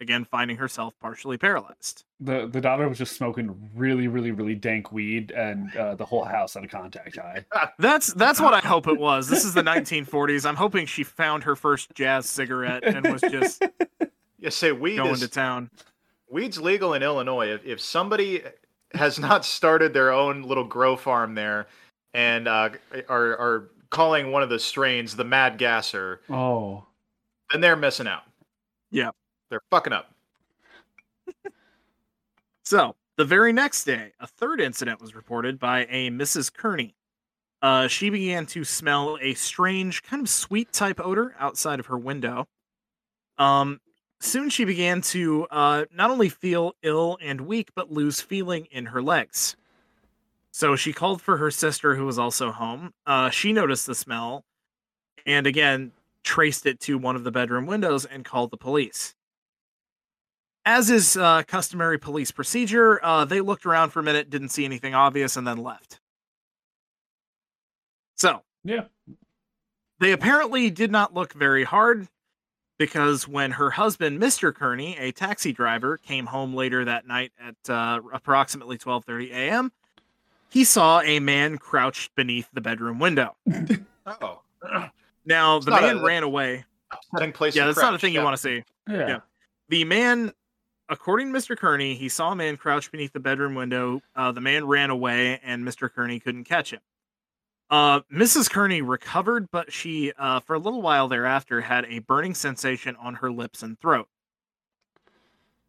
Again, finding herself partially paralyzed. The the daughter was just smoking really, really, really dank weed, and uh, the whole house had a contact high. That's that's what I hope it was. This is the nineteen forties. I'm hoping she found her first jazz cigarette and was just you say weed going is, to town. Weed's legal in Illinois. If if somebody has not started their own little grow farm there, and uh, are are calling one of the strains the Mad Gasser. Oh, then they're missing out. Yeah. They're fucking up. So, the very next day, a third incident was reported by a Missus Kearney. Uh, she began to smell a strange, kind of sweet type odor outside of her window. Um, soon she began to uh, not only feel ill and weak, but lose feeling in her legs. So she called for her sister, who was also home. Uh, she noticed the smell, and again, traced it to one of the bedroom windows and called the police. As is uh, customary police procedure, uh, they looked around for a minute, didn't see anything obvious, and then left. So, yeah, they apparently did not look very hard, because when her husband, Mister Kearney, a taxi driver, came home later that night at uh, approximately twelve thirty a.m., he saw a man crouched beneath the bedroom window. Uh-oh. Now, it's the man a, ran away. Place yeah, that's crouch. Not a thing yeah. you want to see. Yeah. yeah. The man, according to Mister Kearney, he saw a man crouched beneath the bedroom window. Uh, the man ran away, and Mister Kearney couldn't catch him. Uh, Missus Kearney recovered, but she, uh, for a little while thereafter, had a burning sensation on her lips and throat.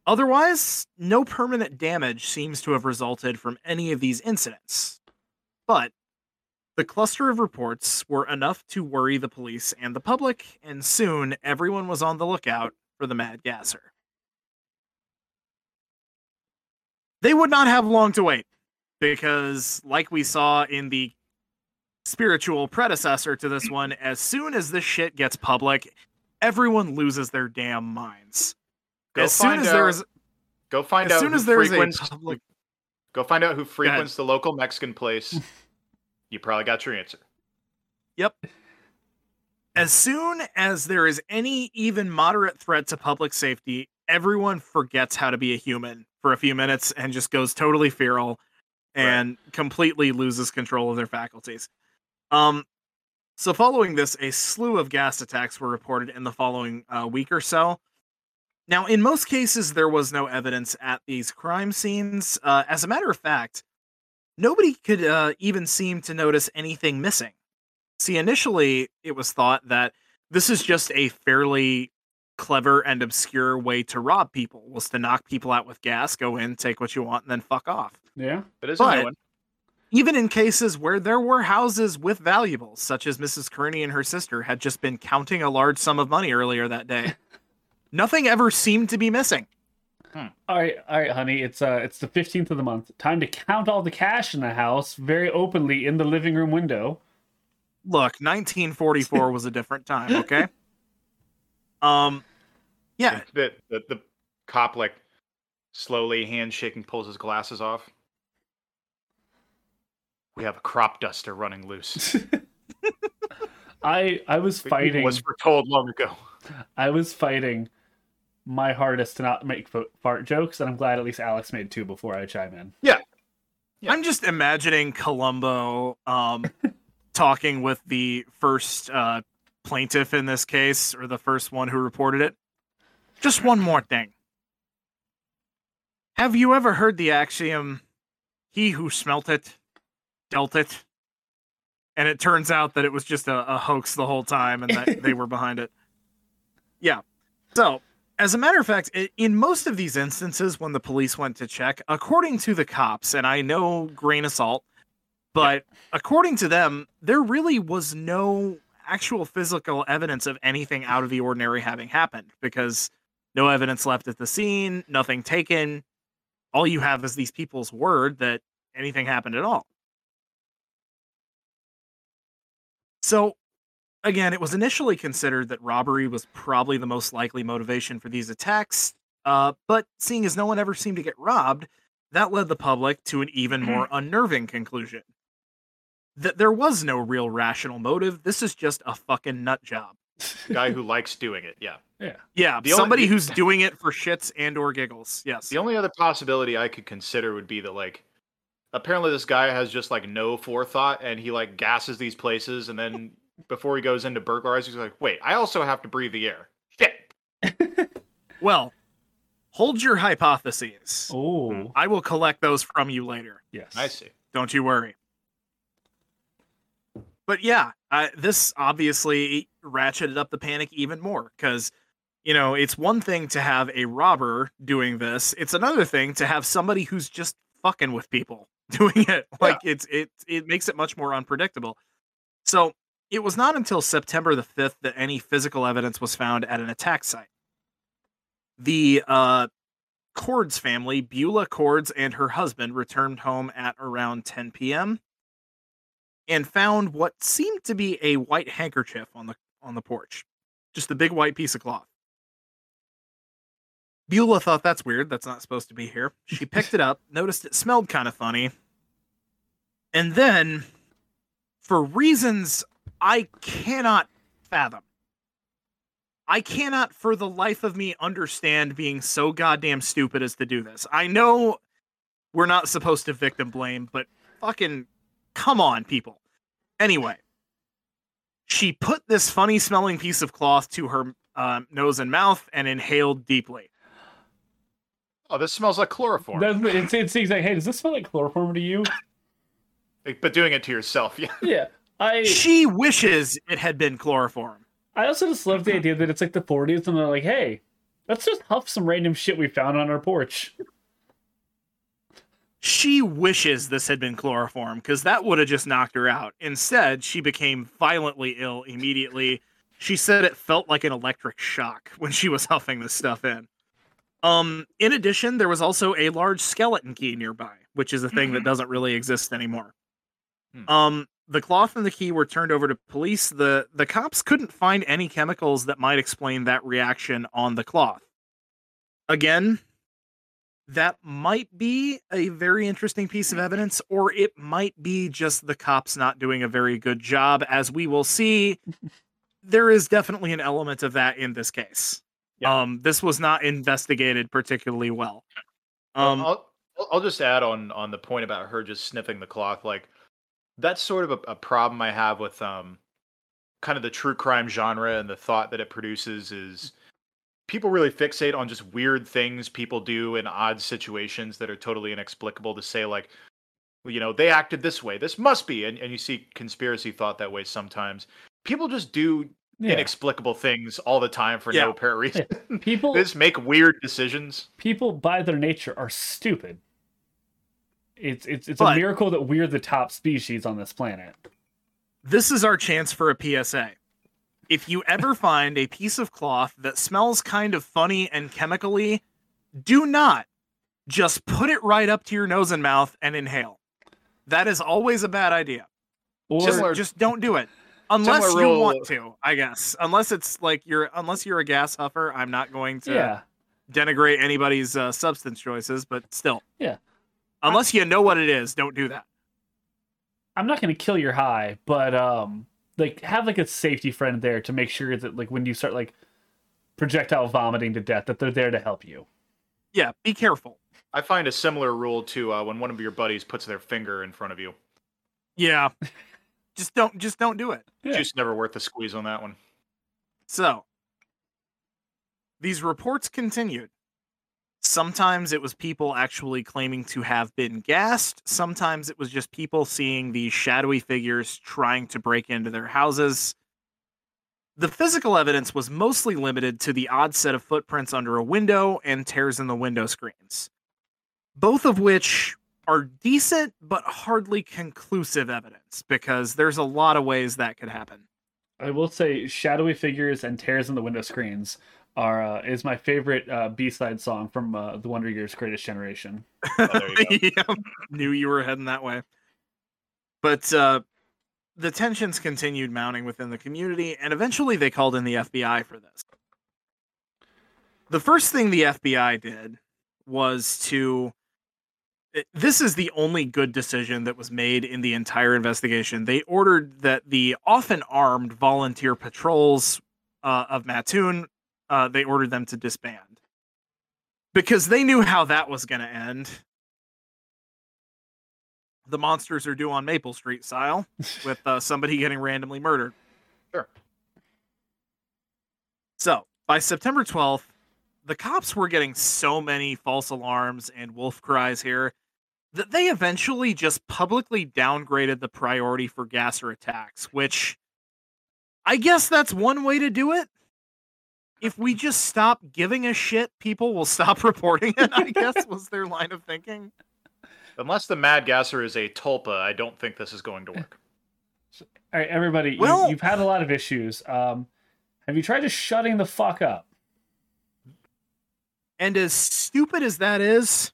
Otherwise, no permanent damage seems to have resulted from any of these incidents. But the cluster of reports were enough to worry the police and the public, and soon everyone was on the lookout for the Mad Gasser. They would not have long to wait, because, like we saw in the spiritual predecessor to this one, as soon as this shit gets public, everyone loses their damn minds. Go as find soon as out. There is, go find as out. Soon as there is a public, go find out who frequents the local Mexican place. You probably got your answer. Yep. As soon as there is any even moderate threat to public safety, everyone forgets how to be a human for a few minutes and just goes totally feral and right. completely loses control of their faculties. Um, so following this, a slew of gas attacks were reported in the following uh, week or so. Now, in most cases, there was no evidence at these crime scenes. Uh, as a matter of fact, nobody could uh, even seem to notice anything missing. See, initially, it was thought that this is just a fairly clever and obscure way to rob people, was to knock people out with gas, go in, take what you want, and then fuck off. Yeah, it is a new one. Even in cases where there were houses with valuables, such as Missus Kearney and her sister had just been counting a large sum of money earlier that day, nothing ever seemed to be missing. Hmm. All right, all right, honey. It's uh, it's the fifteenth of the month. Time to count all the cash in the house very openly in the living room window. Look, nineteen forty-four was a different time, okay? Um, yeah. The, the, the cop, like, slowly handshaking, pulls his glasses off. We have a crop duster running loose. I I was fighting. Was foretold long ago. I was fighting my hardest to not make fart jokes, and I'm glad at least Alex made two before I chime in. Yeah. yeah. I'm just imagining Columbo um, talking with the first uh, plaintiff in this case, or the first one who reported it. Just one more thing. Have you ever heard the axiom, he who smelt it, dealt it? And it turns out that it was just a, a hoax the whole time and that they were behind it. Yeah. So, as a matter of fact, in most of these instances, when the police went to check, according to the cops, and I know, grain of salt, but yeah. according to them, there really was no actual physical evidence of anything out of the ordinary having happened, because no evidence left at the scene, nothing taken. All you have is these people's word that anything happened at all. So, again, it was initially considered that robbery was probably the most likely motivation for these attacks, uh, but seeing as no one ever seemed to get robbed, that led the public to an even more unnerving conclusion. That there was no real rational motive, this is just a fucking nut job. Guy who likes doing it, yeah. Yeah, yeah. The somebody only... who's doing it for shits and or giggles, yes. The only other possibility I could consider would be that, like, apparently this guy has just, like, no forethought, and he, like, gasses these places, and then before he goes into burglarize, he's like, wait, I also have to breathe the air. Shit! Well, hold your hypotheses. Oh, I will collect those from you later. Yes. I see. Don't you worry. But, yeah, uh, this obviously ratcheted up the panic even more, because, you know, it's one thing to have a robber doing this. It's another thing to have somebody who's just fucking with people doing it. Like, yeah. it's it it makes it much more unpredictable. So it was not until September the fifth that any physical evidence was found at an attack site. The uh, Cords family, Beulah Cords and her husband, returned home at around ten p.m. and found what seemed to be a white handkerchief on the on the porch. Just the big white piece of cloth. Beulah thought, that's weird. That's not supposed to be here. She picked it up, noticed it smelled kind of funny. And then, for reasons I cannot fathom, I cannot for the life of me understand being so goddamn stupid as to do this. I know we're not supposed to victim blame, but fucking come on, people. Anyway, she put this funny smelling piece of cloth to her uh, nose and mouth and inhaled deeply. Oh, this smells like chloroform. It seems like, hey, does this smell like chloroform to you? Like, but doing it to yourself, yeah. Yeah. I. She wishes it had been chloroform. I also just love the idea that it's like the forties and they're like, hey, let's just huff some random shit we found on our porch. She wishes this had been chloroform, because that would have just knocked her out. Instead, she became violently ill immediately. She said it felt like an electric shock when she was huffing this stuff in. Um, in addition, there was also a large skeleton key nearby, which is a thing that doesn't really exist anymore. Hmm. Um, the cloth and the key were turned over to police. The, the cops couldn't find any chemicals that might explain that reaction on the cloth. Again, that might be a very interesting piece of evidence, or it might be just the cops not doing a very good job. As we will see, there is definitely an element of that in this case. Yeah. Um, this was not investigated particularly well. Um, I'll, I'll just add on on the point about her just sniffing the cloth. Like, that's sort of a, a problem I have with um, kind of the true crime genre, and the thought that it produces is people really fixate on just weird things people do in odd situations that are totally inexplicable, to say, like, well, you know, they acted this way, this must be. And, and you see conspiracy thought that way sometimes. People just do... Yeah. Inexplicable things all the time for yeah. no apparent reason. Yeah. People just make weird decisions. People, by their nature, are stupid. It's it's it's but, a miracle that we're the top species on this planet. This is our chance for a P S A. If you ever find a piece of cloth that smells kind of funny and chemically, do not just put it right up to your nose and mouth and inhale. That is always a bad idea. Or just, just don't do it. Unless you rule. want to, I guess. Unless it's like you're, unless you're a gas huffer, I'm not going to yeah. denigrate anybody's uh, substance choices. But still, yeah. Unless I, you know what it is, don't do that. I'm not going to kill your high, but um, like have like a safety friend there to make sure that like when you start like projectile vomiting to death, that they're there to help you. Yeah, be careful. I find a similar rule to uh, when one of your buddies puts their finger in front of you. Yeah. Just don't, just don't do it. Yeah. Juice never worth a squeeze on that one. So, these reports continued. Sometimes it was people actually claiming to have been gassed. Sometimes it was just people seeing these shadowy figures trying to break into their houses. The physical evidence was mostly limited to the odd set of footprints under a window and tears in the window screens, both of which are decent but hardly conclusive evidence, because there's a lot of ways that could happen. I will say shadowy figures and tears in the window screens are uh, is my favorite uh, B-side song from uh, The Wonder Years Greatest Generation. Oh, there you go. Yeah, knew you were heading that way. But uh, the tensions continued mounting within the community, and eventually they called in the F B I for this. The first thing the F B I did was to... This is the only good decision that was made in the entire investigation. They ordered that the often armed volunteer patrols uh, of Mattoon, uh, they ordered them to disband, because they knew how that was going to end. The monsters are due on Maple Street style, with uh, somebody getting randomly murdered. Sure. So by September twelfth, the cops were getting so many false alarms and wolf cries here that they eventually just publicly downgraded the priority for gasser attacks, which I guess that's one way to do it. If we just stop giving a shit, people will stop reporting it, I guess, was their line of thinking. Unless the Mad Gasser is a tulpa, I don't think this is going to work. All right, everybody, well, you, you've had a lot of issues. Um, have you tried just shutting the fuck up? And as stupid as that is,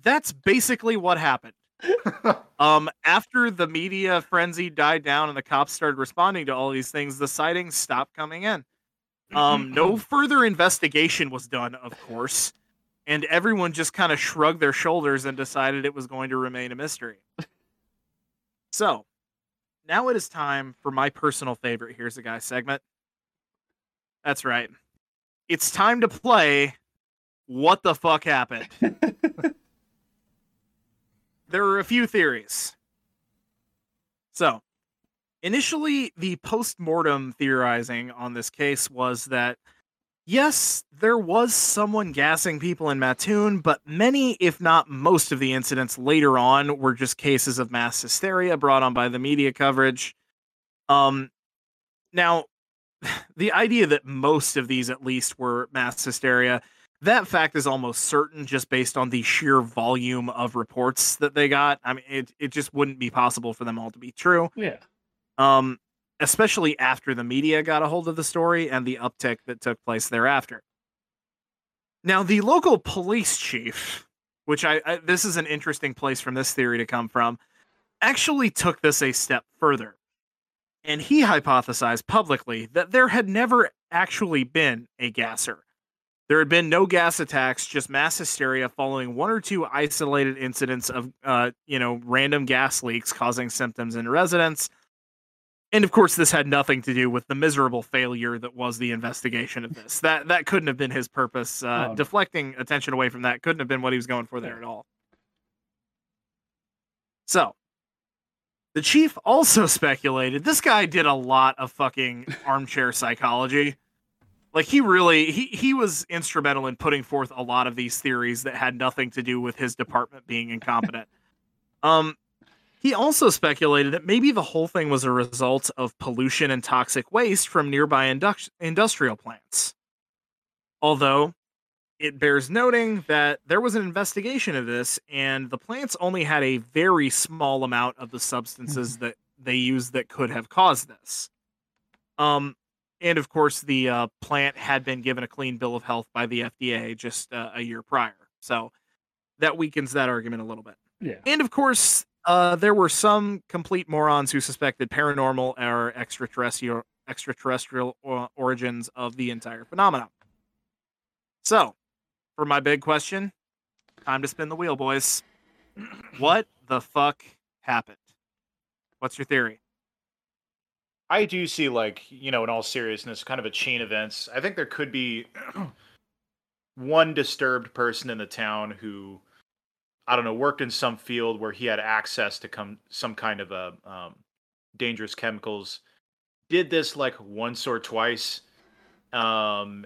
that's basically what happened. um, after the media frenzy died down and the cops started responding to all these things, the sightings stopped coming in. Um, no further investigation was done, of course, and everyone just kind of shrugged their shoulders and decided it was going to remain a mystery. So, now it is time for my personal favorite Here's a Guy segment. That's right. It's time to play What the Fuck Happened? There are a few theories. So, initially, the post-mortem theorizing on this case was that, yes, there was someone gassing people in Mattoon, but many, if not most, of the incidents later on were just cases of mass hysteria brought on by the media coverage. Um, now, the idea that most of these, at least, were mass hysteria... That fact is almost certain just based on the sheer volume of reports that they got. I mean, it, it just wouldn't be possible for them all to be true. Yeah. Um, especially after the media got a hold of the story and the uptick that took place thereafter. Now, the local police chief, which I, I this is an interesting place from this theory to come from, actually took this a step further. And he hypothesized publicly that there had never actually been a gasser. There had been no gas attacks, just mass hysteria following one or two isolated incidents of, uh, you know, random gas leaks causing symptoms in residents. And of course, this had nothing to do with the miserable failure that was the investigation of this. That that couldn't have been his purpose. Uh, oh. Deflecting attention away from that couldn't have been what he was going for there at all. So, the chief also speculated. This guy did a lot of fucking armchair psychology. Like, he really, he, he was instrumental in putting forth a lot of these theories that had nothing to do with his department being incompetent. um, he also speculated that maybe the whole thing was a result of pollution and toxic waste from nearby indu- industrial plants. Although, it bears noting that there was an investigation of this, and the plants only had a very small amount of the substances that they used that could have caused this. Um... And, of course, the uh, plant had been given a clean bill of health by the F D A just uh, a year prior. So that weakens that argument a little bit. Yeah. And, of course, uh, there were some complete morons who suspected paranormal or extraterrestrial, extraterrestrial or- origins of the entire phenomenon. So, for my big question, time to spin the wheel, boys. What the fuck happened? What's your theory? I do see, like, you know, in all seriousness, kind of a chain events. I think there could be one disturbed person in the town who, I don't know, worked in some field where he had access to come some kind of a um, dangerous chemicals. Did this like once or twice, um,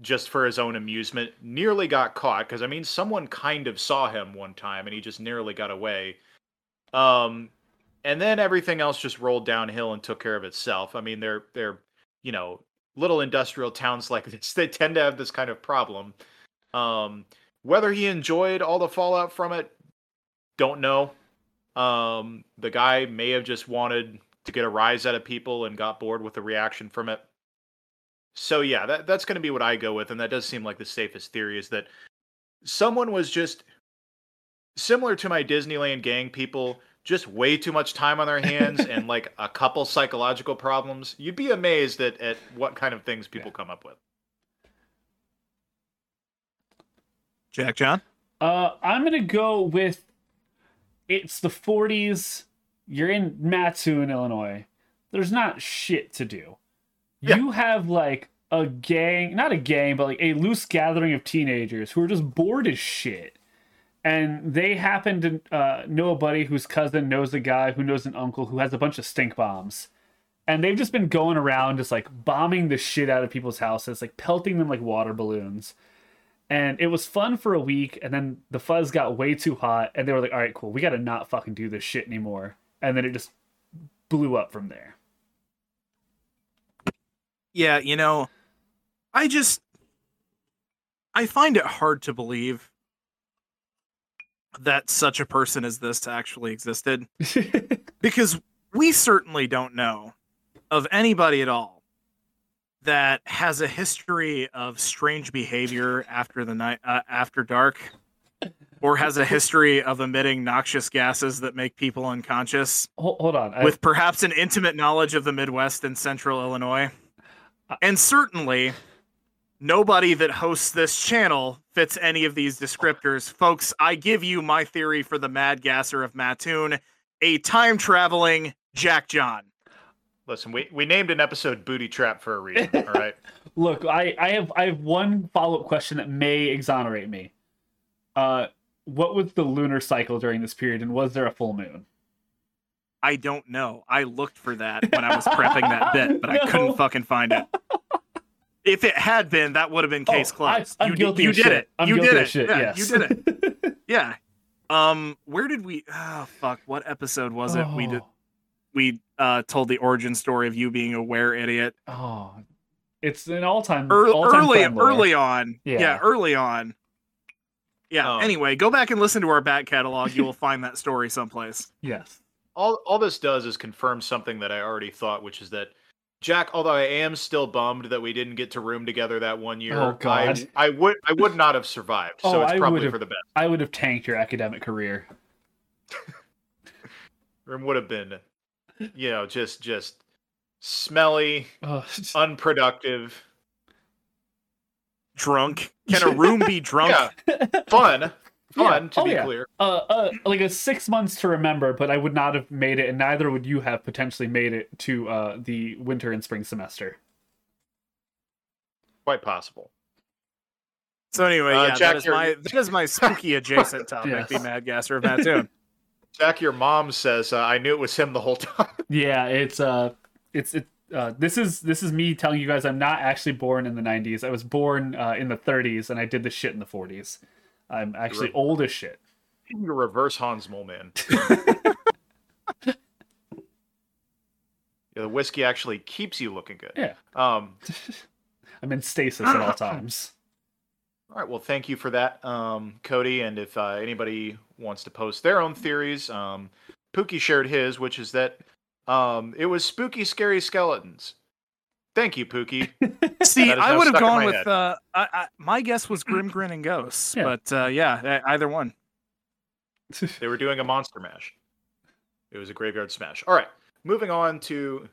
just for his own amusement. Nearly got caught, because, I mean, someone kind of saw him one time, and he just nearly got away. Um, and then everything else just rolled downhill and took care of itself. I mean, they're, they're, you know, little industrial towns like this, they tend to have this kind of problem. Um, whether he enjoyed all the fallout from it, don't know. Um, the guy may have just wanted to get a rise out of people and got bored with the reaction from it. So yeah, that, that's going to be what I go with, and that does seem like the safest theory, is that someone was just, similar to my Disneyland gang people, just way too much time on their hands and like a couple psychological problems. You'd be amazed at, at what kind of things people yeah. come up with. Jack, John? Uh, I'm going to go with, it's the forties, you're in Mattoon, Illinois. There's not shit to do. Yeah. You have like a gang, not a gang, but like a loose gathering of teenagers who are just bored as shit. And they happen to uh, know a buddy whose cousin knows a guy who knows an uncle who has a bunch of stink bombs. And they've just been going around just like bombing the shit out of people's houses, like pelting them like water balloons. And it was fun for a week, and then the fuzz got way too hot, and they were like, all right, cool, we got to not fucking do this shit anymore. And then it just blew up from there. Yeah, you know, I just, I find it hard to believe that such a person as this actually existed, because we certainly don't know of anybody at all that has a history of strange behavior after the night, uh, after dark, or has a history of emitting noxious gases that make people unconscious. Hold on. I... With perhaps an intimate knowledge of the Midwest and Central Illinois. And certainly, nobody that hosts this channel fits any of these descriptors. Folks, I give you my theory for the Mad Gasser of Mattoon, a time-traveling Jack John. Listen, we, we named an episode Booty Trap for a reason, all right? Look, I, I have I have one follow-up question that may exonerate me. Uh, what was the lunar cycle during this period, and was there a full moon? I don't know. I looked for that when I was prepping that bit, but no. I couldn't fucking find it. If it had been, that would have been case oh, closed. I, I'm you guilty d- of you shit. Did it. I'm you guilty did of it. Shit, yeah, yes. You did it. Yeah. Um, where did we... Oh, fuck. What episode was it? Oh. We did, we uh, told the origin story of you being a were idiot. Oh. It's an all-time... Er- all-time early, early on. Yeah. yeah, early on. Yeah, oh. Anyway, go back and listen to our back catalog. You will find that story someplace. Yes. All all this does is confirm something that I already thought, which is that, Jack, although I am still bummed that we didn't get to room together that one year, oh, God. I, I would I would not have survived, oh, so it's probably for the best. I would have tanked your academic career. Room would have been, you know, just, just smelly, oh, just... unproductive. Drunk. Can a room be drunk? Yeah. Fun. Fun, yeah. to oh, be yeah. clear. Uh, uh, like a six months to remember, but I would not have made it, and neither would you have potentially made it to uh, the winter and spring semester. Quite possible. So anyway, uh, yeah, Jack, that, is your... my, that is my spooky adjacent topic, yes. The Mad Gasser of Mattoon. Jack, your mom says, uh, I knew it was him the whole time. Yeah, it's... Uh, it's it, uh, this is this is me telling you guys I'm not actually born in the nineties. I was born uh, in the thirties, and I did this shit in the forties. I'm actually Re- old as shit. You're reverse Hans Mole Man. Yeah, the whiskey actually keeps you looking good. Yeah. Um, I'm in stasis at all times. All right. Well, thank you for that, um, Cody. And if uh, anybody wants to post their own theories, um, Pookie shared his, which is that um, it was spooky, scary skeletons. Thank you, Pookie. See, I would have gone with uh, I, I, my guess was Grim Grin and Ghosts, yeah. but uh, yeah, either one. They were doing a monster mash. It was a graveyard smash. All right, moving on to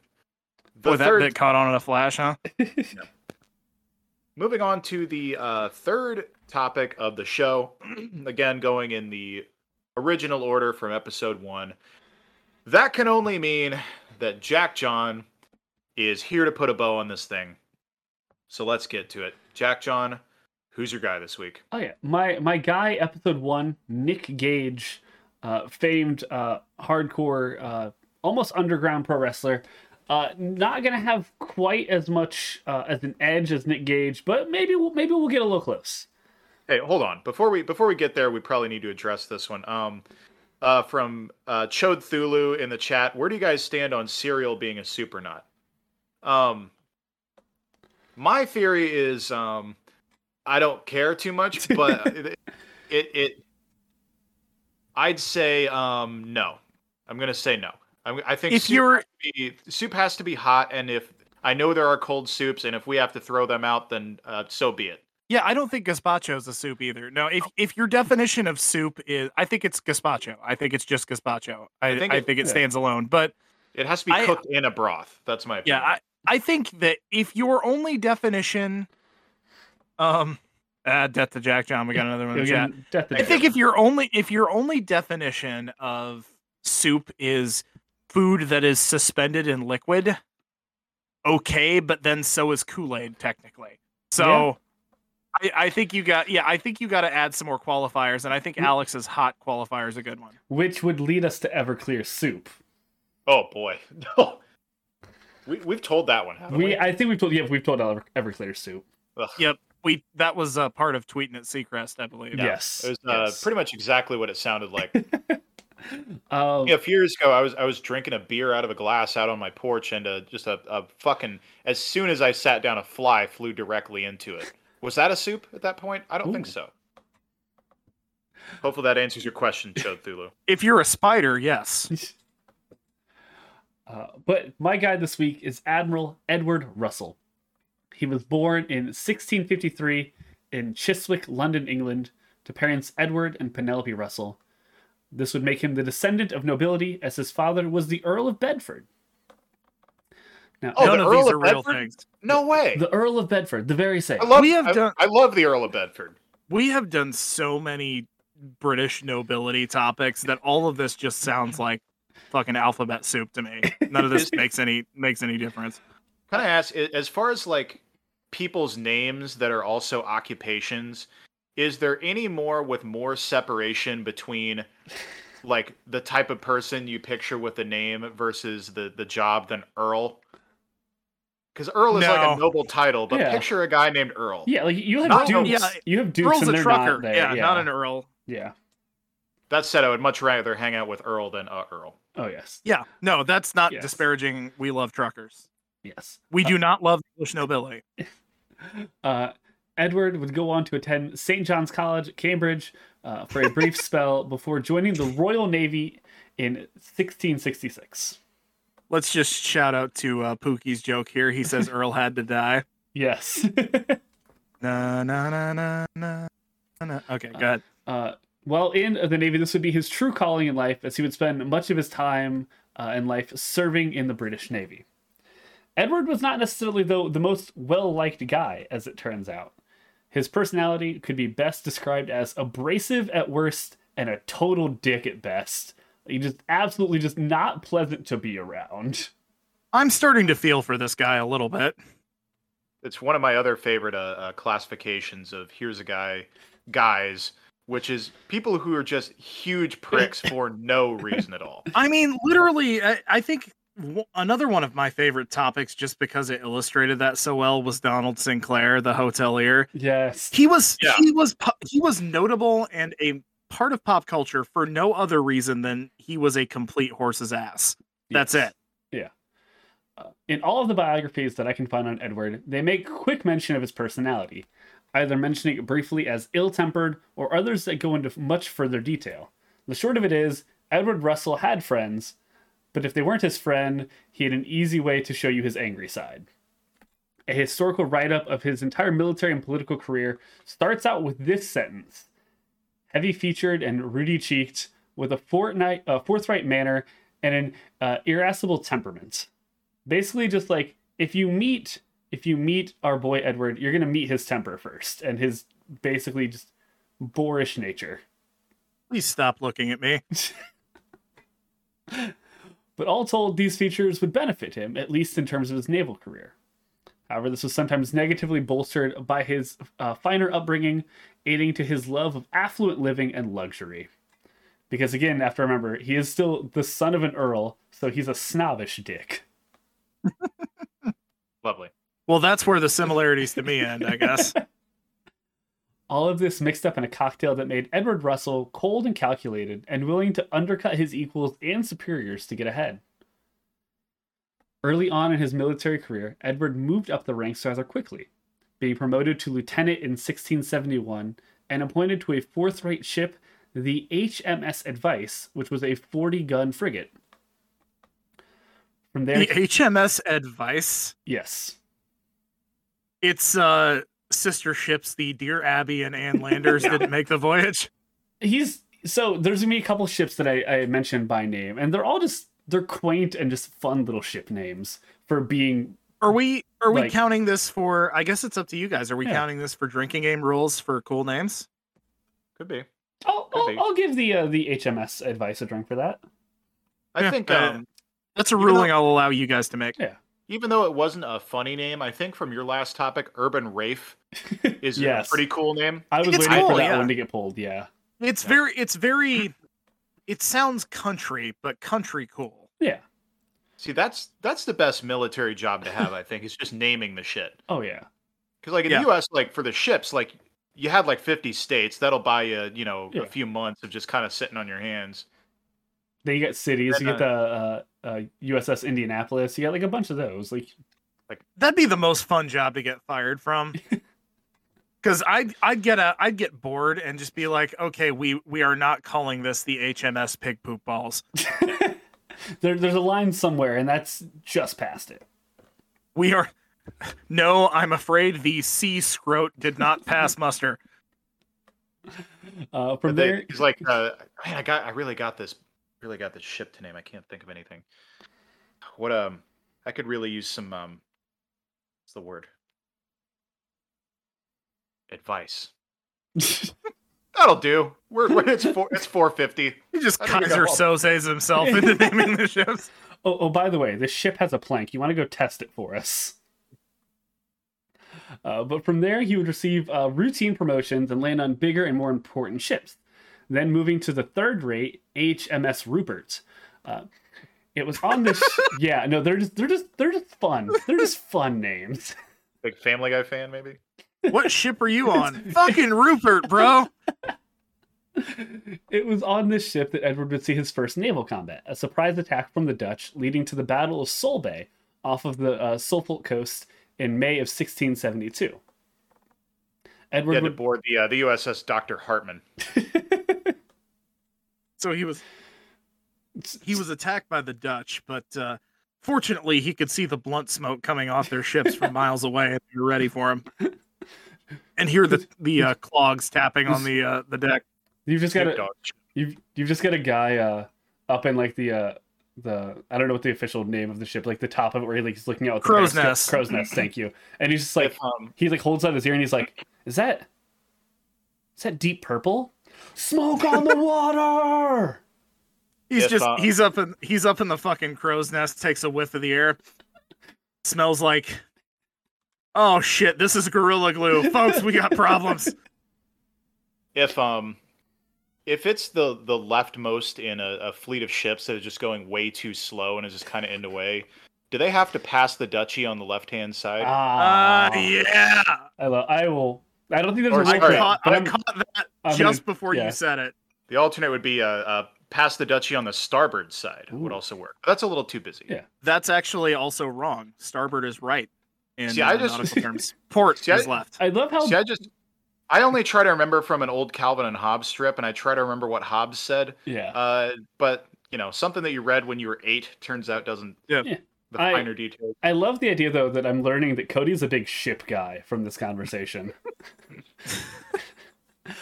the oh, third. That bit caught on in a flash, huh? Yeah. Moving on to the uh, third topic of the show. Again, going in the original order from episode one. That can only mean that Jack John is here to put a bow on this thing. So let's get to it. Jack John, who's your guy this week? Oh, yeah. My my guy, episode one, Nick Gage, uh, famed uh, hardcore uh, almost underground pro wrestler. Uh, not going to have quite as much uh, as an edge as Nick Gage, but maybe we'll, maybe we'll get a little close. Hey, hold on. Before we before we get there, we probably need to address this one. Um, uh, from uh, Chode Thulu in the chat, where do you guys stand on Serial being a supernaut? Um, my theory is um, I don't care too much, but it, it it I'd say um, no. I'm gonna say no. I, I think if soup, you're... has to be, soup has to be hot, and if I know there are cold soups, and if we have to throw them out, then uh, so be it. Yeah, I don't think gazpacho is a soup either. No, if if your definition of soup is, I think it's gazpacho. I think it's just gazpacho. I, I think, I it, think it stands yeah. alone, but it has to be I, cooked in a broth. That's my opinion. Yeah, I, I think that if your only definition, um, ah, death to Jack John. We got another one. Yeah, I think if your only if your only definition of soup is food that is suspended in liquid, okay, but then so is Kool-Aid technically. So. Yeah. I, I think you got, yeah, I think you got to add some more qualifiers, and I think Alex's hot qualifier is a good one. Which would lead us to Everclear soup. Oh, boy. No. We, we've told that one, haven't we? we? I think we've told, yeah, we've told Ever, Everclear soup. Ugh. Yep. We, that was a part of Tweeting at Seacrest, I believe. Yeah. Yes. It was uh, yes. pretty much exactly what it sounded like. Um, yeah, a few years ago, I was I was drinking a beer out of a glass out on my porch, and uh, just a, a fucking, as soon as I sat down, a fly flew directly into it. Was that a soup at that point? I don't Ooh. think so. Hopefully that answers your question, Chode Thulu. If you're a spider, yes. Uh, but my guy this week is Admiral Edward Russell. He was born in sixteen fifty-three in Chiswick, London, England, to parents Edward and Penelope Russell. This would make him the descendant of nobility, as his father was the Earl of Bedford. Now, oh, none the of Earl these are of real Bedford? Things. No way. The Earl of Bedford, the very same. I love, we have I, done, I love the Earl of Bedford. We have done so many British nobility topics that all of this just sounds like fucking alphabet soup to me. None of this makes any makes any difference. Can I ask, as far as like people's names that are also occupations, is there any more with more separation between like the type of person you picture with the name versus the, the job than Earl? Because Earl is no. like a noble title, but yeah. picture a guy named Earl. Yeah, like you have not dukes. Yeah. You have dukes. Earl's and a trucker. Not yeah, yeah, not an Earl. Yeah. That said, I would much rather hang out with Earl than a Earl. Oh yes. Yeah. No, that's not yes. disparaging. We love truckers. Yes. We uh, do not love English nobility. uh, Edward would go on to attend Saint John's College at Cambridge uh, for a brief spell before joining the Royal Navy in sixteen sixty-six. Let's just shout out to uh, Pookie's joke here. He says Earl had to die. Yes. na, na, na, na, na, na. Okay, go ahead. Uh, uh, while in the Navy, this would be his true calling in life, as he would spend much of his time uh, in life serving in the British Navy. Edward was not necessarily, though, the most well-liked guy, as it turns out. His personality could be best described as abrasive at worst and a total dick at best. He just absolutely just not pleasant to be around. I'm starting to feel for this guy a little bit. It's one of my other favorite uh, uh, classifications of Here's a Guy guys, which is people who are just huge pricks for no reason at all. I mean, literally, I, I think w- another one of my favorite topics, just because it illustrated that so well, was Donald Sinclair, the hotelier. Yes, he was. Yeah. He was. He was notable and a part of pop culture for no other reason than he was a complete horse's ass. That's yes. it. Yeah. Uh, in all of the biographies that I can find on Edward, they make quick mention of his personality, either mentioning it briefly as ill-tempered or others that go into much further detail. The short of it is, Edward Russell had friends, but if they weren't his friend, he had an easy way to show you his angry side. A historical write-up of his entire military and political career starts out with this sentence: heavy-featured and ruddy-cheeked, with a fortnight, uh, forthright manner and an uh, irascible temperament. Basically, just like, if you meet if you meet our boy Edward, you're going to meet his temper first, and his basically just boorish nature. Please stop looking at me. But all told, these features would benefit him, at least in terms of his naval career. However, this was sometimes negatively bolstered by his uh, finer upbringing, aiding to his love of affluent living and luxury. Because again, after I remember, he is still the son of an earl, so he's a snobbish dick. Lovely. Well, that's where the similarities to me end, I guess. All of this mixed up in a cocktail that made Edward Russell cold and calculated and willing to undercut his equals and superiors to get ahead. Early on in his military career, Edward moved up the ranks rather quickly, being promoted to lieutenant in sixteen seventy-one and appointed to a fourth-rate ship, the H M S Advice, which was a forty-gun frigate. From there, the H M S Advice? Yes. It's, uh... sister ships, the Dear Abby and Ann Landers, didn't make the voyage. He's so there's gonna be a couple ships that I, I mentioned by name, and they're all just they're quaint and just fun little ship names for being. Are we are like, we counting this for? I guess it's up to you guys. Are we yeah. counting this for drinking game rules for cool names? Could be. I'll Could I'll, be. I'll give the uh, the H M S Advice a drink for that. I yeah, think um, um, that's a ruling though, I'll allow you guys to make. Yeah. Even though it wasn't a funny name, I think from your last topic, Urban Rafe is yes. a pretty cool name. I was waiting cool, for that yeah. one to get pulled, yeah. It's yeah. very, it's very, it sounds country, but country cool. Yeah. See, that's that's the best military job to have, I think, is just naming the shit. Oh, yeah. Because, like, in yeah. the U S, like, for the ships, like, you have, like, fifty states. That'll buy you, you know, yeah. a few months of just kind of sitting on your hands. Then you got cities, then, you get the uh, uh, U S S Indianapolis, you got like a bunch of those. Like, like that'd be the most fun job to get fired from. Because I'd I'd get a I'd get bored and just be like, okay, we, we are not calling this the H M S Pig Poop Balls. there there's a line somewhere, and that's just past it. We are no, I'm afraid the sea scrote did not pass muster. Uh, from they, there, he's like, uh, man, I got I really got this. Really got the ship to name. I can't think of anything. What um, I could really use some um, what's the word? Advice. That'll do. We're, we're it's four. It's four fifty. He just Kaiser Soze's himself into naming the ships. Oh, oh, by the way, this ship has a plank. You want to go test it for us? Uh, but from there, he would receive uh, routine promotions and land on bigger and more important ships. Then moving to the third rate, H M S Rupert. Uh, it was on this. Sh- yeah, no, they're just they're just they're just fun. They're just fun names. Like Family Guy fan, maybe. What ship are you on? Fucking Rupert, bro. It was on this ship that Edward would see his first naval combat, a surprise attack from the Dutch, leading to the Battle of Solebay off of the uh, Suffolk coast in May of sixteen seventy-two. Edward he had would... to board the uh, the U S S Doctor Hartman. So he was he was attacked by the Dutch, but uh, fortunately he could see the blunt smoke coming off their ships from miles away, and they were ready for him. And hear the the uh, clogs tapping on the uh, the deck. You've just got a you've, you've just got a guy uh, up in like the uh, the I don't know what the official name of the ship, like the top of it, where he, like, he's looking out. Crow's the nest. Crow's nest. Thank you. And he's just like if, um, he like holds out his ear and he's like, "Is that is that deep purple?" Smoke on the water. He's yes, just um, he's up in he's up in the fucking crow's nest, takes a whiff of the air. Smells like, oh shit, this is gorilla glue. Folks, we got problems. If um if it's the, the leftmost in a, a fleet of ships that is just going way too slow and is just kinda in the way, do they have to pass the duchy on the left hand side? Ah uh, uh, yeah. I love I will I don't think there's or, a rule. I caught, I caught that I'm just gonna, before yeah. you said it. The alternate would be uh, uh, pass the duchy on the starboard side. Ooh. Would also work. But that's a little too busy. Yeah, that's actually also wrong. Starboard is right. In See, uh, I just nautical terms. Port See, is I, left. I love how. See, I just. I only try to remember from an old Calvin and Hobbes strip, and I try to remember what Hobbes said. Yeah. Uh, but you know, something that you read when you were eight turns out doesn't. Yeah. yeah. The I, finer details. I love the idea, though, that I'm learning that Cody's a big ship guy from this conversation.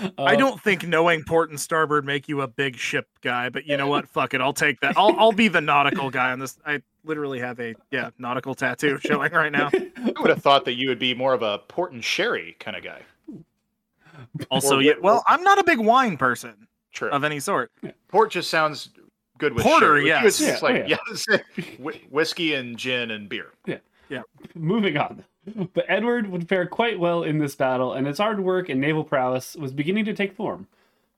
uh, I don't think knowing port and starboard make you a big ship guy, but you know what? Fuck it. I'll take that. I'll I'll be the nautical guy on this. I literally have a yeah nautical tattoo showing right now. I would have thought that you would be more of a port and sherry kind of guy. Also, or, yeah, well, I'm not a big wine person true. Of any sort. Yeah. Port just sounds... Good with porter, sherry. Yes, yeah, like yeah. yes. whiskey and gin and beer. Yeah, yeah. Moving on, but Edward would fare quite well in this battle, and his hard work and naval prowess was beginning to take form.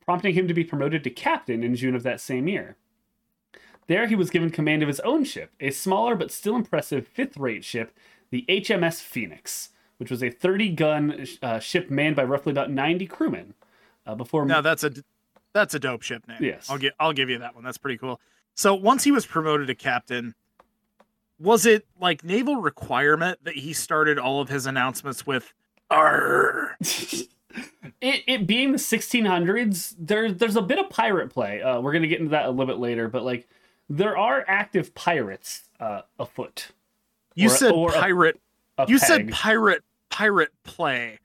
prompting him to be promoted to captain in June of that same year. There he was given command of his own ship, a smaller but still impressive fifth-rate ship, the H M S Phoenix, which was a thirty-gun uh, ship manned by roughly about ninety crewmen. Uh, before now, that's a that's a dope ship name. Yes, I'll give I'll give you that one. That's pretty cool. So once he was promoted to captain, was it like naval requirement that he started all of his announcements with "Arr"? It, it being the sixteen hundreds, there, there's a bit of pirate play. Uh, we're going to get into that a little bit later, but like there are active pirates uh, afoot. You or, said or pirate. A, a you peg. said pirate pirate play,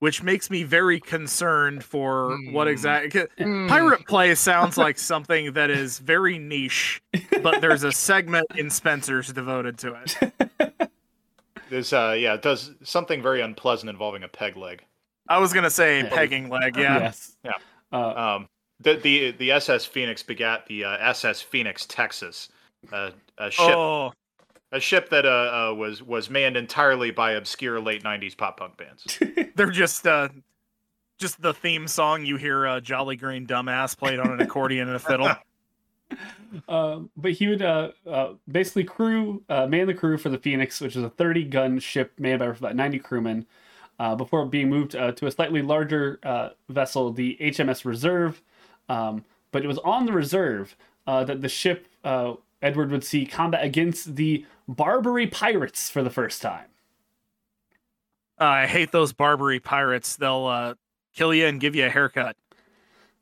which makes me very concerned for mm. what exactly mm. pirate play sounds like. Something that is very niche, but there's a segment in Spencer's devoted to it. There's uh yeah, it does something very unpleasant involving a peg leg. I was gonna say pegging leg, yeah. Yes. Yeah. Uh, um, the, the the S S Phoenix begat the uh, S S Phoenix Texas, uh, a ship, oh. a ship that uh, uh was was manned entirely by obscure late nineties pop punk bands. They're just uh, just the theme song you hear uh, "Jolly Green Dumbass" played on an accordion and a fiddle. Uh, but he would uh, uh, basically crew uh, man the crew for the Phoenix, which is a thirty-gun ship manned by about ninety crewmen. Uh, before being moved uh, to a slightly larger uh, vessel, the H M S Reserve. Um, but it was on the Reserve uh, that the ship, uh, Edward would see combat against the Barbary pirates for the first time. Uh, I hate those Barbary pirates. They'll uh, kill you and give you a haircut.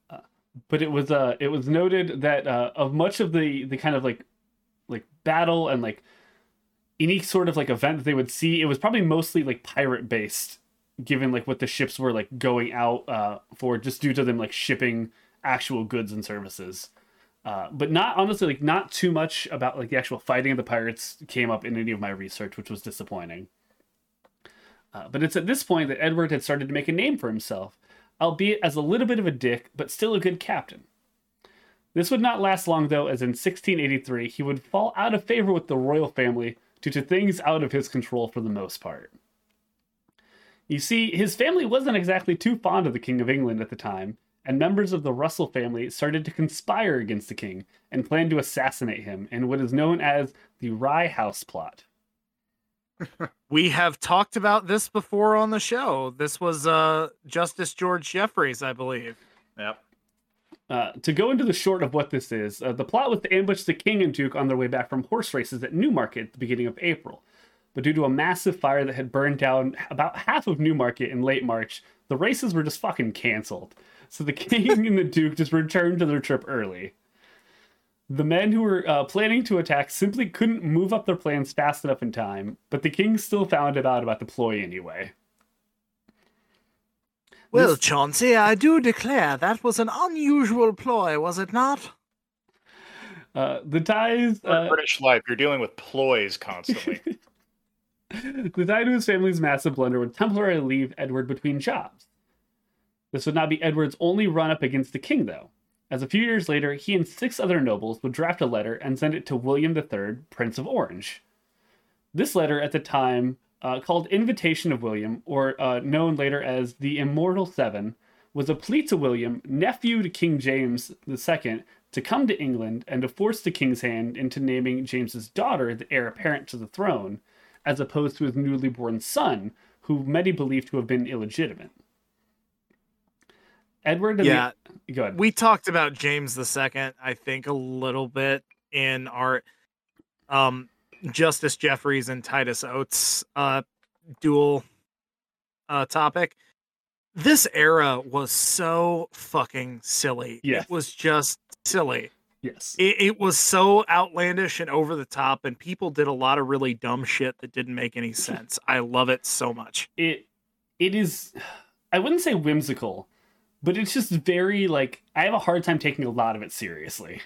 Uh, but it was uh, it was noted that uh, of much of the, the kind of like like battle and like any sort of like event that they would see, it was probably mostly like pirate based, given like what the ships were like going out uh, for, just due to them like shipping actual goods and services. Uh, but not honestly, like not too much about like the actual fighting of the pirates came up in any of my research, which was disappointing. Uh, but it's at this point that Edward had started to make a name for himself, albeit as a little bit of a dick, but still a good captain. This would not last long though, as in sixteen eighty-three, he would fall out of favor with the royal family due to things out of his control for the most part. You see, his family wasn't exactly too fond of the King of England at the time, and members of the Russell family started to conspire against the king and planned to assassinate him in what is known as the Rye House Plot. We have talked about this before on the show. This was uh, Justice George Jeffreys, I believe. Yep. Uh, to go into the short of what this is, uh, the plot was to ambush the king and duke on their way back from horse races at Newmarket at the beginning of April. But due to a massive fire that had burned down about half of Newmarket in late March, the races were just fucking canceled. So the king and the duke just returned to their trip early. The men who were uh, planning to attack simply couldn't move up their plans fast enough in time, but the king still found out about the ploy anyway. Well, Chauncey, I do declare that was an unusual ploy, was it not? Uh, the ties... Uh... British life, you're dealing with ploys constantly. The tie to his family's massive blunder would temporarily leave Edward between jobs. This would not be Edward's only run-up against the king, though, as a few years later, he and six other nobles would draft a letter and send it to William the Third, Prince of Orange. This letter, at the time... Uh, called Invitation of William, or uh, known later as the Immortal Seven, was a plea to William, nephew to King James the Second, to come to England and to force the king's hand into naming James's daughter the heir apparent to the throne, as opposed to his newly born son, who many believed to have been illegitimate. Edward, yeah, the... go ahead. We talked about James the Second, I think, a little bit in our... Um... Justice Jeffreys and Titus Oates uh, dual uh, topic. This era was so fucking silly. Yes. It was just silly. Yes. It, it was so outlandish and over the top, and people did a lot of really dumb shit that didn't make any sense. I love it so much. It It is, I wouldn't say whimsical, but it's just very, like, I have a hard time taking a lot of it seriously.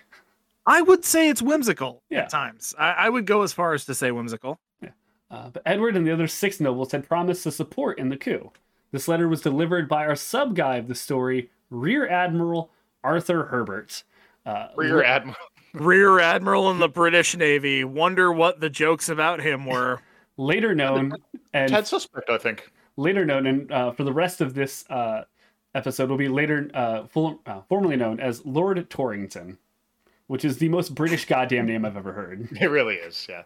I would say it's whimsical yeah. at times. I, I would go as far as to say whimsical. Yeah. Uh, but Edward and the other six nobles had promised to support in the coup. This letter was delivered by our sub-guy of the story, Rear Admiral Arthur Herbert. Uh, Rear Re- Admiral. Rear Admiral in the British Navy. Wonder what the jokes about him were. Later known. and Ted Suspect, I think. Later known, and uh, for the rest of this uh, episode will be later uh, full, uh, formerly known as Lord Torrington, which is the most British goddamn name I've ever heard. It really is, yeah.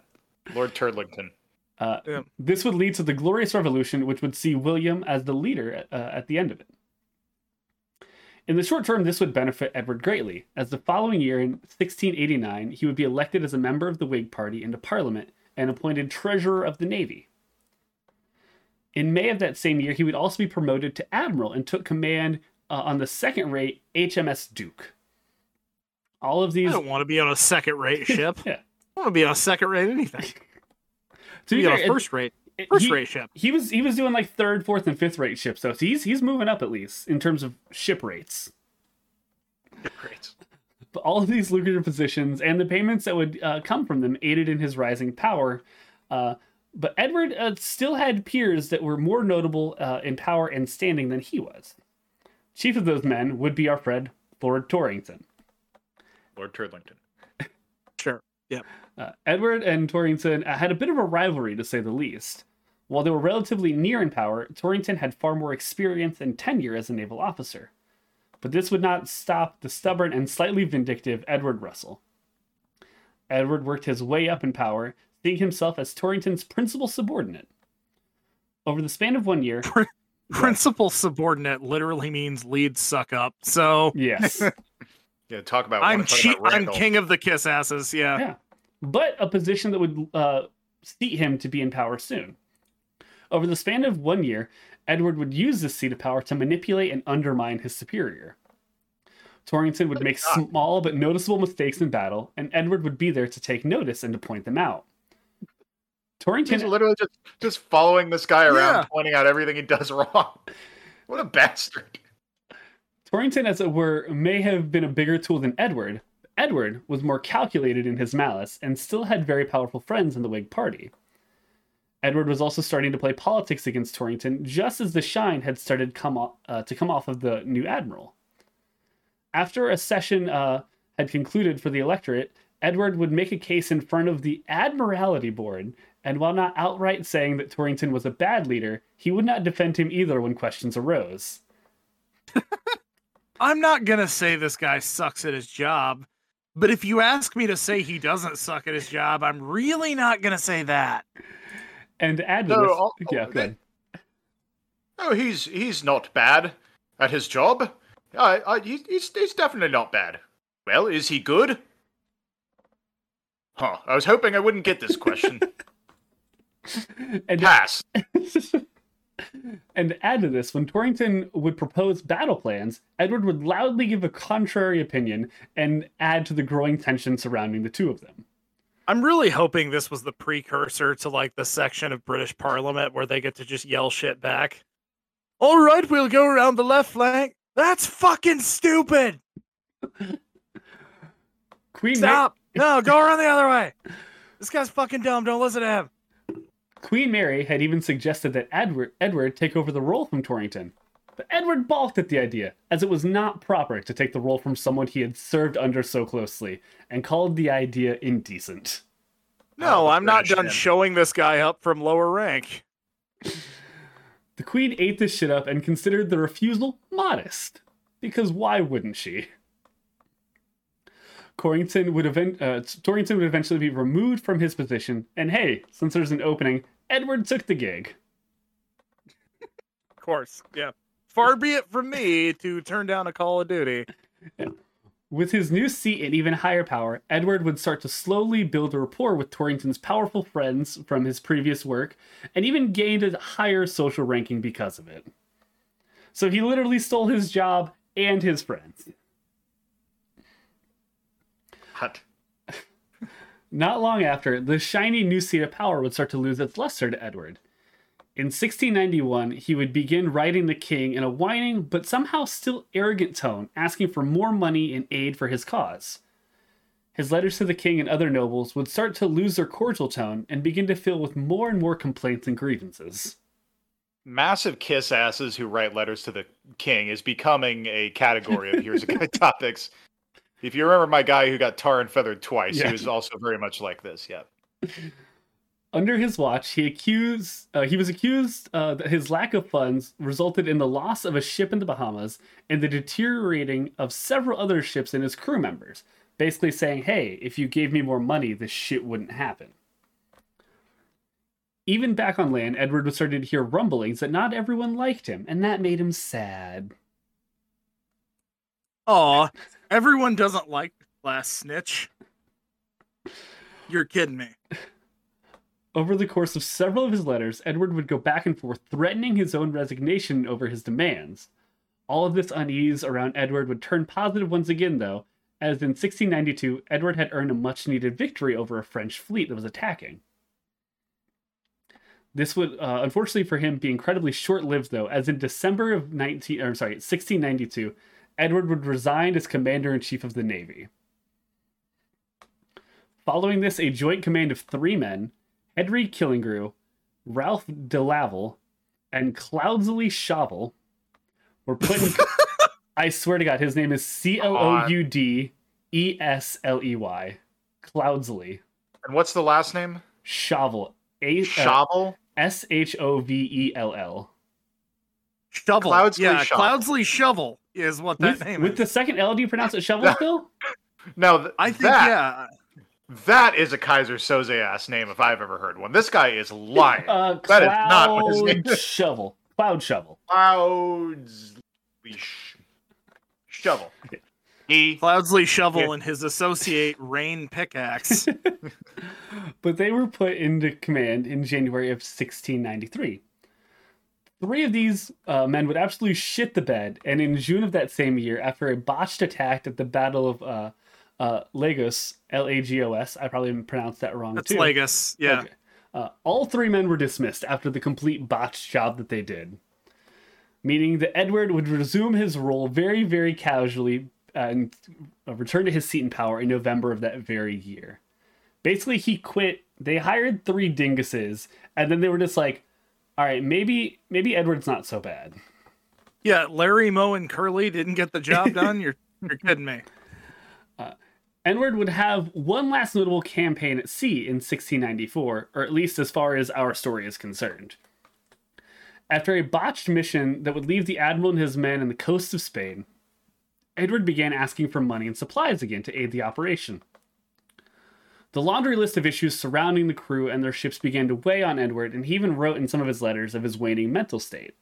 Lord Torrington. Uh, yeah. This would lead to the Glorious Revolution, which would see William as the leader uh, at the end of it. In the short term, this would benefit Edward greatly, as the following year in sixteen eighty-nine, he would be elected as a member of the Whig party into Parliament and appointed Treasurer of the Navy. In May of that same year, he would also be promoted to Admiral and took command uh, on the second-rate H M S Duke. All of these... I don't want to be on a second-rate ship. Yeah. I want to be on a second-rate anything. To be on a first-rate first-rate ship. He was he was doing like third, fourth, and fifth-rate ships, so he's he's moving up at least in terms of ship rates. Ship rates. But all of these lucrative positions and the payments that would uh, come from them aided in his rising power. Uh, but Edward uh, still had peers that were more notable uh, in power and standing than he was. Chief of those men would be our friend Lord Torrington. Lord Torrington. Sure. Yep. Uh, Edward and Torrington uh, had a bit of a rivalry, to say the least. While they were relatively near in power, Torrington had far more experience and tenure as a naval officer. But this would not stop the stubborn and slightly vindictive Edward Russell. Edward worked his way up in power, seeing himself as Torrington's principal subordinate. Over the span of one year... Prin- yeah. Principal subordinate literally means lead suck up, so... Yes. Yeah, talk about... I'm, talk che- about I'm king of the kiss asses, yeah. Yeah. But a position that would uh, seat him to be in power soon. Over the span of one year, Edward would use this seat of power to manipulate and undermine his superior. Torrington would make small but noticeable mistakes in battle, and Edward would be there to take notice and to point them out. Torrington... He's literally just, just following this guy around, yeah. Pointing out everything he does wrong. What a bastard. Torrington, as it were, may have been a bigger tool than Edward, Edward was more calculated in his malice and still had very powerful friends in the Whig party. Edward was also starting to play politics against Torrington just as the shine had started come off, uh, to come off of the new admiral. After a session uh, had concluded for the electorate, Edward would make a case in front of the Admiralty Board, and while not outright saying that Torrington was a bad leader, he would not defend him either when questions arose. I'm not going to say this guy sucks at his job. But if you ask me to say he doesn't suck at his job, I'm really not going to say that. And add to no, this... I'll, yeah, I'll, go ahead. No, he's he's not bad at his job. I, I, he's, he's definitely not bad. Well, is he good? Huh, I was hoping I wouldn't get this question. And pass. And to add to this, when Torrington would propose battle plans, Edward would loudly give a contrary opinion and add to the growing tension surrounding the two of them. I'm really hoping this was the precursor to like the section of British Parliament where they get to just yell shit back. All right, we'll go around the left flank. That's fucking stupid. Queen Stop. May- no, go around the other way. This guy's fucking dumb. Don't listen to him. Queen Mary had even suggested that Edward, Edward take over the role from Torrington. But Edward balked at the idea, as it was not proper to take the role from someone he had served under so closely, and called the idea indecent. No, I'm not done showing this guy up from lower rank. The Queen ate this shit up and considered the refusal modest, because why wouldn't she? Torrington would, event, uh, Torrington would eventually be removed from his position, and hey, since there's an opening, Edward took the gig. Of course, yeah. Far be it from me to turn down a Call of Duty. Yeah. With his new seat and even higher power, Edward would start to slowly build a rapport with Torrington's powerful friends from his previous work, and even gained a higher social ranking because of it. So he literally stole his job and his friends. Hut. Not long after, the shiny new seat of power would start to lose its luster to Edward. In sixteen ninety-one, he would begin writing the king in a whining but somehow still arrogant tone, asking for more money and aid for his cause. His letters to the king and other nobles would start to lose their cordial tone and begin to fill with more and more complaints and grievances. Massive kiss asses who write letters to the king is becoming a category of Here's a Guy topics. If you remember my guy who got tar and feathered twice, yeah. He was also very much like this, yeah. Under his watch, he accused uh, he was accused uh, that his lack of funds resulted in the loss of a ship in the Bahamas and the deteriorating of several other ships and his crew members, basically saying, hey, if you gave me more money, this shit wouldn't happen. Even back on land, Edward was starting to hear rumblings that not everyone liked him, and that made him sad. Aw, everyone doesn't like the class snitch. You're kidding me. Over the course of several of his letters, Edward would go back and forth threatening his own resignation over his demands. All of this unease around Edward would turn positive once again, though, as in sixteen ninety-two, Edward had earned a much-needed victory over a French fleet that was attacking. This would, uh, unfortunately for him, be incredibly short-lived, though, as in December of nineteen, or, I'm sorry, sixteen ninety-two, Edward would resign as Commander-in-Chief of the Navy. Following this, a joint command of three men, Henry Killigrew, Ralph DeLaval, and Cloudesley Shovel were put in... I swear to God, his name is C O O U D E S L E Y. Cloudesley. And what's the last name? Shovel. A- Shovel? Uh, S H O V E L L. Shovel. Cloudesley yeah, Shovel. Cloudesley Shovel is what that with, name with is. With the second L, do you pronounce it Shovel still? No, th- I think, that... yeah... That is a Kaiser Soze-ass name if I've ever heard one. This guy is lying. Uh, that is not what his name is. Shovel. Cloud Shovel. Cloudesley Shovel. He Cloudesley Shovel yeah. and his associate Rain Pickaxe. But they were put into command in January of sixteen ninety-three. Three of these uh, men would absolutely shit the bed, and in June of that same year, after a botched attack at the Battle of... Uh, Uh, Lagos, L A G O S. I probably pronounced that wrong. That's too. Lagos, yeah. Okay. Uh, all three men were dismissed after the complete botched job that they did, meaning that Edward would resume his role very, very casually and return to his seat in power in November of that very year. Basically, he quit. They hired three dinguses, and then they were just like, all right, maybe maybe Edward's not so bad. Yeah, Larry, Moe, and Curly didn't get the job done? You're, you're kidding me. Uh, Edward would have one last notable campaign at sea in sixteen ninety-four, or at least as far as our story is concerned. After a botched mission that would leave the admiral and his men on the coast of Spain, Edward began asking for money and supplies again to aid the operation. The laundry list of issues surrounding the crew and their ships began to weigh on Edward, and he even wrote in some of his letters of his waning mental state.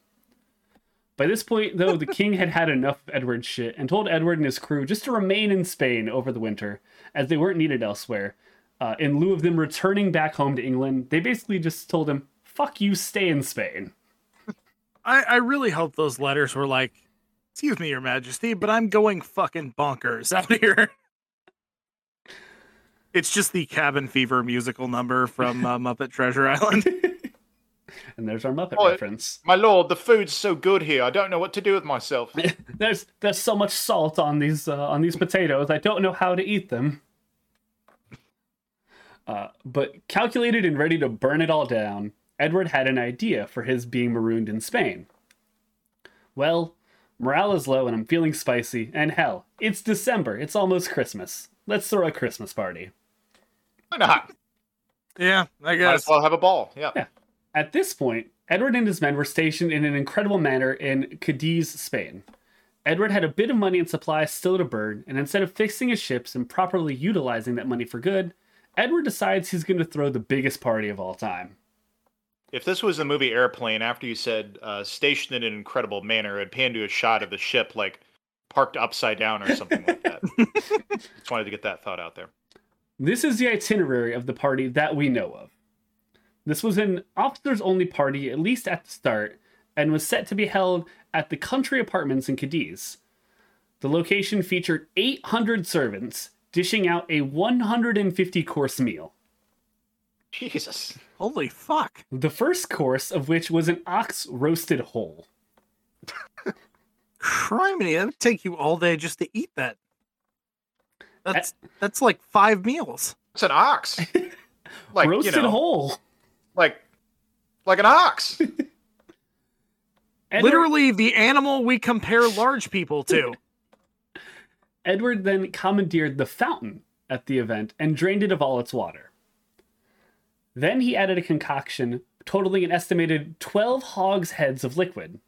By this point, though, the king had had enough of Edward's shit and told Edward and his crew just to remain in Spain over the winter, as they weren't needed elsewhere. Uh, in lieu of them returning back home to England, they basically just told him, fuck you, stay in Spain. I, I really hope those letters were like, excuse me, Your Majesty, but I'm going fucking bonkers out here. It's just the Cabin Fever musical number from uh, Muppet Treasure Island. And there's our Muppet oh, reference. My lord, the food's so good here. I don't know what to do with myself. there's there's so much salt on these uh, on these potatoes. I don't know how to eat them. Uh, but calculated and ready to burn it all down, Edward had an idea for his being marooned in Spain. Well, morale is low and I'm feeling spicy. And hell, it's December. It's almost Christmas. Let's throw a Christmas party. Why not? Yeah, I guess. Might as well have a ball. Yeah. yeah. At this point, Edward and his men were stationed in an incredible manner in Cadiz, Spain. Edward had a bit of money and supplies still to burn, and instead of fixing his ships and properly utilizing that money for good, Edward decides he's going to throw the biggest party of all time. If this was the movie Airplane, after you said uh, stationed in an incredible manner, it'd pan to a shot of the ship, like, parked upside down or something like that. Just wanted to get that thought out there. This is the itinerary of the party that we know of. This was an officers-only party, at least at the start, and was set to be held at the country apartments in Cadiz. The location featured eight hundred servants, dishing out a one hundred fifty-course meal. Jesus. Holy fuck. The first course of which was an ox roasted whole. Criminy, that would take you all day just to eat that. That's, at, that's like five meals. It's an ox. Like, roasted you know. whole. Like, like an ox. Edward, literally the animal we compare large people to. Edward then commandeered the fountain at the event and drained it of all its water. Then he added a concoction totaling an estimated twelve hogsheads of liquid.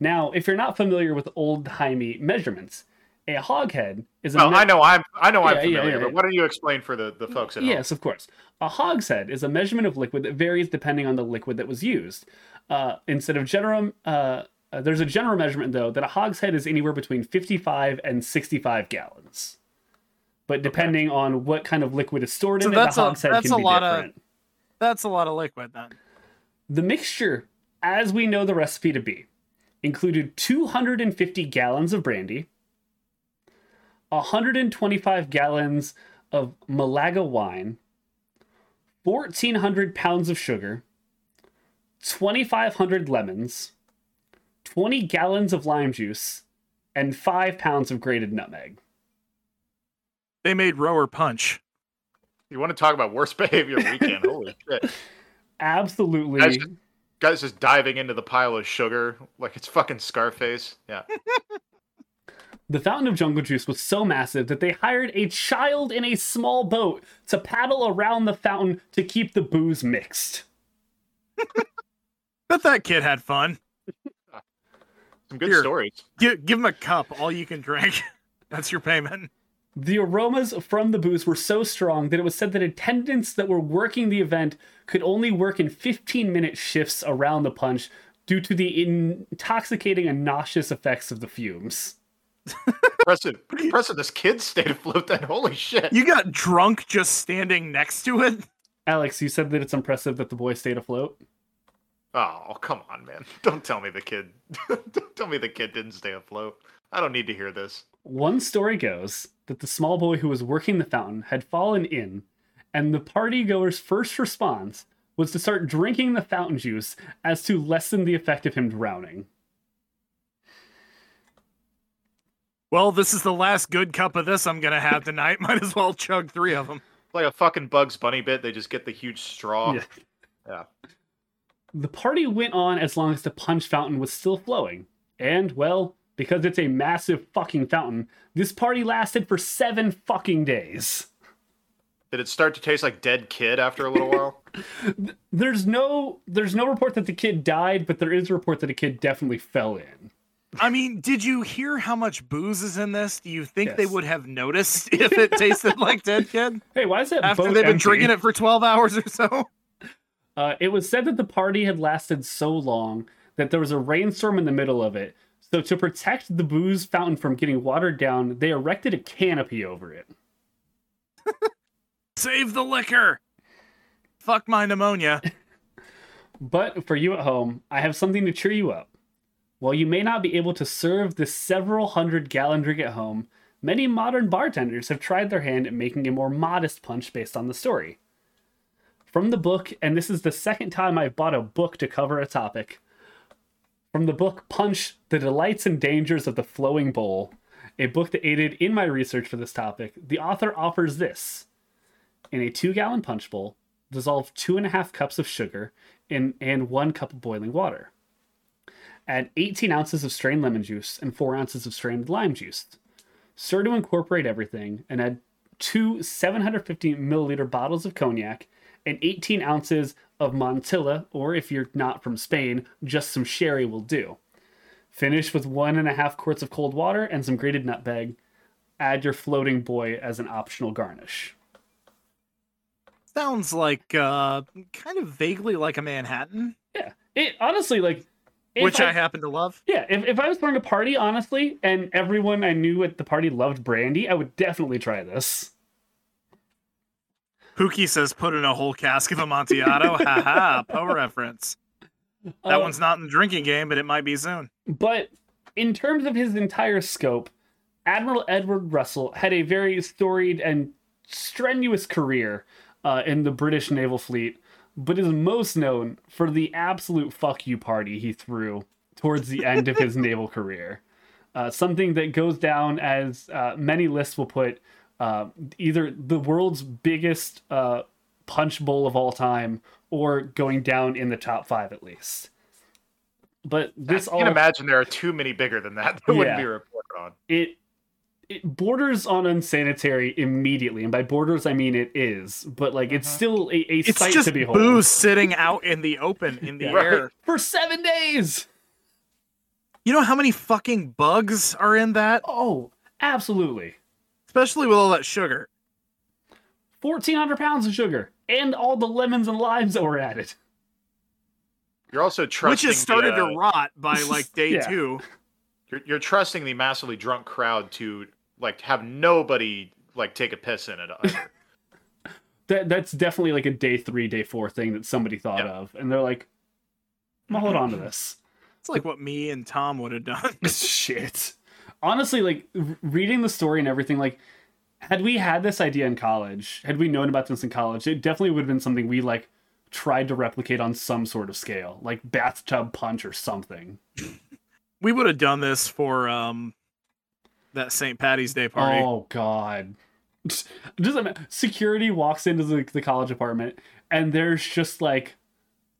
Now, if you're not familiar with old-timey measurements, a hoghead is a... Well, me- I know I'm, I know yeah, I'm familiar, yeah, yeah, yeah. But why don't you explain for the, the folks at yes, home? Yes, of course. A hogshead is a measurement of liquid that varies depending on the liquid that was used. Uh, instead of general... Uh, uh, there's a general measurement, though, that a hogshead is anywhere between fifty-five and sixty-five gallons. But depending okay. on what kind of liquid is stored so in it, the hogshead a, can a be lot different. Of, that's a lot of liquid, then. The mixture, as we know the recipe to be, included two hundred fifty gallons of brandy, one hundred twenty-five gallons of Malaga wine, fourteen hundred pounds of sugar, twenty-five hundred lemons, twenty gallons of lime juice, and five pounds of grated nutmeg. They made rower punch. You want to talk about worst behavior weekend? Holy shit. Absolutely. Guys just, guys just diving into the pile of sugar like it's fucking Scarface. Yeah. The fountain of jungle juice was so massive that they hired a child in a small boat to paddle around the fountain to keep the booze mixed. Bet that kid had fun. Some good Here, stories. Give, give him a cup, all you can drink. That's your payment. The aromas from the booze were so strong that it was said that attendants that were working the event could only work in fifteen-minute shifts around the punch due to the intoxicating and nauseous effects of the fumes. impressive impressive this kid stayed afloat then. Holy shit, you got drunk just standing next to it. Alex, you said that it's impressive that the boy stayed afloat. Oh, come on, man, don't tell me the kid don't tell me the kid didn't stay afloat. I don't need to hear this. One story goes that the small boy who was working the fountain had fallen in, and the party goer's first response was to start drinking the fountain juice as to lessen the effect of him drowning. Well, this is the last good cup of this I'm going to have tonight. Might as well chug three of them. Like a fucking Bugs Bunny bit. They just get the huge straw. Yeah. yeah. The party went on as long as the punch fountain was still flowing. And, well, because it's a massive fucking fountain, this party lasted for seven fucking days. Did it start to taste like dead kid after a little while? There's no, there's no report that the kid died, but there is a report that a kid definitely fell in. I mean, did you hear how much booze is in this? Do you think yes. they would have noticed if it tasted like dead kid? Hey, why is that after they've been empty? Drinking it for twelve hours or so? Uh, it was said that the party had lasted so long that there was a rainstorm in the middle of it. So to protect the booze fountain from getting watered down, they erected a canopy over it. Save the liquor! Fuck my pneumonia. But for you at home, I have something to cheer you up. While you may not be able to serve this several hundred gallon drink at home, many modern bartenders have tried their hand at making a more modest punch based on the story. From the book, and this is the second time I've bought a book to cover a topic, from the book Punch, The Delights and Dangers of the Flowing Bowl, a book that aided in my research for this topic, the author offers this. In a two-gallon punch bowl, dissolve two and a half cups of sugar in and one cup of boiling water. Add eighteen ounces of strained lemon juice and four ounces of strained lime juice. Stir to incorporate everything and add two seven hundred fifty milliliter bottles of cognac and eighteen ounces of Montilla, or if you're not from Spain, just some sherry will do. Finish with one and a half quarts of cold water and some grated nutmeg. Add your floating boy as an optional garnish. Sounds like, uh, kind of vaguely like a Manhattan. Yeah, it honestly, like, If Which I, I happen to love. Yeah, if, if I was throwing a party, honestly, and everyone I knew at the party loved brandy, I would definitely try this. Pookie says, put in a whole cask of Amontillado. Ha ha, Poe reference. That um, one's not in the drinking game, but it might be soon. But in terms of his entire scope, Admiral Edward Russell had a very storied and strenuous career uh, in the British Naval Fleet, but is most known for the absolute fuck you party he threw towards the end of his naval career. Uh, something that goes down as uh, many lists will put uh, either the world's biggest uh, punch bowl of all time or going down in the top five at least. But this I can all... imagine there are too many bigger than that that yeah. wouldn't be reported on. It it borders on unsanitary immediately, and by borders I mean it is, but like mm-hmm. it's still a, a sight to behold. It's just booze sitting out in the open in the right? air for seven days. You know how many fucking bugs are in that? Oh, absolutely. Especially with all that sugar. fourteen hundred pounds of sugar and all the lemons and limes that were added. You're also trusting, which has started the, uh... to rot by like day yeah. two. You're, you're trusting the massively drunk crowd to like have nobody like take a piss in it either. that that's definitely like a day three, day four thing that somebody thought yeah. of, and they're like, I'm gonna hold on to this. It's like what me and Tom would have done. Shit. Honestly, like reading the story and everything, like had we had this idea in college, had we known about this in college, it definitely would have been something we like tried to replicate on some sort of scale, like bathtub punch or something. We would have done this for um, that Saint Patty's Day party. Oh God! Just, just security walks into the, the college apartment, and there's just like,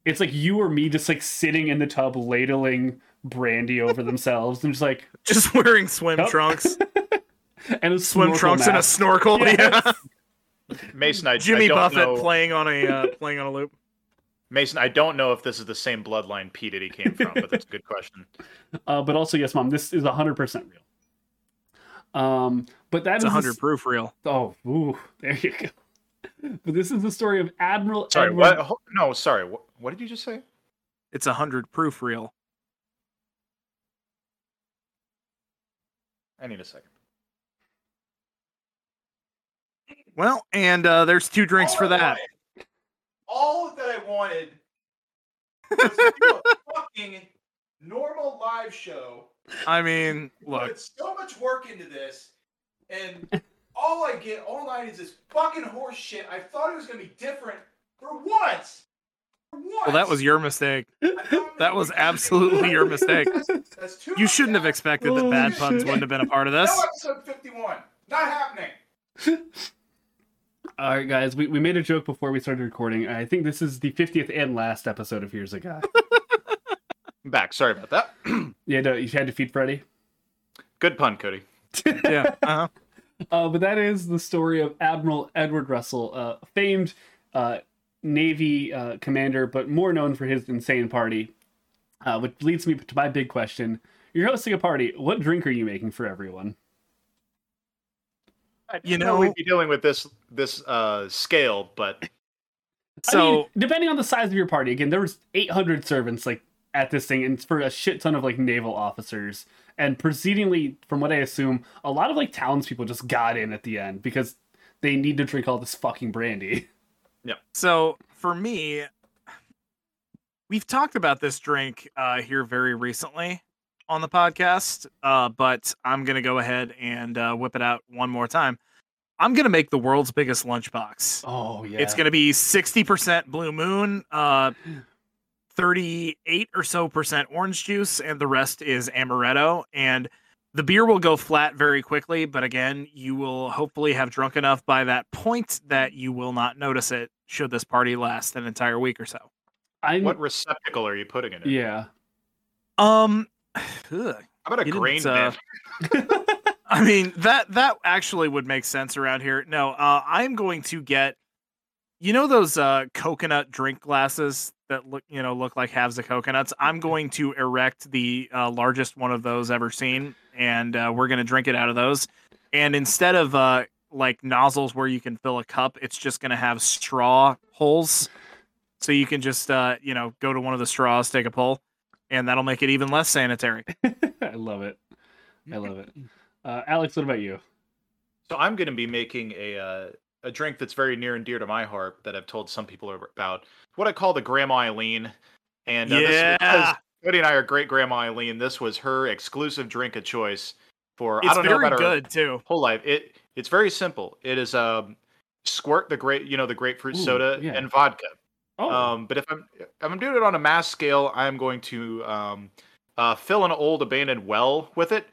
it's like you or me just like sitting in the tub ladling brandy over themselves, and just like just wearing swim oh. trunks and a swim trunks mask. And a snorkel. Yes. Yeah. Mason, I, Jimmy I don't Buffett know. playing on a uh, playing on a loop. Mason, I don't know if this is the same bloodline P. Diddy came from, but that's a good question. Uh, but also, yes, Mom, this is one hundred percent real. Um, but that it's is one hundred this... proof real. Oh, ooh, there you go. But this is the story of Admiral sorry, Edward... What? No, sorry, what, what did you just say? It's one hundred proof real. I need a second. Well, and uh, there's two drinks oh, for that. Boy. All that I wanted was to do a fucking normal live show. I mean, look. I put so much work into this, and all I get all night is this fucking horse shit. I thought it was going to be different for once. For once. Well, that was your mistake. That was absolutely your mistake. That's too you shouldn't bad. have expected that bad puns wouldn't have been a part of this. No, episode fifty-one. Not happening. All right, guys, we, we made a joke before we started recording. I think this is the fiftieth and last episode of Here's a Guy. I'm back. Sorry about that. Yeah, no, you had to feed Freddy. Good pun, Cody. Yeah. Uh-huh. Uh, but that is the story of Admiral Edward Russell, uh, famed uh, Navy uh, commander, but more known for his insane party, uh, which leads me to my big question. You're hosting a party. What drink are you making for everyone? You know, we'd be dealing with this this uh, scale, but so I mean, depending on the size of your party, again, there was eight hundred servants like at this thing, and for a shit ton of like naval officers, and proceedingly, from what I assume, a lot of like townspeople just got in at the end because they need to drink all this fucking brandy. Yeah. So for me, we've talked about this drink uh, here very recently on the podcast, uh, but I'm going to go ahead and uh, whip it out one more time. I'm going to make the world's biggest lunchbox. Oh, yeah. It's going to be sixty percent Blue Moon, uh, thirty-eight or so percent orange juice, and the rest is amaretto. And the beer will go flat very quickly, but again, you will hopefully have drunk enough by that point that you will not notice it should this party last an entire week or so. I'm... What receptacle are you putting it in? Yeah. Um... Ugh. How about a you grain bin? Uh... I mean, that that actually would make sense around here. No, uh, I'm going to get, you know, those uh, coconut drink glasses that look, you know, look like halves of coconuts. I'm going to erect the uh, largest one of those ever seen, and uh, we're going to drink it out of those. And instead of uh, like nozzles where you can fill a cup, it's just going to have straw holes, so you can just, uh, you know, go to one of the straws, take a pull. And that'll make it even less sanitary. I love it. I love it. Uh, Alex, what about you? So I'm going to be making a uh, a drink that's very near and dear to my heart that I've told some people about. What I call the Grandma Eileen. And uh, yeah. This, Cody and I are great Grandma Eileen. This was her exclusive drink of choice for it's I don't know about good, her too. whole life. It it's very simple. It is um squirt the great you know the grapefruit Ooh, soda yeah. and vodka. Oh. Um, but if I'm if I'm doing it on a mass scale, I'm going to um, uh, fill an old abandoned well with it,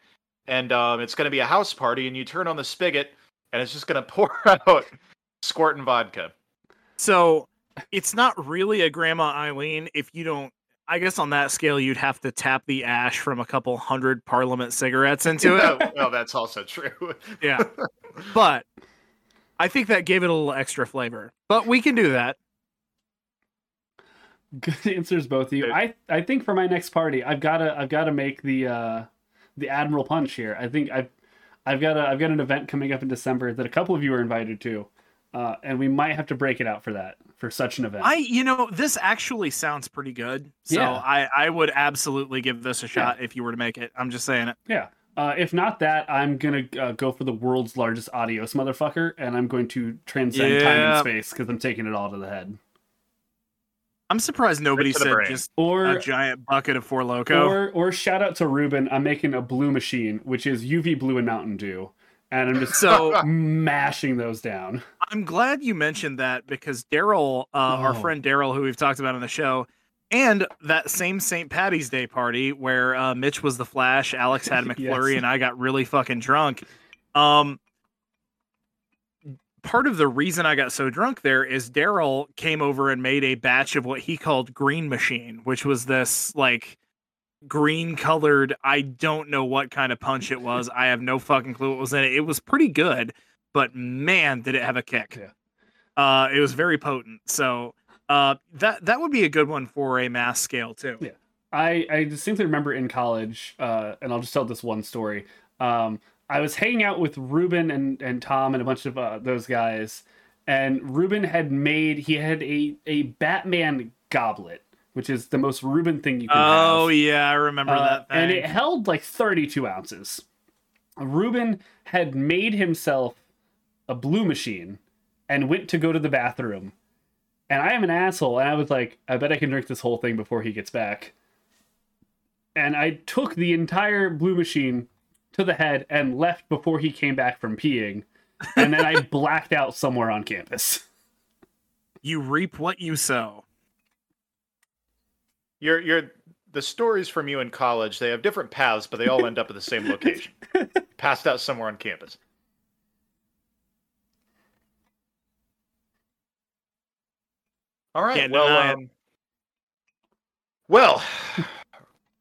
and um, it's going to be a house party. And you turn on the spigot, and it's just going to pour out squirting vodka. So it's not really a Grandma Eileen if you don't I guess on that scale, you'd have to tap the ash from a couple hundred Parliament cigarettes into it. Oh, well, that's also true. Yeah. But I think that gave it a little extra flavor. But we can do that. Good answers, both of you. I, I think for my next party, I've gotta I've gotta make the uh, the Admiral Punch here. I think I've I've got a I've got an event coming up in December that a couple of you are invited to, uh, and we might have to break it out for that for such an event. I you know this actually sounds pretty good, so yeah. I I would absolutely give this a shot yeah. if you were to make it. I'm just saying it. Yeah. Uh, if not that, I'm gonna uh, go for the world's largest adios, motherfucker, and I'm going to transcend yeah. time and space because I'm taking it all to the head. I'm surprised nobody said just or, a giant bucket of Four Loko. Or, or shout out to Ruben. I'm making a blue machine, which is U V blue and Mountain Dew. And I'm just so mashing those down. I'm glad you mentioned that because Daryl, uh, oh. our friend Daryl, who we've talked about on the show, and that same Saint Patty's Day party where uh, Mitch was the Flash, Alex had McFlurry, yes. and I got really fucking drunk. Um, Part of the reason I got so drunk there is Daryl came over and made a batch of what he called green machine, which was this like green colored. I don't know what kind of punch it was. I have no fucking clue what was in it. It was pretty good, but man, did it have a kick. Yeah. Uh, it was very potent. So uh, that, that would be a good one for a mass scale too. Yeah. I, I distinctly remember in college uh, and I'll just tell this one story. Um, I was hanging out with Ruben and, and Tom and a bunch of uh, those guys, and Ruben had made, he had a, a Batman goblet, which is the most Ruben thing you can have. Oh, yeah, I remember uh, that thing. And it held like thirty-two ounces. Ruben had made himself a blue machine and went to go to the bathroom. And I am an asshole, and I was like, I bet I can drink this whole thing before he gets back. And I took the entire blue machine to the head and left before he came back from peeing, and then I blacked out somewhere on campus. You reap what you sow. You're you're the stories from you in college. They have different paths, but they all end up at the same location. Passed out somewhere on campus. All right. Can't well, um, well,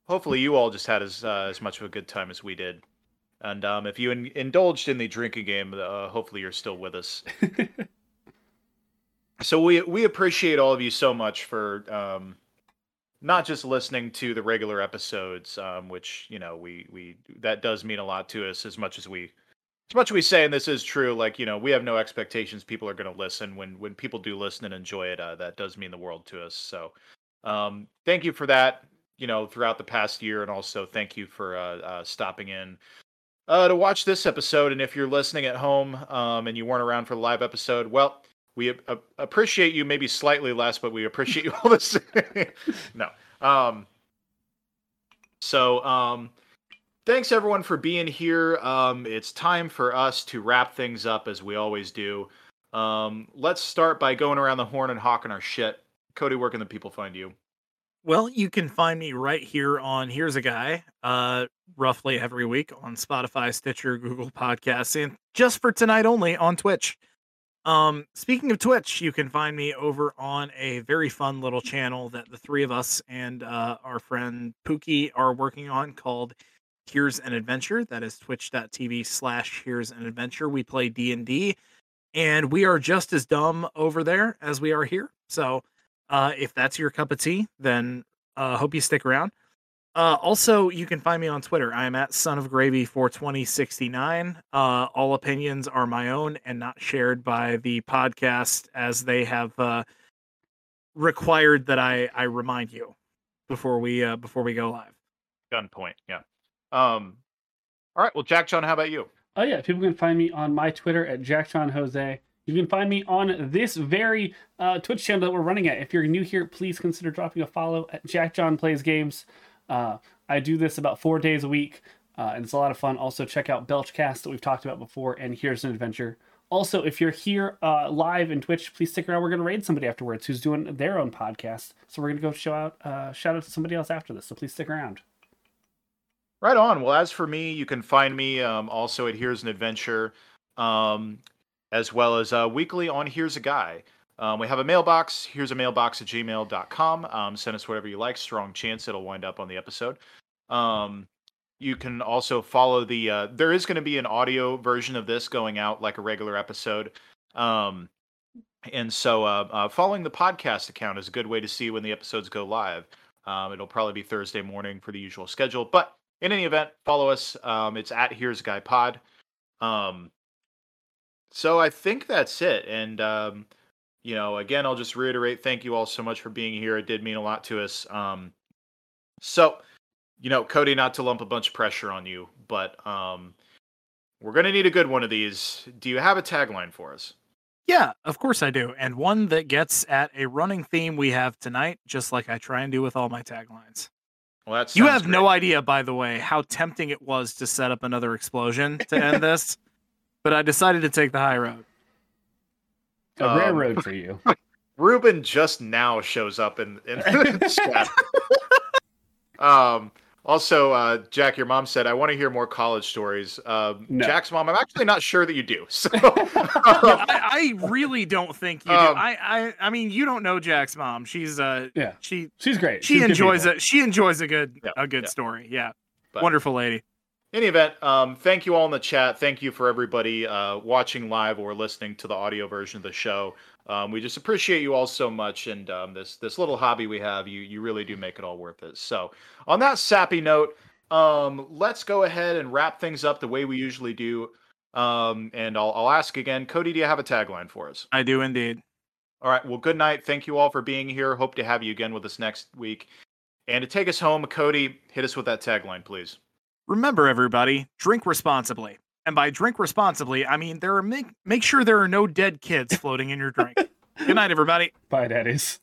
hopefully you all just had as uh, as much of a good time as we did. And um, if you in- indulged in the drinking game, uh, hopefully you're still with us. So we we appreciate all of you so much for um, not just listening to the regular episodes, um, which you know we, we that does mean a lot to us. As much as we as much as we say, and this is true, like you know we have no expectations people are going to listen. When when people do listen and enjoy it, uh, that does mean the world to us. So um, thank you for that. You know throughout the past year, and also thank you for uh, uh, stopping in. Uh, to watch this episode, and if you're listening at home um, and you weren't around for the live episode, well, we a- appreciate you maybe slightly less, but we appreciate you all the same. no. Um, so um, thanks, everyone, for being here. Um, it's time for us to wrap things up, as we always do. Um, let's start by going around the horn and hawking our shit. Cody, where can the people find you? Well, you can find me right here on Here's a Guy, uh, roughly every week on Spotify, Stitcher, Google Podcasts, and just for tonight only on Twitch. Um, speaking of Twitch, you can find me over on a very fun little channel that the three of us and uh, our friend Pookie are working on called Here's an Adventure. That is twitch.tv slash Here's an Adventure. We play D and D, and we are just as dumb over there as we are here. So Uh, if that's your cup of tea, then uh, hope you stick around. Uh, also, you can find me on Twitter. I am at son of gravy four twenty sixty-nine. Uh, all opinions are my own and not shared by the podcast, as they have uh, required that I, I remind you before we uh, before we go live. Gunpoint, yeah. Um, all right, well, Jack John, how about you? Oh yeah, people can find me on my Twitter at Jack John Jose. You can find me on this very uh, Twitch channel that we're running at. If you're new here, please consider dropping a follow at Jack John Plays Games. Uh, I do this about four days a week, uh, and it's a lot of fun. Also, check out BelchCast that we've talked about before, and Here's an Adventure. Also, if you're here uh, live in Twitch, please stick around. We're going to raid somebody afterwards who's doing their own podcast. So we're going to go show out, uh, shout out to somebody else after this, so please stick around. Right on. Well, as for me, you can find me um, also at Here's an Adventure. Um... as well as uh, weekly on Here's a Guy. Um, we have a mailbox. Here's a mailbox at gmail dot com. Um, send us whatever you like. Strong chance it'll wind up on the episode. Um, you can also follow the... Uh, there is going to be an audio version of this going out like a regular episode. Um, and so uh, uh, following the podcast account is a good way to see when the episodes go live. Um, it'll probably be Thursday morning for the usual schedule. But in any event, follow us. Um, it's at Here's a Guy Pod. Um, so I think that's it. And... Um, You know, again, I'll just reiterate, thank you all so much for being here. It did mean a lot to us. Um, so, you know, Cody, not to lump a bunch of pressure on you, but um, we're going to need a good one of these. Do you have a tagline for us? Yeah, of course I do. And one that gets at a running theme we have tonight, just like I try and do with all my taglines. Well, that's You have great. No idea, by the way, how tempting it was to set up another explosion to end this, but I decided to take the high road. A um, railroad for you. Ruben just now shows up in, in the chat. Um, also, uh, Jack, your mom said, I want to hear more college stories. Um, no. Jack's mom, I'm actually not sure that you do. So um, I, I really don't think you um, do. I, I, I mean, you don't know Jack's mom. She's uh, yeah. she, she's great. She she's enjoys a she enjoys a good yeah, a good yeah. story. Yeah, but, wonderful lady. In any event, um, thank you all in the chat. Thank you for everybody uh, watching live or listening to the audio version of the show. Um, we just appreciate you all so much, and um, this this little hobby we have, you you really do make it all worth it. So, on that sappy note, um, let's go ahead and wrap things up the way we usually do. Um, and I'll I'll ask again, Cody, do you have a tagline for us? I do indeed. All right. Well, good night. Thank you all for being here. Hope to have you again with us next week. And to take us home, Cody, hit us with that tagline, please. Remember, everybody, drink responsibly. And by drink responsibly, I mean there are make, make sure there are no dead kids floating in your drink. Good night, everybody. Bye, daddies.